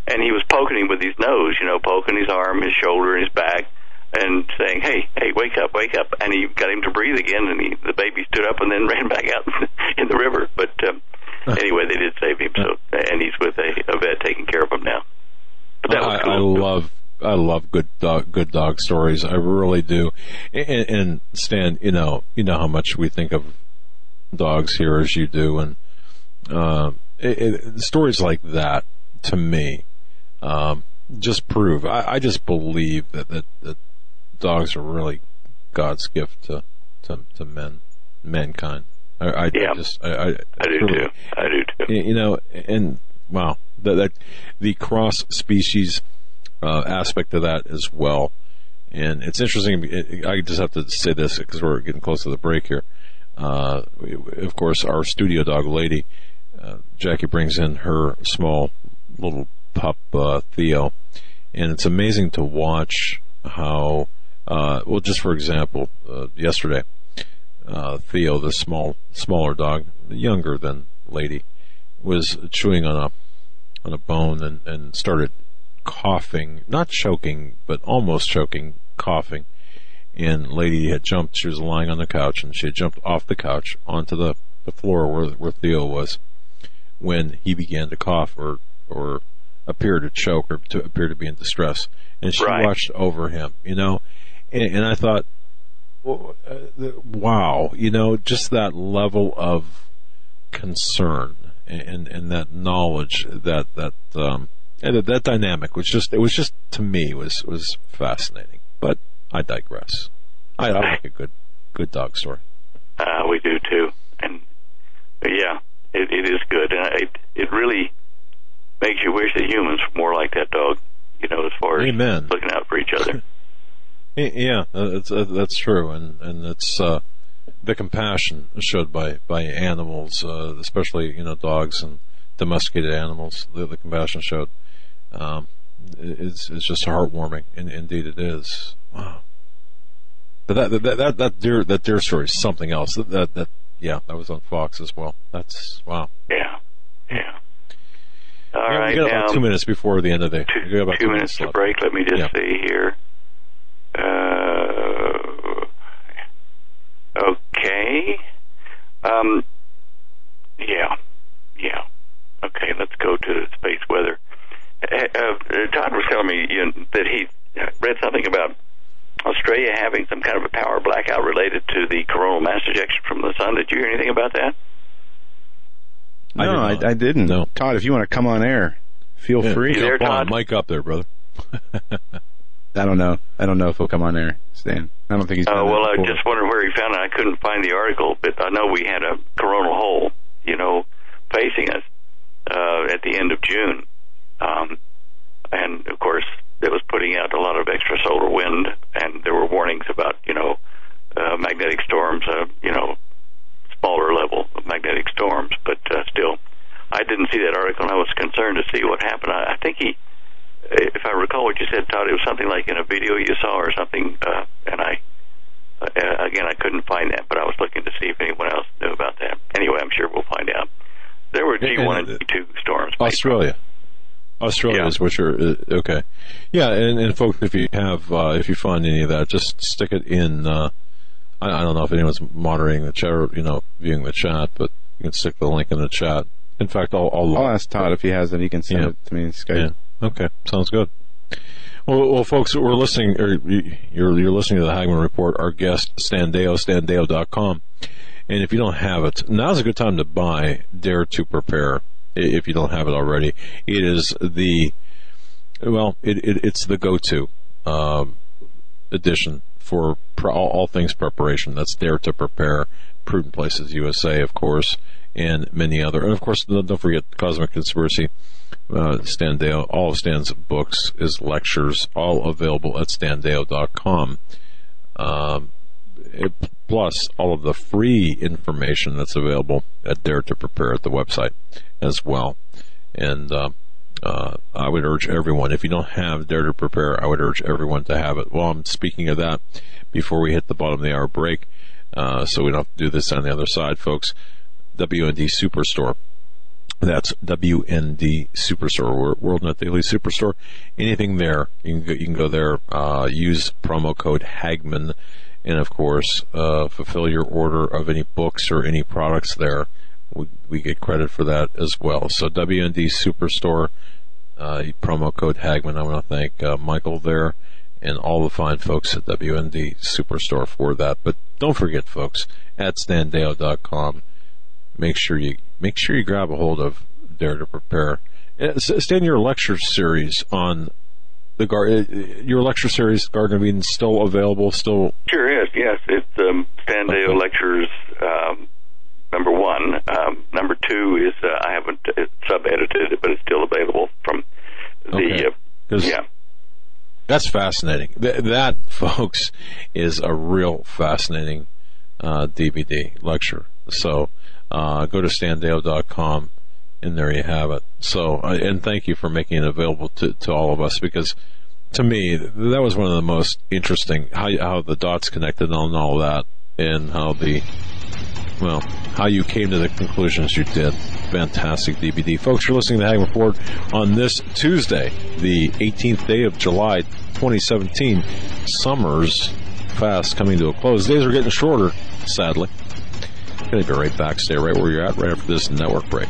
And he was poking him with his nose, poking his arm, his shoulder, his back, and saying, hey, wake up. And he got him to breathe again, and the baby stood up and then ran back out in the river. But anyway, they did love good dog stories. I really do. And Stan, you know how much we think of dogs here as you do, and stories like that to me just prove. I just believe that dogs are really God's gift to mankind. I do too. You know, and wow, that the cross species aspect of that as well. And it's interesting. I just have to say this because we're getting close to the break here. Of course, our studio dog lady, Jackie, brings in her small little pup Theo, and it's amazing to watch how. Well, just for example, yesterday, Theo, the smaller dog, younger than Lady, was chewing on a bone and started coughing, not choking, but almost choking, coughing. And Lady had jumped. She was lying on the couch, and she had jumped off the couch onto the floor where Theo was when he began to cough or appear to choke or to appear to be in distress. And she watched over him, you know. And I thought, wow, you know, just that level of concern and that knowledge, that dynamic was just to me was fascinating. But I digress. I like a good dog story. We do too, and yeah, it is good, and it really makes you wish that humans were more like that dog. You know, as far as looking out for each other. Yeah, that's true, and it's the compassion showed by animals, especially dogs and domesticated animals. The compassion showed is just heartwarming, and indeed it is. Wow. But that deer story is something else. That was on Fox as well. That's wow. Yeah. All right, we got about 2 minutes before the end of the day. We got about two minutes to break. Let me just see here. Okay. Yeah. Okay, let's go to space weather. Todd was telling me that he read something about Australia having some kind of a power blackout related to the coronal mass ejection from the sun. Did you hear anything about that? No, I didn't. No. Todd, if you want to come on air, feel free. You there, Todd? Mic up there, brother. I don't know if he'll come on air, Stan. I don't think he's. Well, I just wondered where he found it. I couldn't find the article, but I know we had a coronal hole, facing us at the end of June, and of course it was putting out a lot of extrasolar wind, and there were warnings about magnetic storms, smaller level of magnetic storms, but still, I didn't see that article, and I was concerned to see what happened. I think he. If I recall what you said, Todd, it was something like in a video you saw or something, and I couldn't find that, but I was looking to see if anyone else knew about that. Anyway, I'm sure we'll find out. There were G1 and G2 storms. Australia is what you're, okay. Yeah, and folks, if you find any of that, just stick it in, I don't know if anyone's monitoring the chat or, viewing the chat, but you can stick the link in the chat. In fact, I'll ask Todd if he has it. He can send it to me in Skype. Yeah. Okay, sounds good. Well, folks, we're listening. Or you're listening to the Hagmann Report. Our guest, Stan Deyo, standeyo.com. And if you don't have it, now's a good time to buy Dare to Prepare. If you don't have it already, it is it's the go-to edition for all things preparation. That's Dare to Prepare. Prudent Places USA, of course, and many other. And of course, don't forget Cosmic Conspiracy. Stan Deyo, all of Stan's books, his lectures, all available at standeyo.com. Plus, all of the free information that's available at Dare to Prepare at the website as well. And I would urge everyone, if you don't have Dare to Prepare, I would urge everyone to have it. Well, I'm speaking of that before we hit the bottom of the hour break, so we don't have to do this on the other side, folks. WND Superstore. That's WND Superstore, World Net Daily Superstore. Anything there, you can go there, use promo code Hagmann, and of course, fulfill your order of any books or any products there. We get credit for that as well. So WND Superstore, Promo code Hagmann. I want to thank Michael there and all the fine folks at WND Superstore for that. But don't forget, folks, at standeyo.com, make sure you grab a hold of Dare to Prepare. Stan, your lecture series on the Garden of Eden is still available? Still? Sure is, yes. It's Stan Deyo Lectures, number one. Number two is I haven't sub-edited it, but it's still available from the... Okay. Yeah. That's fascinating. That, folks, is a real fascinating DVD lecture. So go to standeyo.com. And there you have it. So, and thank you for making it available to all of us, because to me, that was one of the most interesting, how the dots connected on all that, and how you came to the conclusions you did. Fantastic DVD. Folks, you're listening to Hagmann Report on this Tuesday, the 18th day of July, 2017. Summer's fast coming to a close. Days are getting shorter, sadly. I'm going to be right back. Stay right where you're at right after this network break.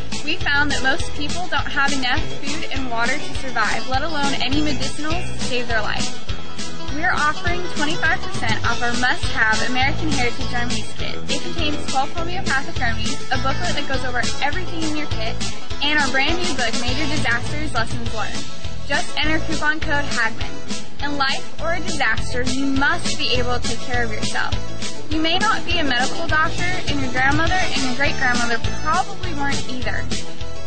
We found that most people don't have enough food and water to survive, let alone any medicinals to save their life. We're offering 25% off our must-have American Heritage Remedies Kit. It contains 12 homeopathic remedies, a booklet that goes over everything in your kit, and our brand new book, Major Disasters Lessons Learned. Just enter coupon code HAGMANN. In life or a disaster, you must be able to take care of yourself. You may not be a medical doctor, and your grandmother and your great-grandmother probably weren't either,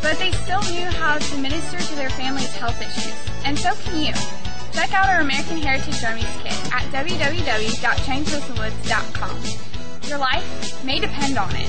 but they still knew how to minister to their family's health issues, and so can you. Check out our American Heritage Remedies Kit at www.changewoods.com. Your life may depend on it.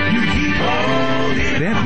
That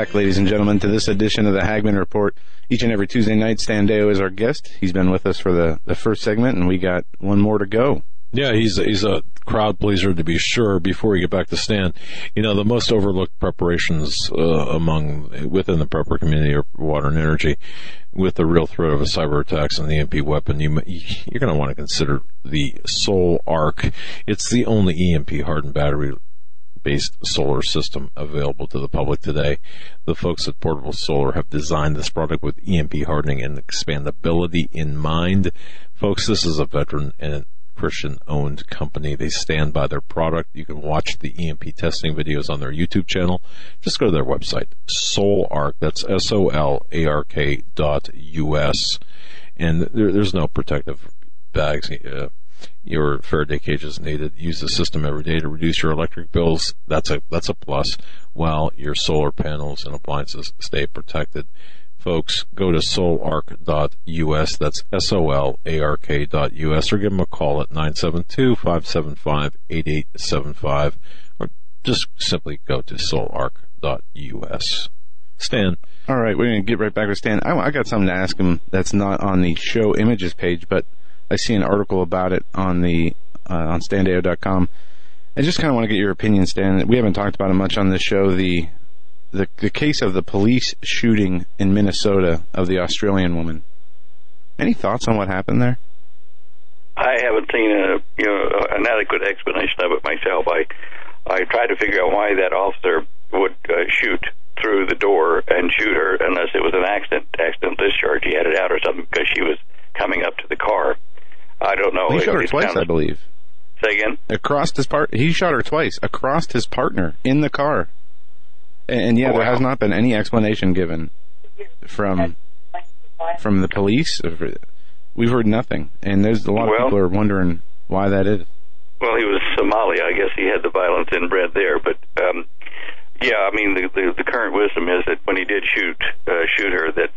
back, ladies and gentlemen, to this edition of the Hagmann Report. Each and every Tuesday night, Stan Deyo is our guest. He's been with us for the first segment, and we got one more to go. Yeah, he's a crowd pleaser, to be sure. Before we get back to Stan, you know, the most overlooked preparations within the prepper community are water and energy. With the real threat of a cyber attacks and the EMP weapon, you're going to want to consider the Solar Arc. It's the only EMP hardened battery-based solar system available to the public today. The folks at Portable Solar have designed this product with EMP hardening and expandability in mind. Folks, this is a veteran and Christian-owned company. They stand by their product. You can watch the EMP testing videos on their YouTube channel. Just go to their website, SolarArc. That's SolarArc.us. And there's no protective bags. Your Faraday cage is needed. Use the system every day to reduce your electric bills. That's a plus. While your solar panels and appliances stay protected. Folks, go to solarc.us, that's SolarC.us, or give them a call at 972-575-8875, or just simply go to solarc.us. Stan. All right, we're going to get right back to Stan. I got something to ask him that's not on the show images page, but I see an article about it on standeyo.com. I just kind of want to get your opinion, Stan. We haven't talked about it much on this show, the case of the police shooting in Minnesota of the Australian woman. Any thoughts on what happened there? I haven't seen an adequate explanation of it myself. I tried to figure out why that officer would shoot through the door and shoot her, unless it was an accident discharge. He had it out or something because she was coming up to the car. I don't know. He shot her twice, I believe. Say again? He shot her twice across his partner in the car. And yeah, there has not been any explanation given from the police. We've heard nothing, and there's a lot of people are wondering why that is. Well, he was Somali. I guess he had the violence inbred there. But yeah, I mean, the current wisdom is that when he did shoot her, that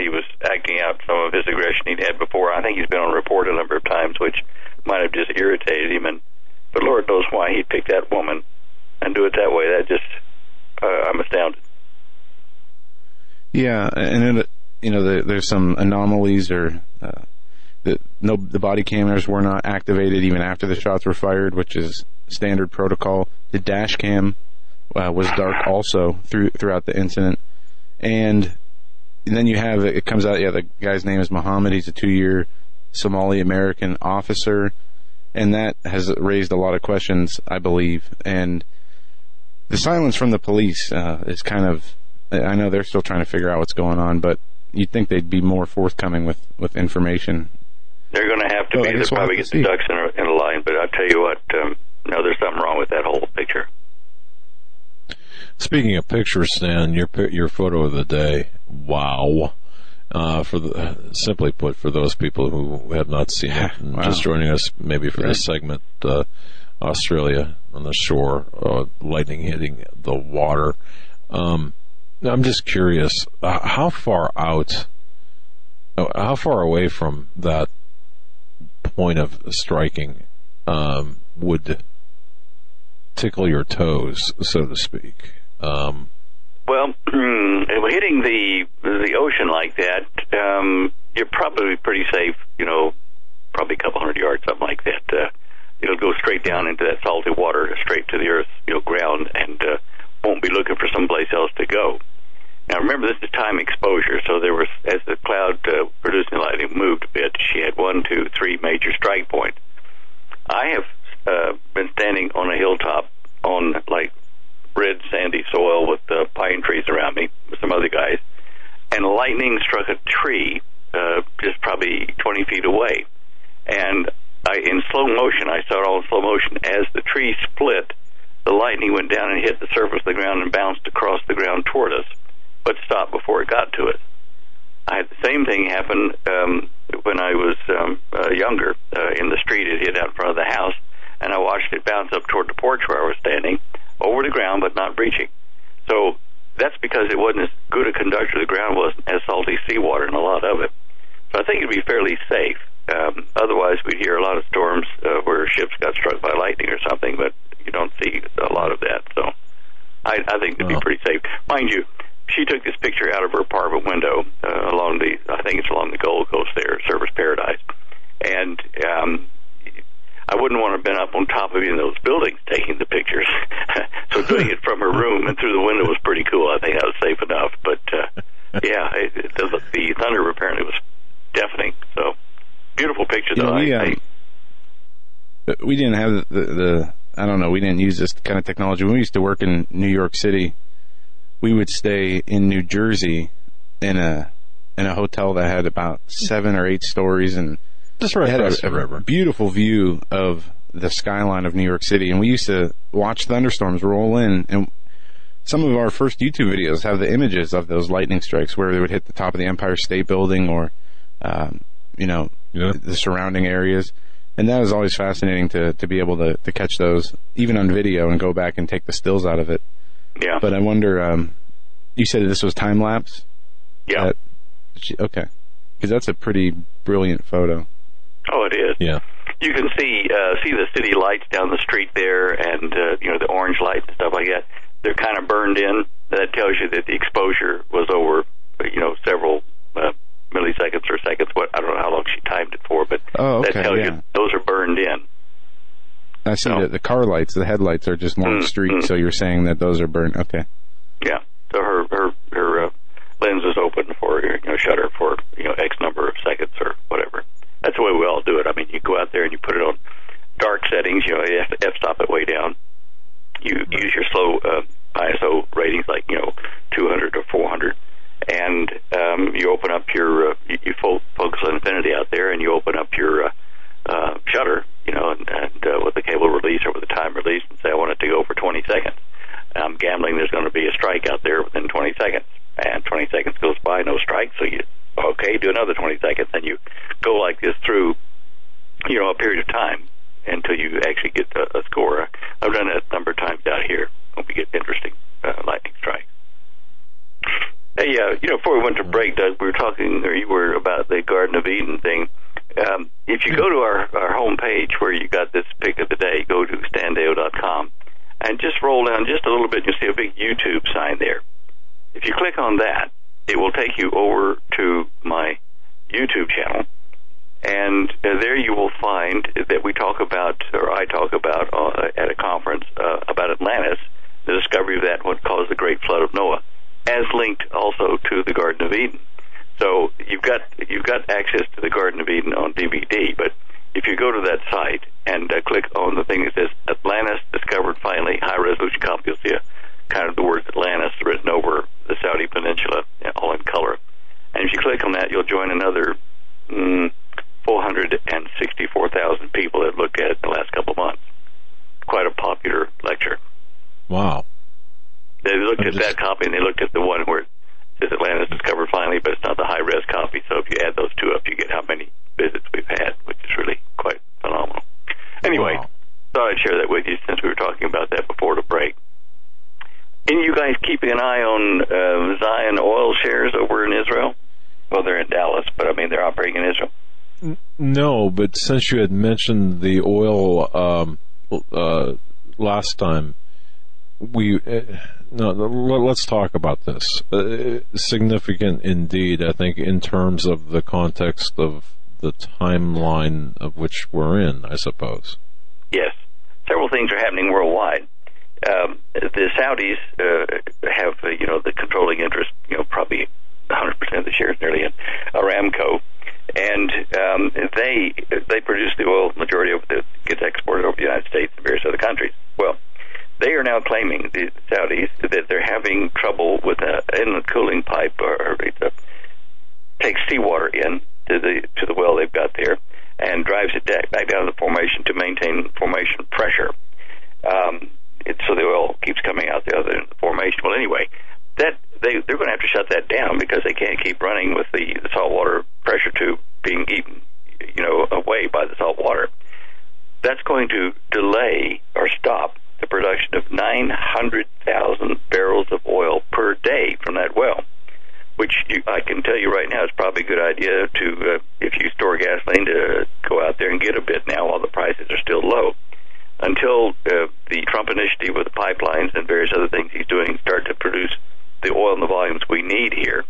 he was acting out some of his aggression he'd had before. I think he's been on report a number of times, which might have just irritated him. But Lord knows why he picked that woman and do it that way. That just I'm astounded. Yeah, and there's some anomalies, or the body cameras were not activated even after the shots were fired, which is standard protocol. The dash cam was dark also throughout the incident, and then you have it comes out. Yeah, the guy's name is Muhammad. He's a 2-year Somali American officer, and that has raised a lot of questions, I believe, and. The silence from the police is kind of... I know they're still trying to figure out what's going on, but you'd think they'd be more forthcoming with information. They're going to have to be. They'll probably get the ducks in a line, but I'll tell you what, no, there's something wrong with that whole picture. Speaking of pictures, Stan, your photo of the day, wow. Simply put, for those people who have not seen it, and wow. Just joining us maybe for this segment... Australia on the shore, lightning hitting the water. I'm just curious, how far away from that point of striking would tickle your toes, so to speak? Well, hitting the ocean like that, you're probably pretty safe, probably a couple 100 yards, something like that. It'll go straight down into that salty water, straight to the earth, ground, and won't be looking for someplace else to go. Now, remember, this is time exposure, so there was, as the cloud producing lightning moved a bit, she had 1, 2, 3 major strike points. I have been standing on a hilltop on, red, sandy soil with pine trees around me with some other guys, and lightning struck a tree just probably 20 feet away, and... in slow motion, I saw it all in slow motion. As the tree split, the lightning went down and hit the surface of the ground and bounced across the ground toward us, but stopped before it got to us. I had the same thing happen when I was younger in the street. It hit out in front of the house, and I watched it bounce up toward the porch where I was standing, over the ground but not breaching. So that's because it wasn't as good a conductor. The ground wasn't as salty seawater and a lot of it. So I think it'd be fairly safe. Otherwise, we'd hear a lot of storms where ships got struck by lightning or something, but you don't see a lot of that. So I think it'd be pretty safe. My her apartment window along the, I think it's along the Gold Coast there, Surfers Paradise. And I wouldn't want to have been up on top of any of those buildings taking the pictures. So doing it from her room and through the window was pretty cool. I think that was safe enough. But, yeah, the thunder apparently was deafening. So beautiful picture, though. We didn't have the I don't know, we didn't use this kind of technology. When we used to work in New York City, we would stay in New Jersey in a hotel that had about 7 or 8 stories, and just right across the river. Beautiful view of the skyline of New York City. And we used to watch thunderstorms roll in, and some of our first YouTube videos have the images of those lightning strikes where they would hit the top of the Empire State Building or the surrounding areas. And that was always fascinating to be able to catch those, even on video, and go back and take the stills out of it. Yeah. But I wonder, you said this was time-lapse? Yeah. Okay. Because that's a pretty brilliant photo. Oh, it is. Yeah. You can see the city lights down the street there and, the orange lights and stuff like that. They're kind of burned in. That tells you that the exposure was over, several milliseconds or seconds. I don't know how long she timed it for, but that tells you those are burned in. I see that the car lights, the headlights are just long street, so you're saying that those are burned. Okay. Yeah. So her lens is open for shutter for X number of seconds or whatever. That's the way we all do it. I mean, you go out there and you put it on dark settings. You have to f-stop it way down. You use your slow ISO ratings, like 200 or 400. And you open up your, you focus on infinity out there, and you open up your shutter, and with the cable release or with the time release, and say, I want it to go for 20 seconds. I'm gambling there's going to be a strike out there within 20 seconds. And 20 seconds goes by, no strike, so do another 20 seconds, and you go like this through, a period of time until you actually get a score. I've done that a number of times out here when we get interesting lightning strikes. Hey, before we went to break, Doug, we were talking, or you were, about the Garden of Eden thing. If you go to our homepage where you got this pick of the day, go to standeyo.com, and just roll down just a little bit, you'll see a big YouTube sign there. If you click on that, it will take you over to my YouTube channel, and there you will find that I talk about, at a conference, about Atlantis, the discovery of that, what caused the Great Flood of Noah, as linked also to the Garden of Eden. So you've got access to the Garden of Eden on DVD, but if you go to that site and click on the thing that says Atlantis Discovered Finally, high-resolution copy, you'll see kind of the words Atlantis written over the Saudi Peninsula, all in color. And if you click on that, you'll join another 464,000 people that looked at it in the last couple of months. Quite a popular lecture. Wow. They looked at that copy, and they looked at the one where it says Atlantis Discovered Finally, but it's not the high-res copy. So if you add those two up, you get how many visits we've had, which is really quite phenomenal. Anyway, wow. Thought I'd share that with you since we were talking about that before the break. And you guys keeping an eye on Zion oil shares over in Israel? Well, they're in Dallas, but, they're operating in Israel. No, but since you had mentioned the oil last time, let's talk about this. Significant indeed, I think, in terms of the context of the timeline of which we're in, I suppose. Yes. Several things are happening worldwide. The Saudis have, the controlling interest, probably 100% of the shares nearly in Aramco. And they produce the oil, majority of it gets exported over the United States and various other countries. Well, they are now claiming, the Saudis, that they're having trouble with an inlet cooling pipe, or it takes seawater in to the well they've got there and drives it back down to the formation to maintain formation pressure. So the oil keeps coming out the other end of the formation. Well, anyway, that they're going to have to shut that down because they can't keep running with the saltwater pressure tube being eaten, away by the saltwater. That's going to delay or stop the production of 900,000 barrels of oil per day from that well, which I can tell you right now is probably a good idea to, if you store gasoline, to go out there and get a bit now while the prices are still low. Until the Trump initiative with the pipelines and various other things he's doing start to produce the oil and the volumes we need here,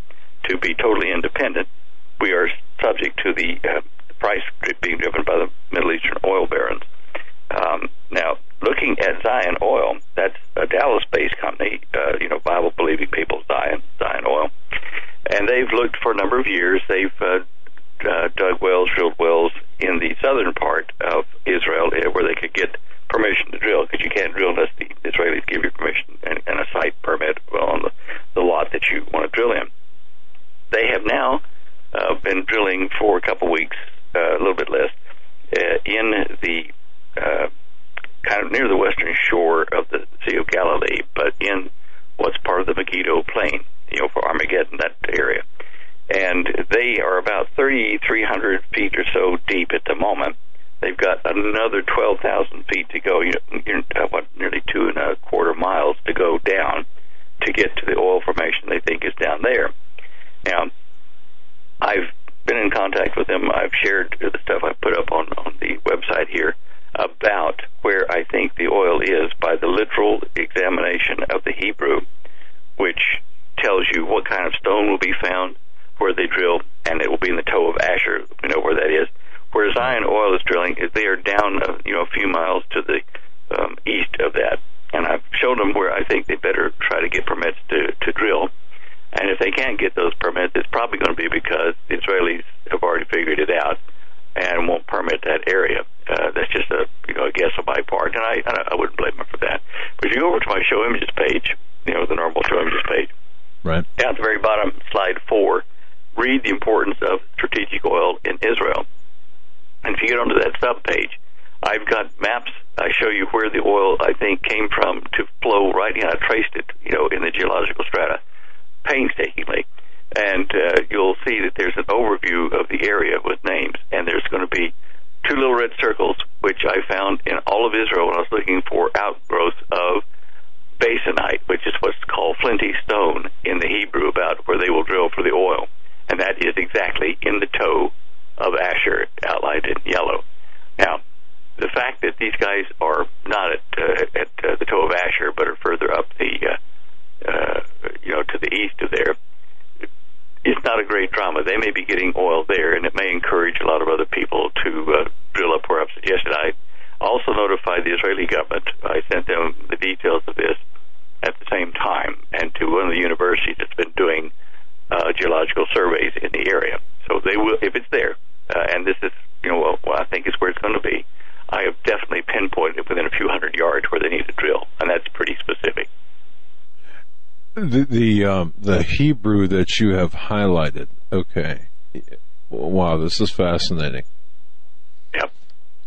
to be totally independent. We are subject to the price being driven by the Middle Eastern oil barons. Now, looking at Zion Oil, that's a Dallas-based company, Bible-believing people, Zion Oil, and they've looked for a number of years. They've dug wells, drilled wells in the southern part of Israel where they could get permission to drill, because you can't drill unless the Israelis give you permission and a site permit on the lot that you want to drill in. They have now been drilling for a couple weeks, a little bit less, in the kind of near the western shore of the Sea of Galilee, but in what's part of the Megiddo Plain, for Armageddon, that area. And they are about 3,300 feet or so deep at the moment. They've got another 12,000 feet to go, nearly 2.25 miles to go down to get to the oil formation they think is down there. Now, I've been in contact with them. I've shared the stuff I put up on the website here about where I think the oil is by the literal examination of the Hebrew, which tells you what kind of stone will be found, where they drill, and it will be in the toe of Asher. We know where that is. Where Zion Oil is drilling, they are down a few miles to the east of that. And I've shown them where I think they better try to get permits to drill. And if they can't get those permits, it's probably going to be because the Israelis have already figured it out and won't permit that area. That's just a guess on my part, and I wouldn't blame them for that. But if you go over to my show images page, the normal show images page, right down at the very bottom, slide 4, read the importance of strategic oil in Israel. And if you get onto that subpage, I've got maps. I show you where the oil, I think, came from to flow right in. I traced it, in the geological strata, painstakingly. And you'll see that there's an overview of the area with names. And there's going to be 2 little red circles, which I found in all of Israel when I was looking for outgrowth of basanite, which is what's called flinty stone in the Hebrew, about where they will drill for the oil. And that is exactly in the toe of Asher, outlined in yellow. Now, the fact that these guys are not at the toe of Asher, but are further up to the east of there, is not a great drama. They may be getting oil there, and it may encourage a lot of other people to drill up where I've suggested. I also notified the Israeli government. I sent them the details of this at the same time, and to one of the universities that's been doing geological surveys in the area. So they will, if it's there. And this is, I think is where it's going to be. I have definitely pinpointed within a few hundred yards where they need to drill, and that's pretty specific. The Hebrew that you have highlighted. Okay, wow, this is fascinating. Yep.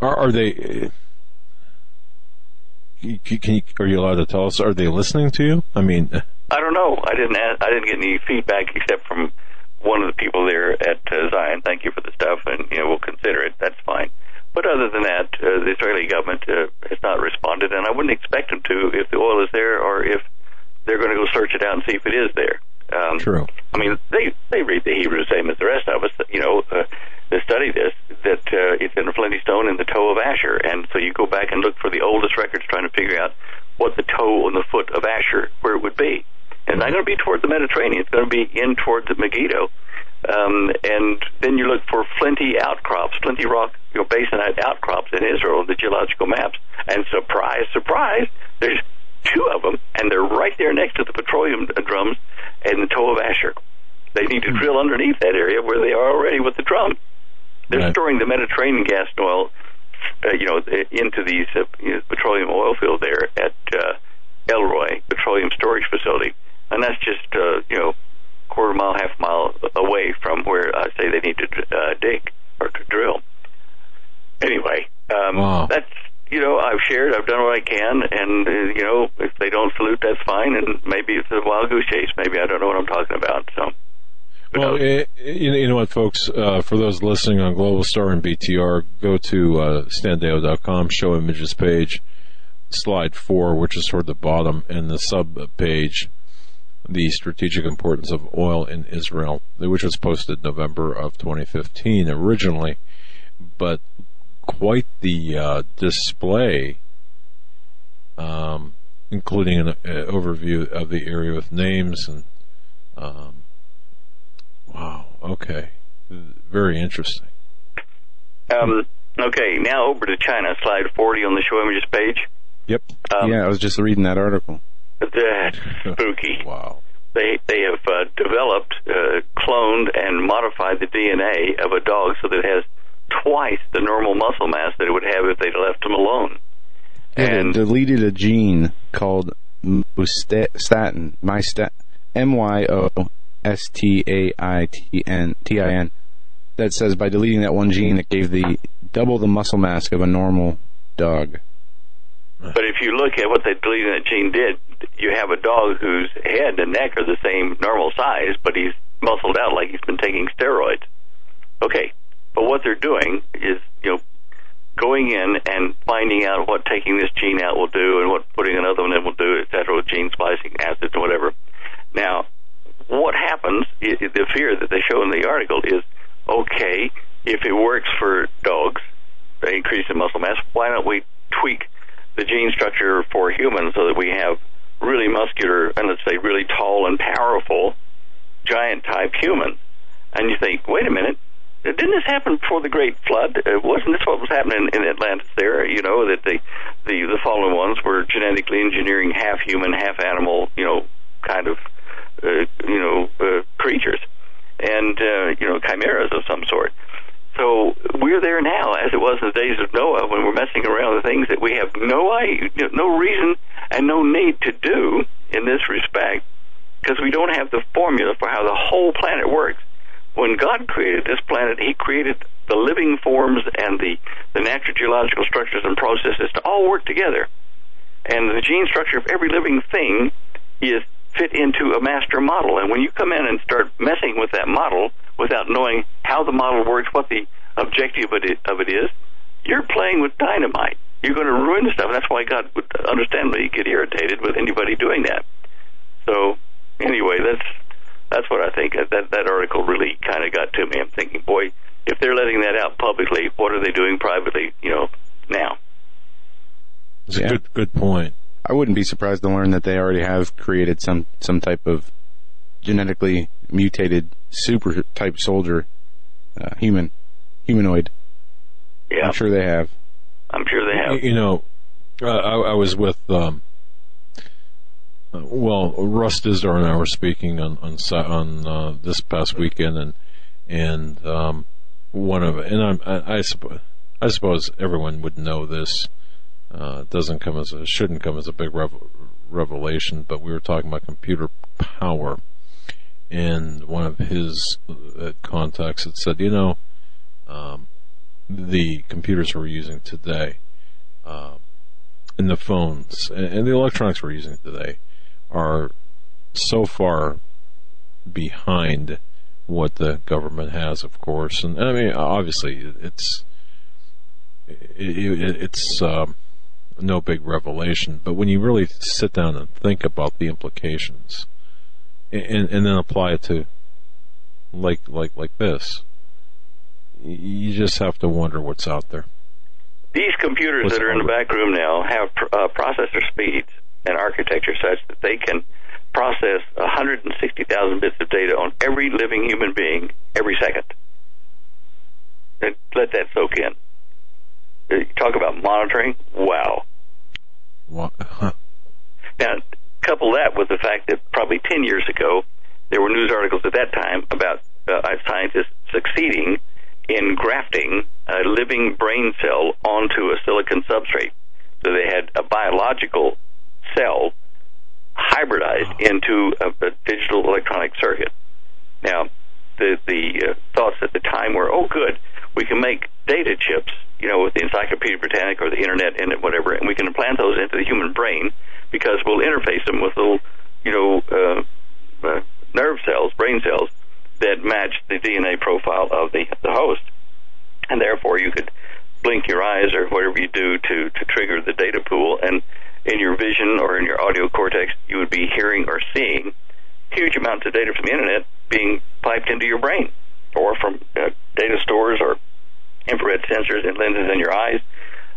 Are they? Are you allowed to tell us? Are they listening to you? I mean, I don't know. I didn't get any feedback except from one of the people there at Zion. Thank you for the stuff, and we'll consider it. That's fine. But other than that, the Israeli government has not responded, and I wouldn't expect them to if the oil is there or if they're going to go search it out and see if it is there. True. I mean, they read the Hebrew same as the rest of us. They study this, that it's in a flinty stone in the toe of Asher, and so you go back and look for the oldest records trying to figure out what the toe and the foot of Asher, where it would be. It's not going to be toward the Mediterranean. It's going to be in toward the Megiddo. And then you look for flinty outcrops, flinty rock, basanite outcrops in Israel, the geological maps. And surprise, surprise, there's 2 of them, and they're right there next to the petroleum drums and the toe of Asher. They need to drill underneath that area where they are already with the drum. They're storing the Mediterranean gas and oil, into these petroleum oil field there at Elroy Petroleum Storage Facility. And that's just, quarter mile, half mile away from where I say they need to dig or to drill. Anyway, wow. That's, I've shared, I've done what I can, and, if they don't salute, that's fine, and maybe it's a wild goose chase. Maybe I don't know what I'm talking about, so. Well, you know what, folks, for those listening on Global Star and BTR, go to standeyo.com, show images page, slide 4, which is toward the bottom, and the sub-page, the strategic importance of oil in Israel, which was posted November of 2015 originally, but quite the display, including an overview of the area with names and Okay. Very interesting. Okay, now over to China, slide 40 on the show images page. Yep. I was just reading that article. That's spooky. Wow. They have developed, cloned, and modified the DNA of a dog so that it has twice the normal muscle mass that it would have if they left him alone. And it deleted a gene called myostatin, myostatin, that says by deleting that one gene, it gave the double the muscle mass of a normal dog. But if you look at what they deleted that gene did, you have a dog whose head and neck are the same normal size, but he's muscled out like he's been taking steroids. Okay, but what they're doing is, going in and finding out what taking this gene out will do and what putting another one in will do, et cetera, with gene splicing acids and whatever. Now, what happens, the fear that they show in the article is, okay, if it works for dogs, they increase in muscle mass, why don't we tweak the gene structure for humans so that we have really muscular and, let's say, really tall and powerful giant-type humans? And you think, wait a minute, didn't this happen before the Great Flood? Wasn't this what was happening in Atlantis there, that the fallen ones were genetically engineering half-human, half-animal, kind of, creatures and, chimeras of some sort. So we're there now, as it was in the days of Noah, when we're messing around with things that we have no reason and no need to do in this respect, because we don't have the formula for how the whole planet works. When God created this planet, he created the living forms and the natural geological structures and processes to all work together. And the gene structure of every living thing is fit into a master model. And when you come in and start messing with that model without knowing how the model works, what the objective of it is, you're playing with dynamite. You're going to ruin the stuff. And that's why God would understandably get irritated with anybody doing that. So anyway, that's what I think. That article really kind of got to me. I'm thinking, boy, if they're letting that out publicly, what are they doing privately, now? It's a good point. I wouldn't be surprised to learn that they already have created some type of genetically mutated super type soldier, humanoid. Yeah, I'm sure they have. I was with Russ Dizdar and I were speaking on this past weekend, and I suppose everyone would know this. Shouldn't come as a big revelation, but we were talking about computer power, and one of his contacts had said, the computers we're using today, and the phones, and the electronics we're using today are so far behind what the government has, of course, and I mean, obviously, it's no big revelation, but when you really sit down and think about the implications, and then apply it to like this, you just have to wonder what's out there. These computers that are in the back room now have processor speeds and architecture such that they can process 160,000 bits of data on every living human being every second. And let that soak in. Talk about monitoring. Wow. Now, couple that with the fact that probably 10 years ago, there were news articles at that time about scientists succeeding in grafting a living brain cell onto a silicon substrate. So they had a biological cell hybridized into a digital electronic circuit. Now, the thoughts at the time were, oh, good, we can make data chips, with the Encyclopedia Britannica or the Internet in it, whatever, and we can implant those into the human brain because we'll interface them with little, nerve cells, brain cells, that match the DNA profile of the host. And therefore, you could blink your eyes or whatever you do to trigger the data pool, and in your vision or in your audio cortex, you would be hearing or seeing huge amounts of data from the Internet being piped into your brain or from data stores or infrared sensors and lenses in your eyes.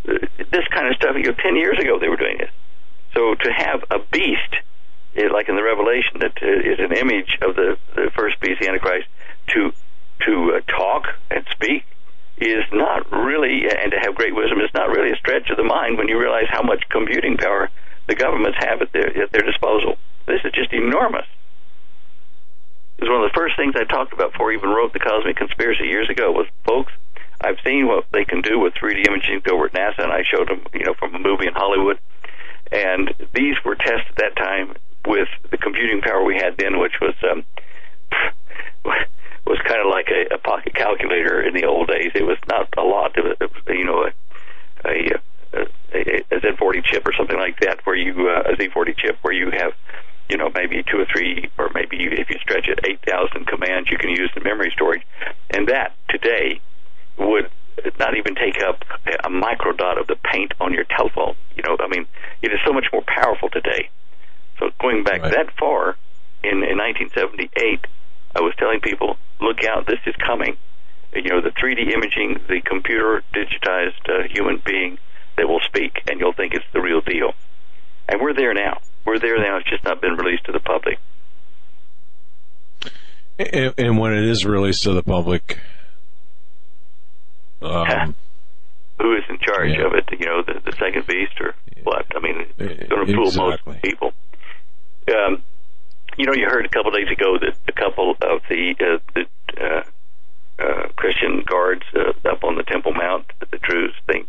This kind of stuff, 10 years ago they were doing this. So to have a beast, like in the Revelation, that is an image of the first beast, the Antichrist, to to talk and speak is not really, and to have great wisdom, is not really a stretch of the mind when you realize how much computing power the governments have at their disposal. This is just enormous. It was one of the first things I talked about before I even wrote The Cosmic Conspiracy years ago was, folks, I've seen what they can do with 3D imaging over at NASA, and I showed them, from a movie in Hollywood. And these were tests at that time with the computing power we had then, which was kind of like a pocket calculator in the old days. It was not a lot. It was a Z40 chip or something like that, where a Z40 chip where you have, maybe 2 or 3, or maybe if you stretch it, 8,000 commands you can use in memory storage. And that today would not even take up a microdot of the paint on your telephone. It is so much more powerful today. So going back that far, in 1978, I was telling people, look out, this is coming. The 3D imaging, the computer digitized human being that will speak, and you'll think it's the real deal. And we're there now. It's just not been released to the public. And when it is released to the public, who is in charge of it? The second beast or what? It's going to fool most people. You heard a couple days ago that a couple of the Christian guards up on the Temple Mount, the Druze thing,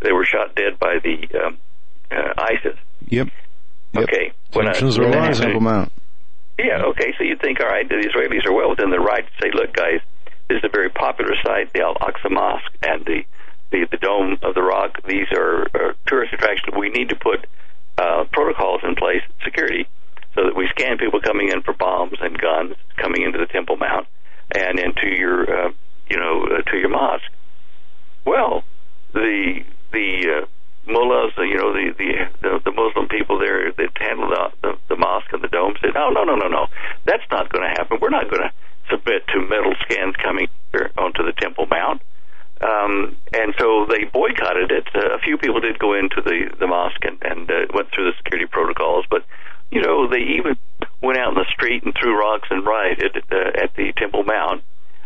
they were shot dead by the ISIS. Yep. Okay. Temple Mount. Yeah. Okay. So you think, all right, the Israelis are well within their right to say, look, guys, this is a very popular site, the Al-Aqsa Mosque and the Dome of the Rock. These are tourist attractions. We need to put protocols in place, security, so that we scan people coming in for bombs and guns coming into the Temple Mount and into your, to your mosque. Well, the mullahs, the Muslim people there that handle the mosque and the dome said, no, that's not going to happen. We're not going to submit to metal scans coming here onto the Temple Mount. And so they boycotted it. A few people did go into the mosque and went through the security protocols, but they even went out in the street and threw rocks and rioted at the Temple Mount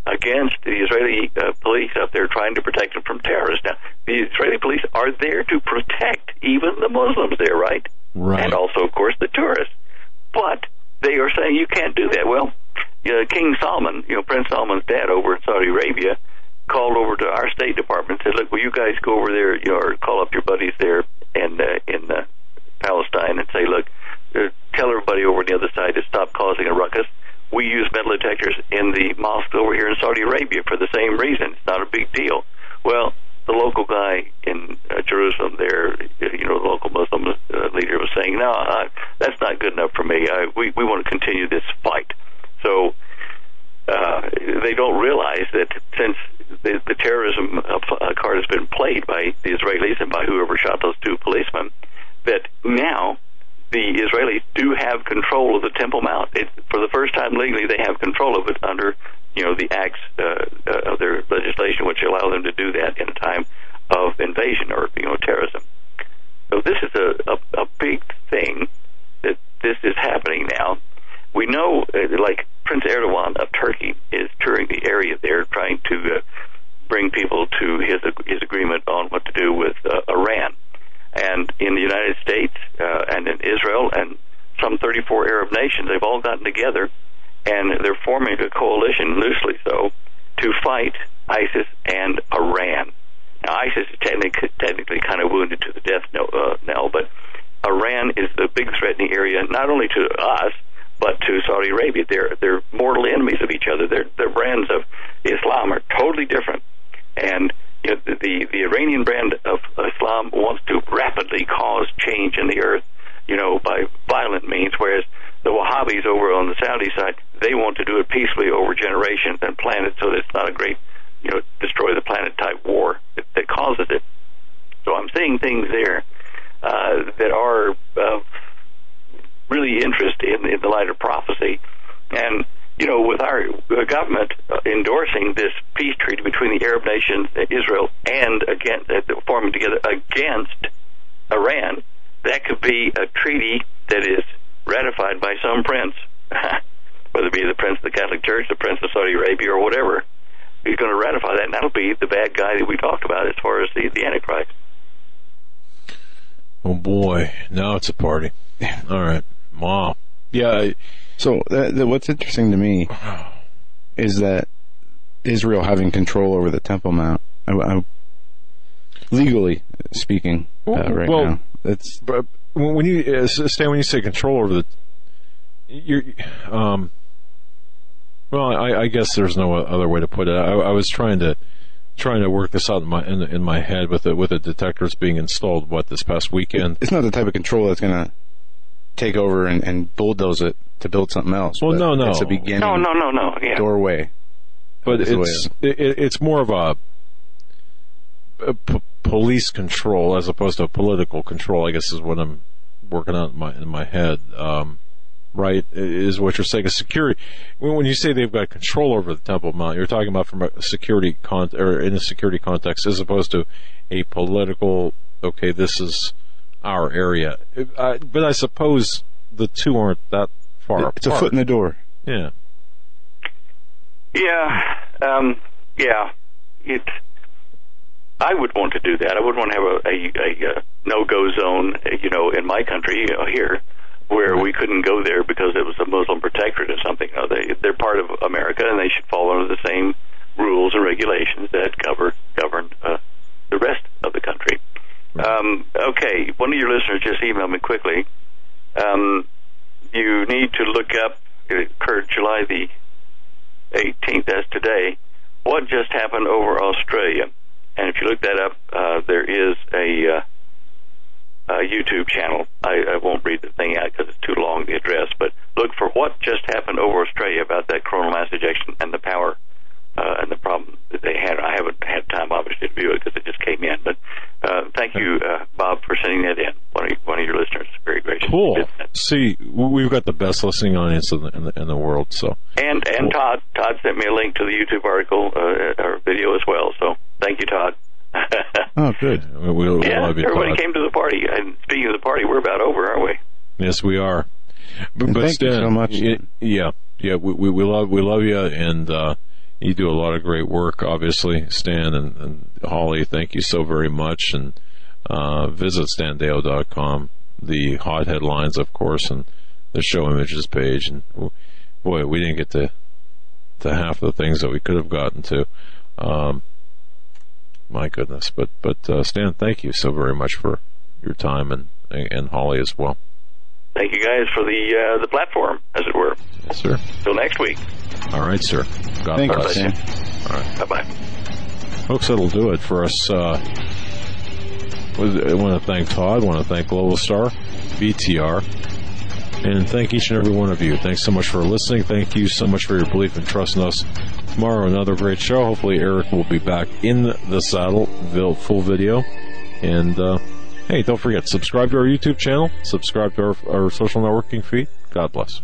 against the Israeli police up there trying to protect them from terrorists. Now, the Israeli police are there to protect even the Muslims there, right? Right. And also, of course, the tourists. But they are saying you can't do that. Well, King Salman, Prince Salman's dad over in Saudi Arabia, called over to our State Department and said, look, will you guys go over there or call up your buddies there in Palestine and say, look, tell everybody over on the other side to stop causing a ruckus. We use metal detectors in the mosque over here in Saudi Arabia for the same reason. It's not a big deal. Well, the local guy in Jerusalem there, the local Muslim leader was saying, no, that's not good enough for me. We want to continue this fight. So they don't realize that since the terrorism card has been played by the Israelis and by whoever shot those two policemen, that now the Israelis do have control of the Temple Mount. For the first time legally, they have control of it under, the acts of their legislation, which allow them to do that in a time of invasion or, terrorism. So this is a big thing that this is happening now. We know, like Prince Erdogan of Turkey is touring the area there, trying to bring people to his agreement on what to do with Iran. And in the United States and in Israel and some 34 Arab nations, they've all gotten together, and they're forming a coalition, loosely so, to fight ISIS and Iran. Now, ISIS is technically kind of wounded to the death knell, but Iran is the big threatening area, not only to us, but to Saudi Arabia. They're mortal enemies of each other. Their brands of Islam are totally different. And the Iranian brand of Islam wants to rapidly cause change in the earth, by violent means, whereas the Wahhabis over on the Saudi side, they want to do it peacefully over generations and plan it so that it's not a great, destroy the planet type war that causes it. So I'm seeing things there that are of really interest in the light of prophecy. And with our government endorsing this peace treaty between the Arab nations, Israel, and against, forming together against Iran, that could be a treaty that is ratified by some prince, whether it be the prince of the Catholic Church, the prince of Saudi Arabia, or whatever. you're going to ratify that, and that'll be the bad guy that we talked about as far as the Antichrist. Oh, boy. Now it's a party. All right. Wow. Yeah. So what's interesting to me is that Israel having control over the Temple Mount, legally speaking, now. That's, but when you Stan, when you say control over the, I guess there's no other way to put it. I was trying to work this out in my head with the detectors being installed this past weekend. It's not the type of control that's going to take over and bulldoze it to build something else. Well, no, it's a beginning. No, yeah. Doorway. But it's more of a police control as opposed to a political control, I guess, is what I'm working on in my head. Right, is what you're saying. Security. When you say they've got control over the Temple Mount, you're talking about from a security in a security context, as opposed to a political. Okay, this is our area, but I suppose the two aren't that far. It's apart. A foot in the door. Yeah. Yeah. Yeah. I would want to do that. I would want to have a no-go zone, in my country, here, where we couldn't go there because it was a Muslim protectorate or something. No, they're part of America, and they should fall under the same rules and regulations that govern the rest of the country. Okay, one of your listeners just emailed me quickly. You need to look up, it occurred July the 18th, as today, what just happened over Australia. And if you look that up, there is a YouTube channel. I won't read the thing out because it's too long, the address, but look for what just happened over Australia about that coronal mass ejection and the power and the problem that they had. I haven't had time, obviously, to view it because it just came in, but thank you, Bob, for sending that in. One of your listeners, very gracious. Cool. See, we've got the best listening audience in the world. So. And cool. Todd sent me a link to the YouTube article or video as well, so thank you, Todd. Oh, good. We'll love you, everybody, Todd. Came to the party. And speaking of the party, we're about over, aren't we? Yes, we are. But thank Stan, you so much. Yeah. We love you, and you do a lot of great work. Obviously, Stan and Holly, thank you so very much. And visit standeyo.com, the hot headlines, of course, and the show images page. And boy, we didn't get to half the things that we could have gotten to. My goodness, but Stan, thank you so very much for your time, and Holly as well. Thank you guys for the platform, as it were. Yes, sir. Till next week. All right, sir. God bless you. All right. Bye bye, folks. That'll do it for us. I want to thank Todd. I want to thank Global Star, BTR, and thank each and every one of you. Thanks so much for listening. Thank you so much for your belief and trust in us. Tomorrow, another great show. Hopefully, Eric will be back in the saddle, full video. And, hey, don't forget, subscribe to our YouTube channel. Subscribe to our social networking feed. God bless.